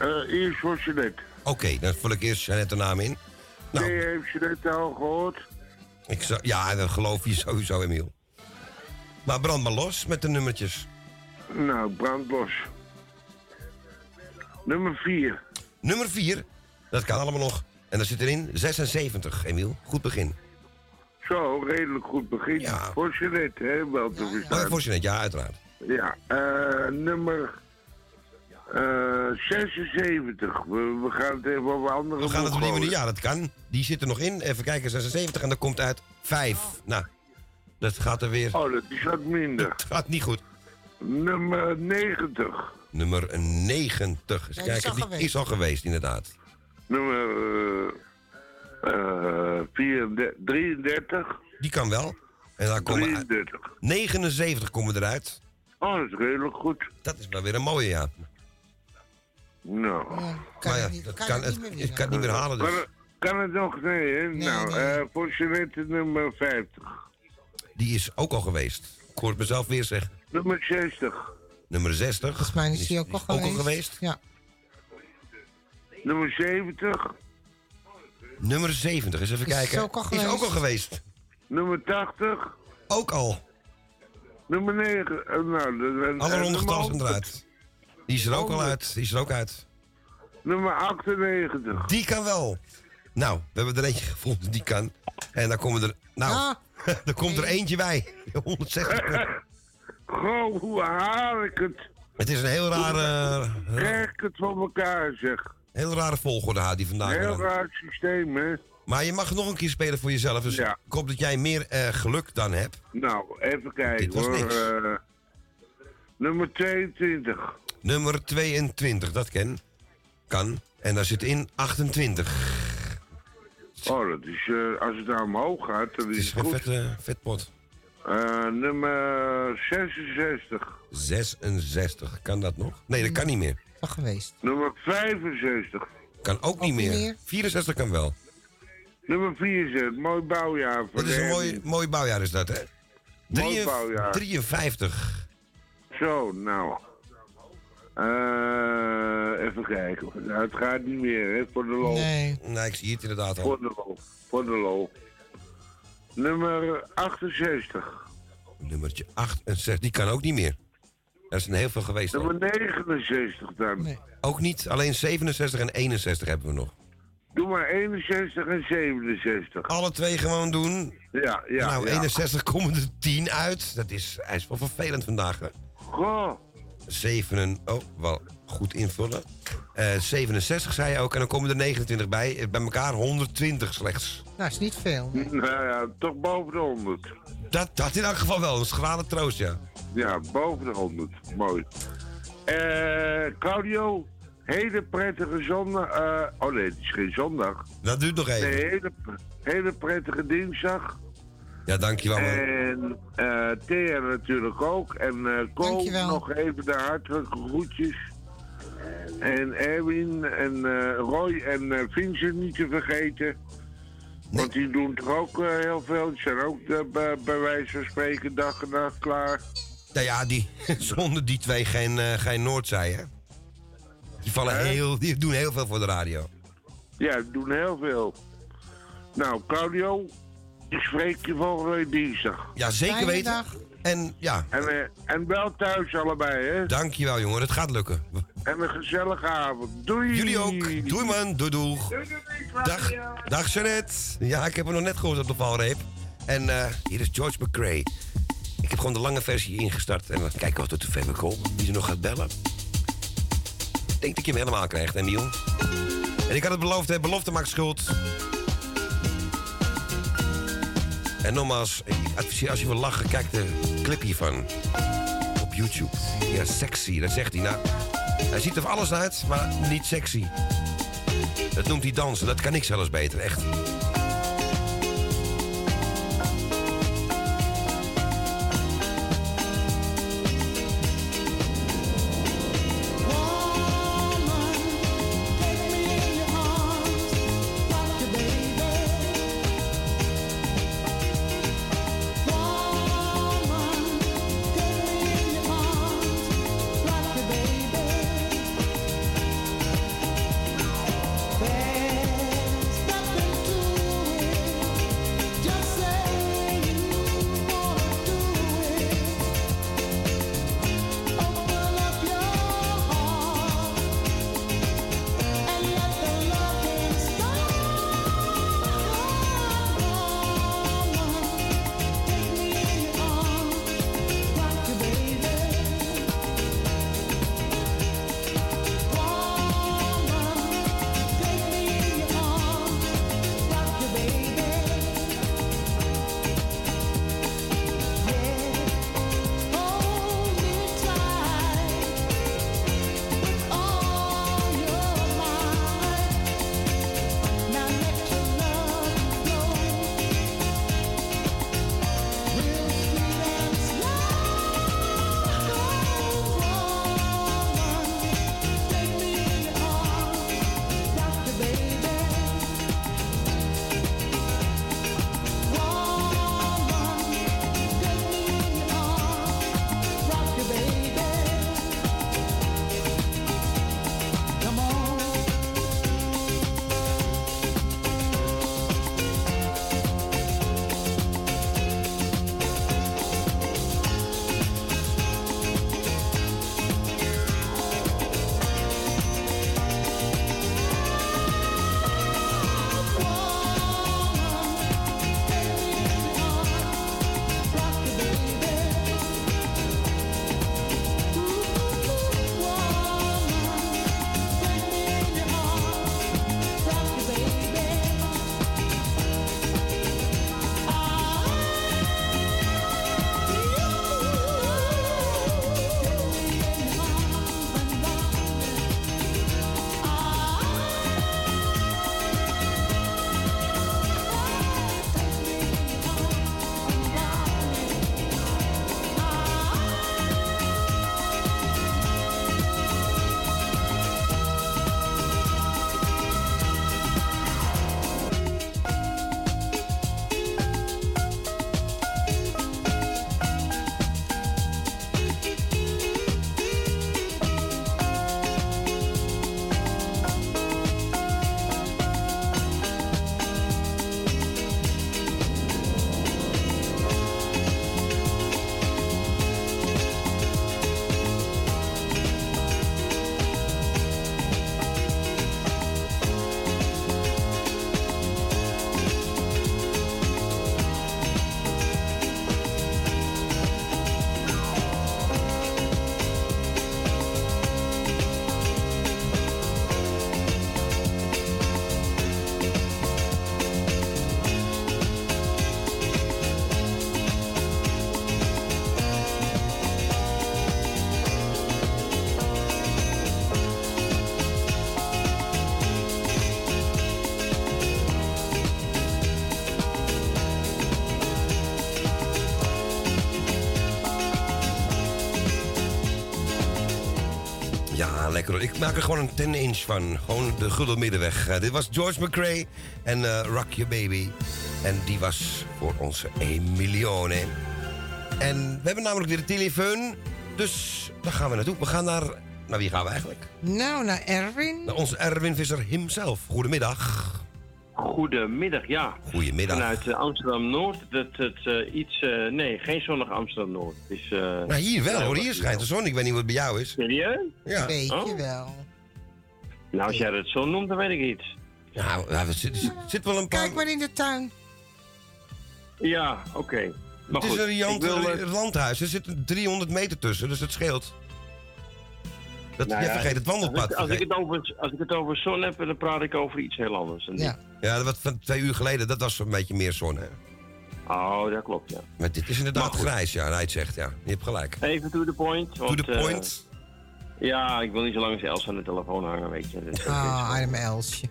Uh, eerst voor Jeanette. Oké, okay, dan vul ik eerst Jeanette de naam in. Nou. Nee, heeft Jeanette al gehoord? Ik zou, ja, dat geloof je sowieso, Emiel. Maar brand maar los met de nummertjes. Nou, brand los. Nummer vier. Nummer vier? Dat kan allemaal nog. En daar zit erin zesenzeventig, Emiel. Goed begin. Zo, redelijk goed begin. Ja. Voor Jeanette, hè? Wel te verstaan. Ja, voor Jeanette, ja, uiteraard. Ja, uh, nummer uh, zesenzeventig. We, we gaan het even over andere... We gaan het op die manier, ja, dat kan. Die zit er nog in. Even kijken, zesenzeventig. En dat komt uit vijf. Nou, dat gaat er weer... Oh, dat is wat minder. Dat gaat niet goed. Nummer negentig. Nummer negentig. Eens kijken, ja, die, is die is al geweest, inderdaad. Nummer... Uh... Uh, vierentwintig, drieëndertig. Die kan wel. En dan komen drieëndertig. Uit. negenenzeventig komen eruit. Oh, dat is redelijk goed. Dat is wel weer een mooie, ja. Nou. Ja, kan maar ja, niet, dat kan, kan het, het, het kan niet meer halen, dus. Kan, kan het nog? Nee, hè? Nee, nou, nee. Uh, voor Jeanette nummer vijftig. Die is ook al geweest. Ik hoor het mezelf weer zeggen. Nummer zestig. Nummer zestig. Volgens mij is die, die ook, is, ook al geweest. geweest. Ja. Nummer zeventig. Nummer zeventig, eens even is kijken. Ook al is ook al geweest. Nummer tachtig. Ook al. Nummer negen. Uh, nou, alle ronde getallen eruit. Die is er ook al uit. Die is er ook uit. Nummer achtennegentig. Die kan wel. Nou, we hebben er eentje gevonden die kan. En dan komen er... Nou, ah. er komt er eentje bij. honderdzestig. Goh, hoe haal ik het? Het is een heel rare... Uh, krijg ik het voor elkaar, zeg. Heel rare volgorde had die vandaag. Heel raar systeem, hè. Maar je mag nog een keer spelen voor jezelf. Dus ja. Ik hoop dat jij meer uh, geluk dan hebt. Nou, even kijken. Dit was hoor. Niks. Uh, nummer tweeëntwintig. Nummer tweeëntwintig, dat ken. Kan. En daar zit in achtentwintig. Oh, dat is... Uh, als het naar omhoog gaat, dan is het, is het goed. Het is een vet pot. Uh, nummer zesenzestig. zesenzestig. Kan dat nog? Nee, dat kan niet meer. Geweest. Nummer vijfenzestig. Kan ook, ook niet meer. meer. vierenzestig kan wel. Nummer vierenzeventig, mooi bouwjaar. Dat is een mooi, mooi bouwjaar is dat, hè? Mooi bouwjaar. drieënvijftig. Zo, nou. Uh, even kijken. Nou, het gaat niet meer, hè? Voor de lol. Nee. Nee, ik zie het inderdaad al. Voor de lol. Voor de lol. Nummer achtenzestig. Nummertje achtenzestig, die kan ook niet meer. Er zijn heel veel geweest. Nummer negenenzestig dan. Nee. Ook niet, alleen zevenenzestig en eenenzestig hebben we nog. Doe maar eenenzestig en zevenenzestig. Alle twee gewoon doen. Ja, ja. Nou, ja. eenenzestig komen er tien uit. Dat is, hij is wel vervelend vandaag. Hè? Goh. zeven, oh, wel goed invullen. Uh, zevenenzestig zei je ook, en dan komen er negenentwintig bij. Bij elkaar honderdtwintig slechts. Nou, is niet veel. Nee. Nou ja, toch boven de honderd. Dat, dat in elk geval wel, een schrale troost, ja. Ja, boven de honderd. Mooi. Eh, Claudio, hele prettige zondag. Uh, oh nee, het is geen zondag. Dat duurt nog even. Nee, hele, hele prettige dinsdag. Ja, dankjewel. Man. En uh, Thea natuurlijk ook. En uh, Ko, nog even de hartelijke groetjes. En Erwin en uh, Roy en uh, Vincent niet te vergeten. Nee. Want die doen toch ook uh, heel veel. Die zijn ook uh, bij, bij wijze van spreken dag en nacht klaar. Nou ja, die, zonder die twee geen, uh, geen Noordzij, hè? Die, vallen eh? heel, die doen heel veel voor de radio. Ja, die doen heel veel. Nou, Claudio, ik spreek je volgende week dinsdag. Ja, zeker weten. En, ja. En, uh, en wel thuis allebei, hè? Dankjewel, jongen. Het gaat lukken. En een gezellige avond. Doei! Jullie ook. Doei, man. Doei, doeg. Doei, doei. Dag, dag Jeanette. Ja, ik heb hem nog net gehoord op de valreep. En uh, hier is George McCrae. Ik heb gewoon de lange versie ingestart. En we kijken wat er te ver komt. Wie ze nog gaat bellen. Ik denk dat je hem helemaal krijgt, Emiel. En ik had het beloofd, hè. Belofte maakt schuld. En nogmaals, ik adviseer als je wil lachen, kijk de clip hiervan. Op YouTube. Ja, sexy, dat zegt hij. Nou, hij ziet er alles uit, maar niet sexy. Dat noemt hij dansen, dat kan ik zelfs beter, echt. Ik maak er gewoon een ten inch van. Gewoon de gulden middenweg. Uh, dit was George McCrae en uh, Rock Your Baby. En die was voor onze één miljoen. Hè. En we hebben namelijk weer de telefoon. Dus daar gaan we naartoe. We gaan naar... Naar wie gaan we eigenlijk? Nou, naar Erwin. Naar onze Erwin Visser himself. Goedemiddag. Goedemiddag, ja. Goedemiddag. Vanuit uh, Amsterdam-Noord. Dat het uh, iets... Uh, nee, geen zonnig Amsterdam-Noord. Dus, uh, nou, hier wel hoor. Hier schijnt de zon. Ik weet niet wat bij jou is. Serieus? Ja. Weet je wel. Nou, als jij dat zo noemt, dan weet ik iets. Nou, nou er zit, zit wel een paar... Kijk maar in de tuin. Ja, oké. Okay. Het is een Jant wil... landhuis. Er zit driehonderd meter tussen, dus dat scheelt. Dat, nou ja, je vergeet het wandelpad. Als, als, ik het over, als ik het over zon heb, dan praat ik over iets heel anders. Ja, ja wat, van twee uur geleden, dat was een beetje meer zon, hè? Oh, dat klopt, ja. Maar dit is inderdaad grijs, ja. Hij zegt, ja. Je hebt gelijk. Even to the point. Want, to the point. Uh, ja, ik wil niet zo lang als Els aan de telefoon hangen, weet je. Dus ah, oh, arme Elsje.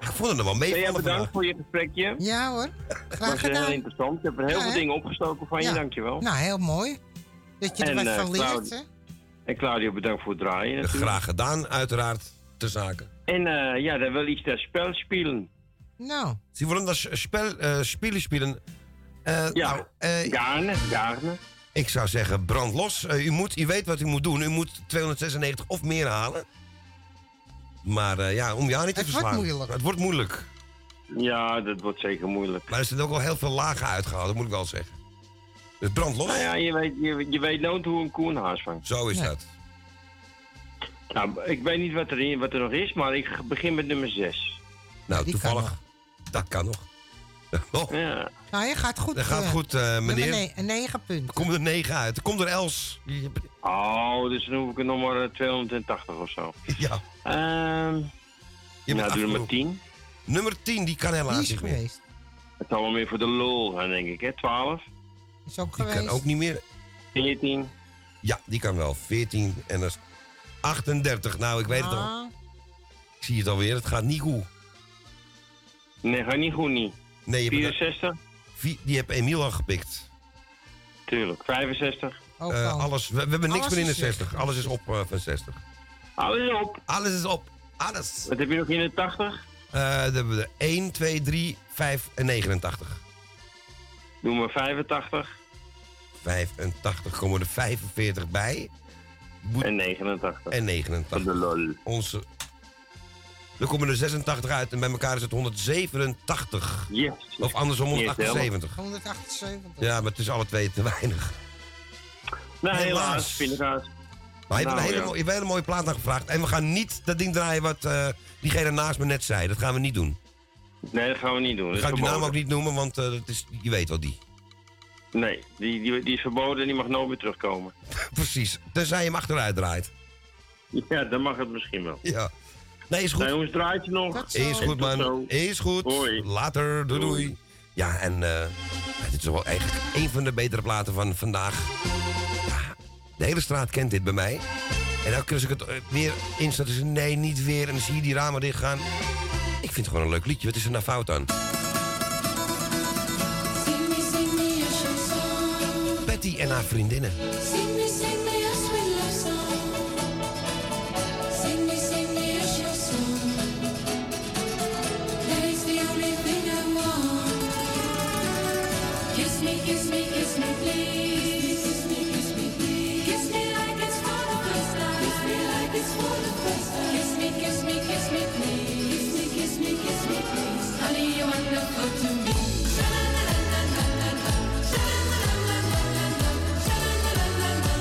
Ik vond het nog wel mee. Ja, bedankt voor je gesprekje. Ja hoor, graag gedaan. Dat was heel interessant. Ik heb er heel ja, veel he? dingen opgestoken van ja. je, dankjewel. Nou, heel mooi. Dat je er en, wat van uh, leert, hè. En Claudio, bedankt voor het draaien natuurlijk. Graag gedaan, uiteraard, ter zake. En uh, ja, dan wil iets dat spel spelen. Nou. Ze willen dat spel, uh, spelen spelen. Uh, ja, nou, uh, gaarne, gaarne. Ik zou zeggen, brand los. Uh, u, moet, u weet wat u moet doen. U moet tweehonderdzesennegentig of meer halen. Maar uh, ja, om jou niet te verslaan. Het wordt moeilijk. Het wordt moeilijk. Ja, dat wordt zeker moeilijk. Maar er zijn ook wel heel veel lagen uitgehaald, dat moet ik wel zeggen. Dus brand los. Nou ja, je weet, je, je weet nooit hoe een koe een haas vangt. Zo is nee. dat. Nou, ik weet niet wat er, wat er nog is, maar ik begin met nummer zes. Nou, Die toevallig. Kan dat kan nog. Oh. Ja. Nou, je gaat goed. Dat gaat goed, uh, meneer. Nee, een negen punt. Komt er negen uit. Komt er Els. Oh, dus dan hoef ik er nog maar tweehonderdtachtig of zo. Ja. Uh, je nou, doe nummer tien. Nummer tien, die kan helaas niet meer. Het zal wel meer voor de lol zijn, denk ik, hè? twaalf. Is ook geweest. Die kan ook niet meer. veertien. Ja, die kan wel. veertien en dat is achtendertig. Nou, ik weet ah. het al. Ik zie het alweer. Het gaat niet goed. Nee, het gaat niet goed, niet. Nee, vierenzestig? Dat, die heb Emiel al gepikt. Tuurlijk. vijfenzestig. Uh, alles, we, we hebben niks alles meer in de zestig. Alles is op uh, van zestig. Alles is op. Alles is op. Alles. Wat heb je nog in de tachtig? Uh, dan hebben we er één, twee, drie, vijf en negenentachtig. Noem maar vijfentachtig. vijfentachtig komen er vijfenveertig bij. Bo- en negenentachtig. En negenentachtig. De lol. Onze... Dan komen er zesentachtig uit en bij elkaar is het honderdzevenentachtig. Yes. Of andersom honderdachtenzeventig. honderdachtenzeventig. Ja, maar het is alle twee te weinig. Nou, helaas. helaas. Maar je, nou, hebt een hele, ja. je hebt een hele mooie plaat naar gevraagd. En we gaan niet dat ding draaien wat uh, diegene naast me net zei. Dat gaan we niet doen. Nee, dat gaan we niet doen. Dat ga ik die naam ook niet noemen, want uh, dat is, je weet wel die. Nee, die, die, die is verboden en die mag nooit meer terugkomen. Precies. Tenzij je hem achteruit draait. Ja, dan mag het misschien wel. Ja. Nee, is goed. Nee, jongens, draait je nog. Is goed, man. Is goed. Hoi. Later. Doei, doei. Ja, en uh, dit is wel eigenlijk een van de betere platen van vandaag. Ja, de hele straat kent dit bij mij. En dan kun ik het weer instaan. Dus nee, niet weer. En dan zie je die ramen dicht gaan. Ik vind het gewoon een leuk liedje. Wat is er nou fout aan? Patty en haar vriendinnen. Kiss me, kiss me, please. Kiss me, kiss me, please. Kiss me like it's for the first time. Kiss me like it's for the first time. Kiss me, kiss me, kiss me, please. Kiss me, kiss me, kiss me, please. Honey, you're wonderful to me. Sha la la la la la la. Sha la la la la la la. Sha la la la la la.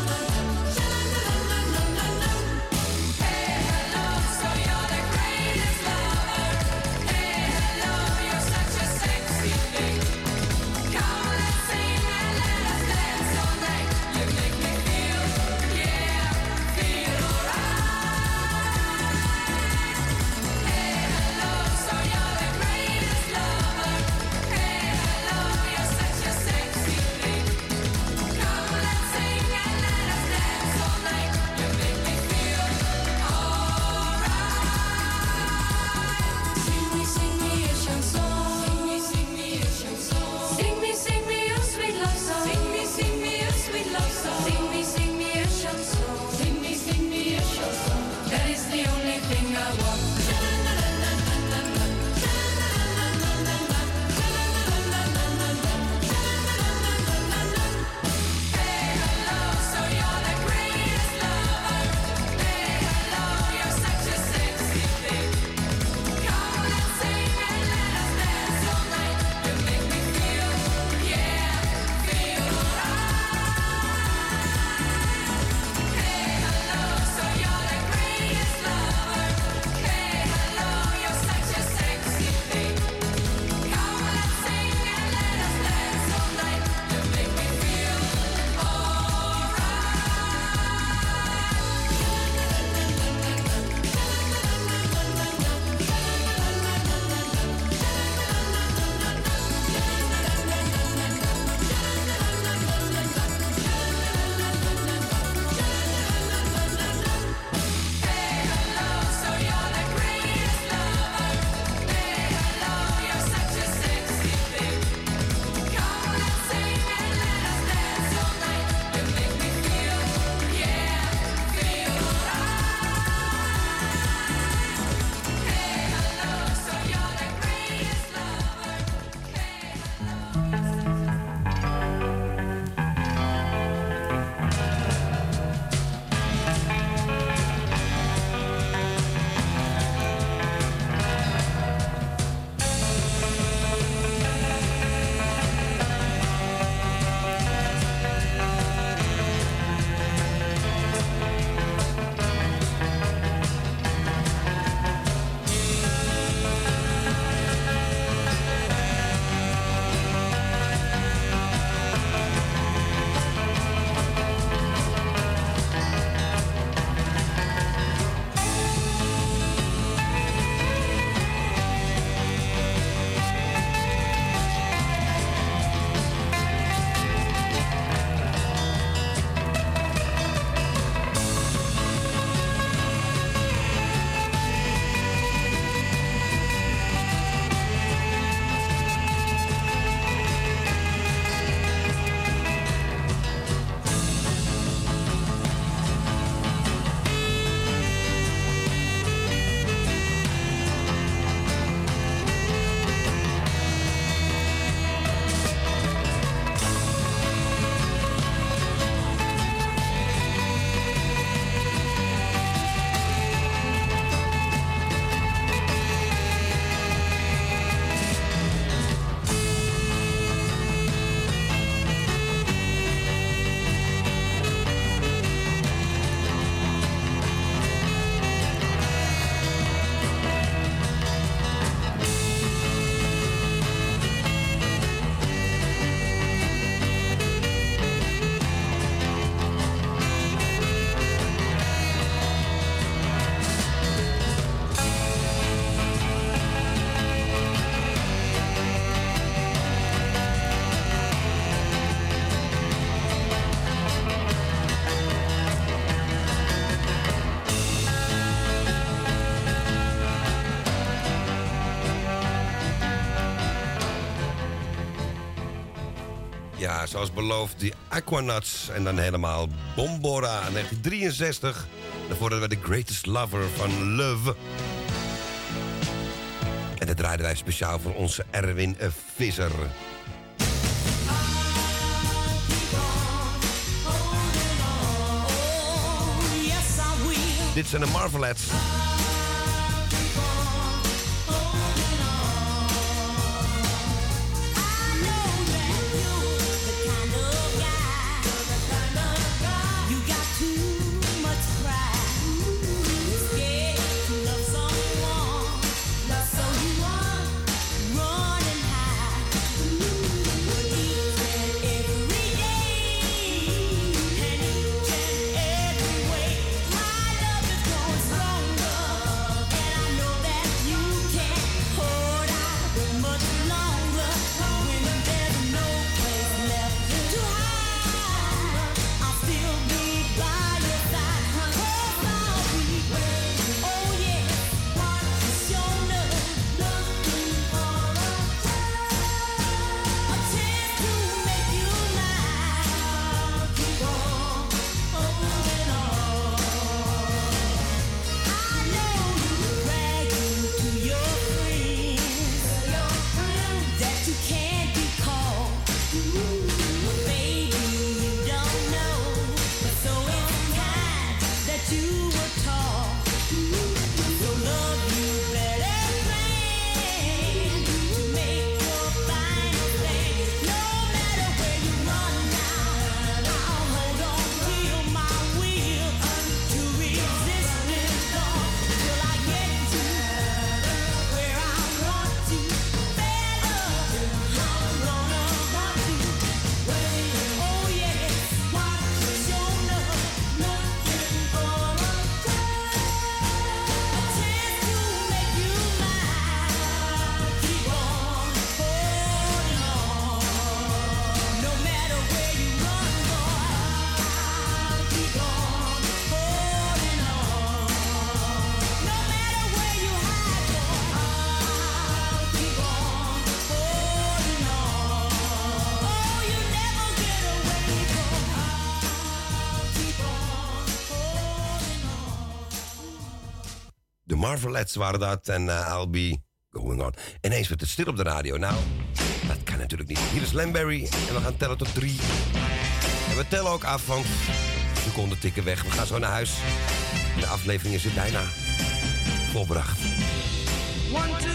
zoals beloofd, die Aquanuts. En dan helemaal Bombora negentien drieënzestig. Daarvoor hadden we The Greatest Lover van Love. En dat draaiden wij speciaal voor onze Erwin Visser. Dit zijn de Marvelettes. Marvelettes waren dat en uh, I'll be going on. Ineens werd het stil op de radio. Nou, dat kan natuurlijk niet. Hier is Len Barry en we gaan tellen tot drie. En we tellen ook af, want seconden tikken weg. We gaan zo naar huis. De aflevering is er bijna volbracht. One, two.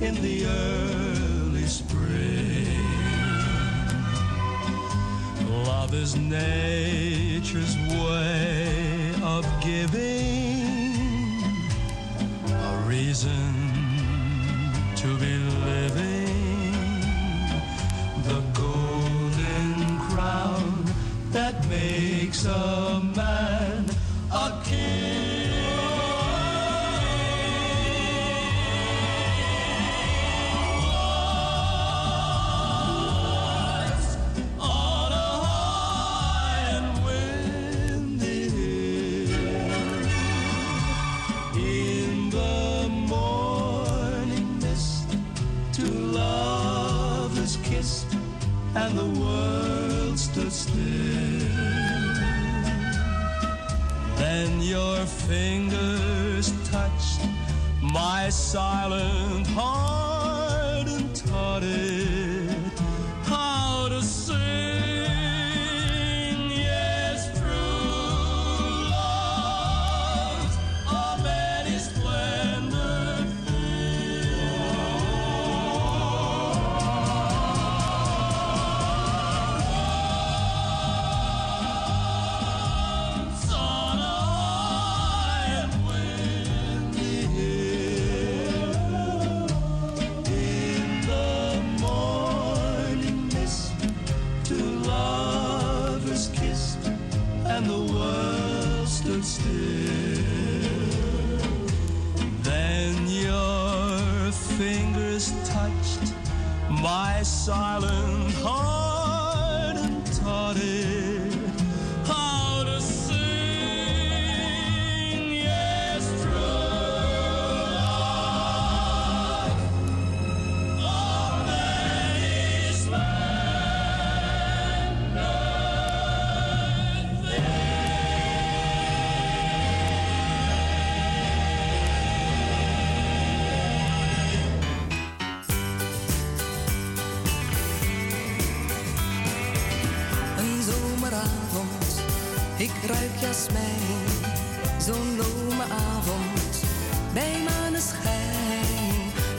in the early spring. Love is nature's way of giving a reason to be living. The golden crown that makes a man a king. And the world stood still. Then your fingers touched my silent heart and taught it how to sing. Yes, true love's a many splendid thing. Fingers touched my silent heart and taught it how to sing. Yes, true love of many splendid things. Ik ruik jasmijn, zo'n lome avond, bij maneschijn.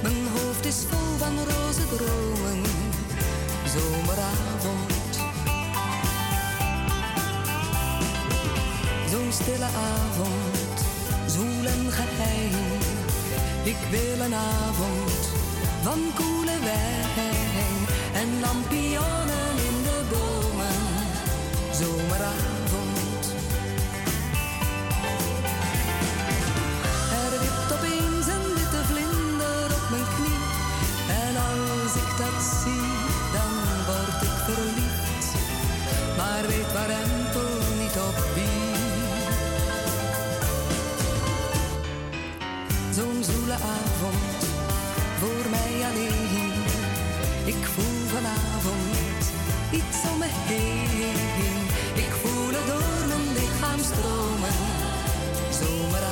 Mijn hoofd is vol van roze dromen, zomeravond. Zo'n stille avond, zoel en geheim. Ik wil een avond van koele wijn en lampionnen in de bomen, zomeravond. Opeens een witte vlinder op mijn knie. En als ik dat zie, dan word ik verliefd. Maar weet warempel niet op wie. Zo'n zoele avond, voor mij alleen. Ik voel vanavond iets om me heen. Ik voel het door mijn lichaam stromen. Zomeravond.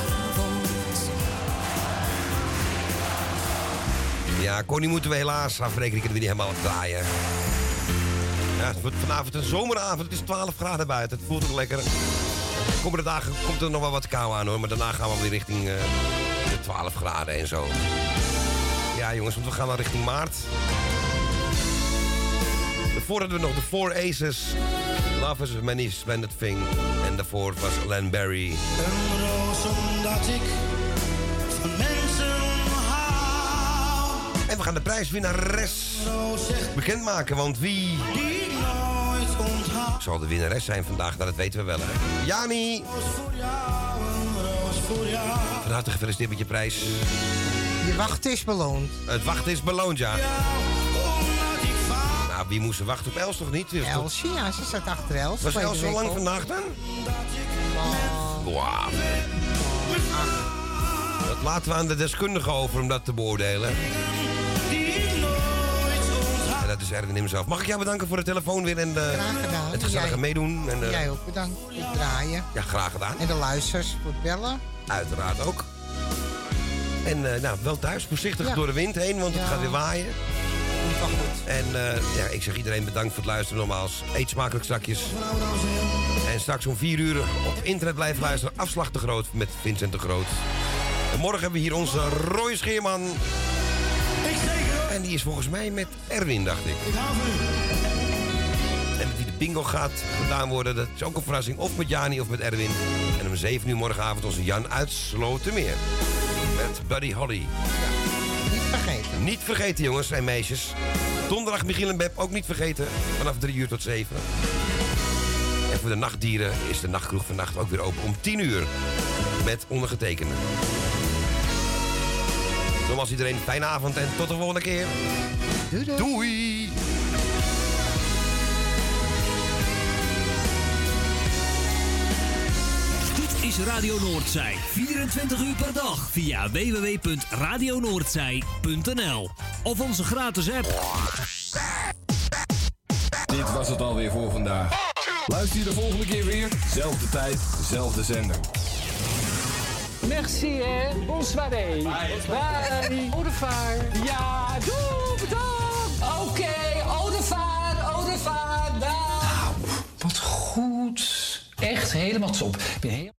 Ja, Connie moeten we helaas afrekenen. Ik kan weer niet helemaal op draaien. Ja, het wordt vanavond een zomeravond. Het is twaalf graden buiten. Het voelt ook lekker. De komende dagen komt er nog wel wat kou aan hoor. Maar daarna gaan we weer richting uh, de twaalf graden en zo. Ja jongens, want we gaan dan richting maart. Daarvoor hadden we nog de Four Aces. Love is a many splendid thing. En daarvoor was Len Barry. Een roos omdat ik van mensen. En we gaan de prijswinnares bekendmaken, want wie zal de winnares zijn vandaag? Nou, dat weten we wel, hè. Jani! Van harte gefeliciteerd met je prijs. Je wacht is beloond. Het wachten is beloond, ja. Nou, wie moest wachten op Els toch niet? Els, ja, ze zat achter Els. Was Els zo lang vandaag dan? Wow. Wow. Dat laten we aan de deskundigen over om dat te beoordelen. Dat is Erwin hemzelf. Mag ik jou bedanken voor de telefoon weer en de, het gezellige jij, meedoen. En de, jij ook bedankt voor het draaien. Ja, graag gedaan. En de luisters voor het bellen. Uiteraard ook. En uh, nou, wel thuis, voorzichtig ja. door de wind heen, want ja. het gaat weer waaien. Komt goed. En uh, ja, ik zeg iedereen bedankt voor het luisteren nogmaals. Eet smakelijk strakjes. En straks om vier uur op internet blijven luisteren. Afslag de Groot met Vincent de Groot. En morgen hebben we hier onze Roy Scheerman. Ik En die is volgens mij met Erwin, dacht ik. En die de bingo gaat gedaan worden, dat is ook een verrassing. Of met Jani of met Erwin. En om zeven uur morgenavond onze Jan uit Slotermeer. Met Buddy Holly. Niet vergeten. Niet vergeten, jongens en meisjes. Donderdag Michiel en Beb, ook niet vergeten. Vanaf drie uur tot zeven. En voor de nachtdieren is de nachtkroeg vannacht ook weer open om tien uur. Met ondergetekende. Nogmaals iedereen, fijne avond en tot de volgende keer. Doei! Doei. Doei. Dit is Radio Noordzij, vierentwintig uur per dag. Via w w w punt radio noordzij punt n l of onze gratis app. Dit was het alweer voor vandaag. Luister je de volgende keer weer, zelfde tijd, zelfde zender. Merci, hè. Bonsoiré. Bye. Au revoir. Ja, doei, bedankt. Oké, okay, au revoir, au revoir. Nou, wat goed. Echt helemaal top.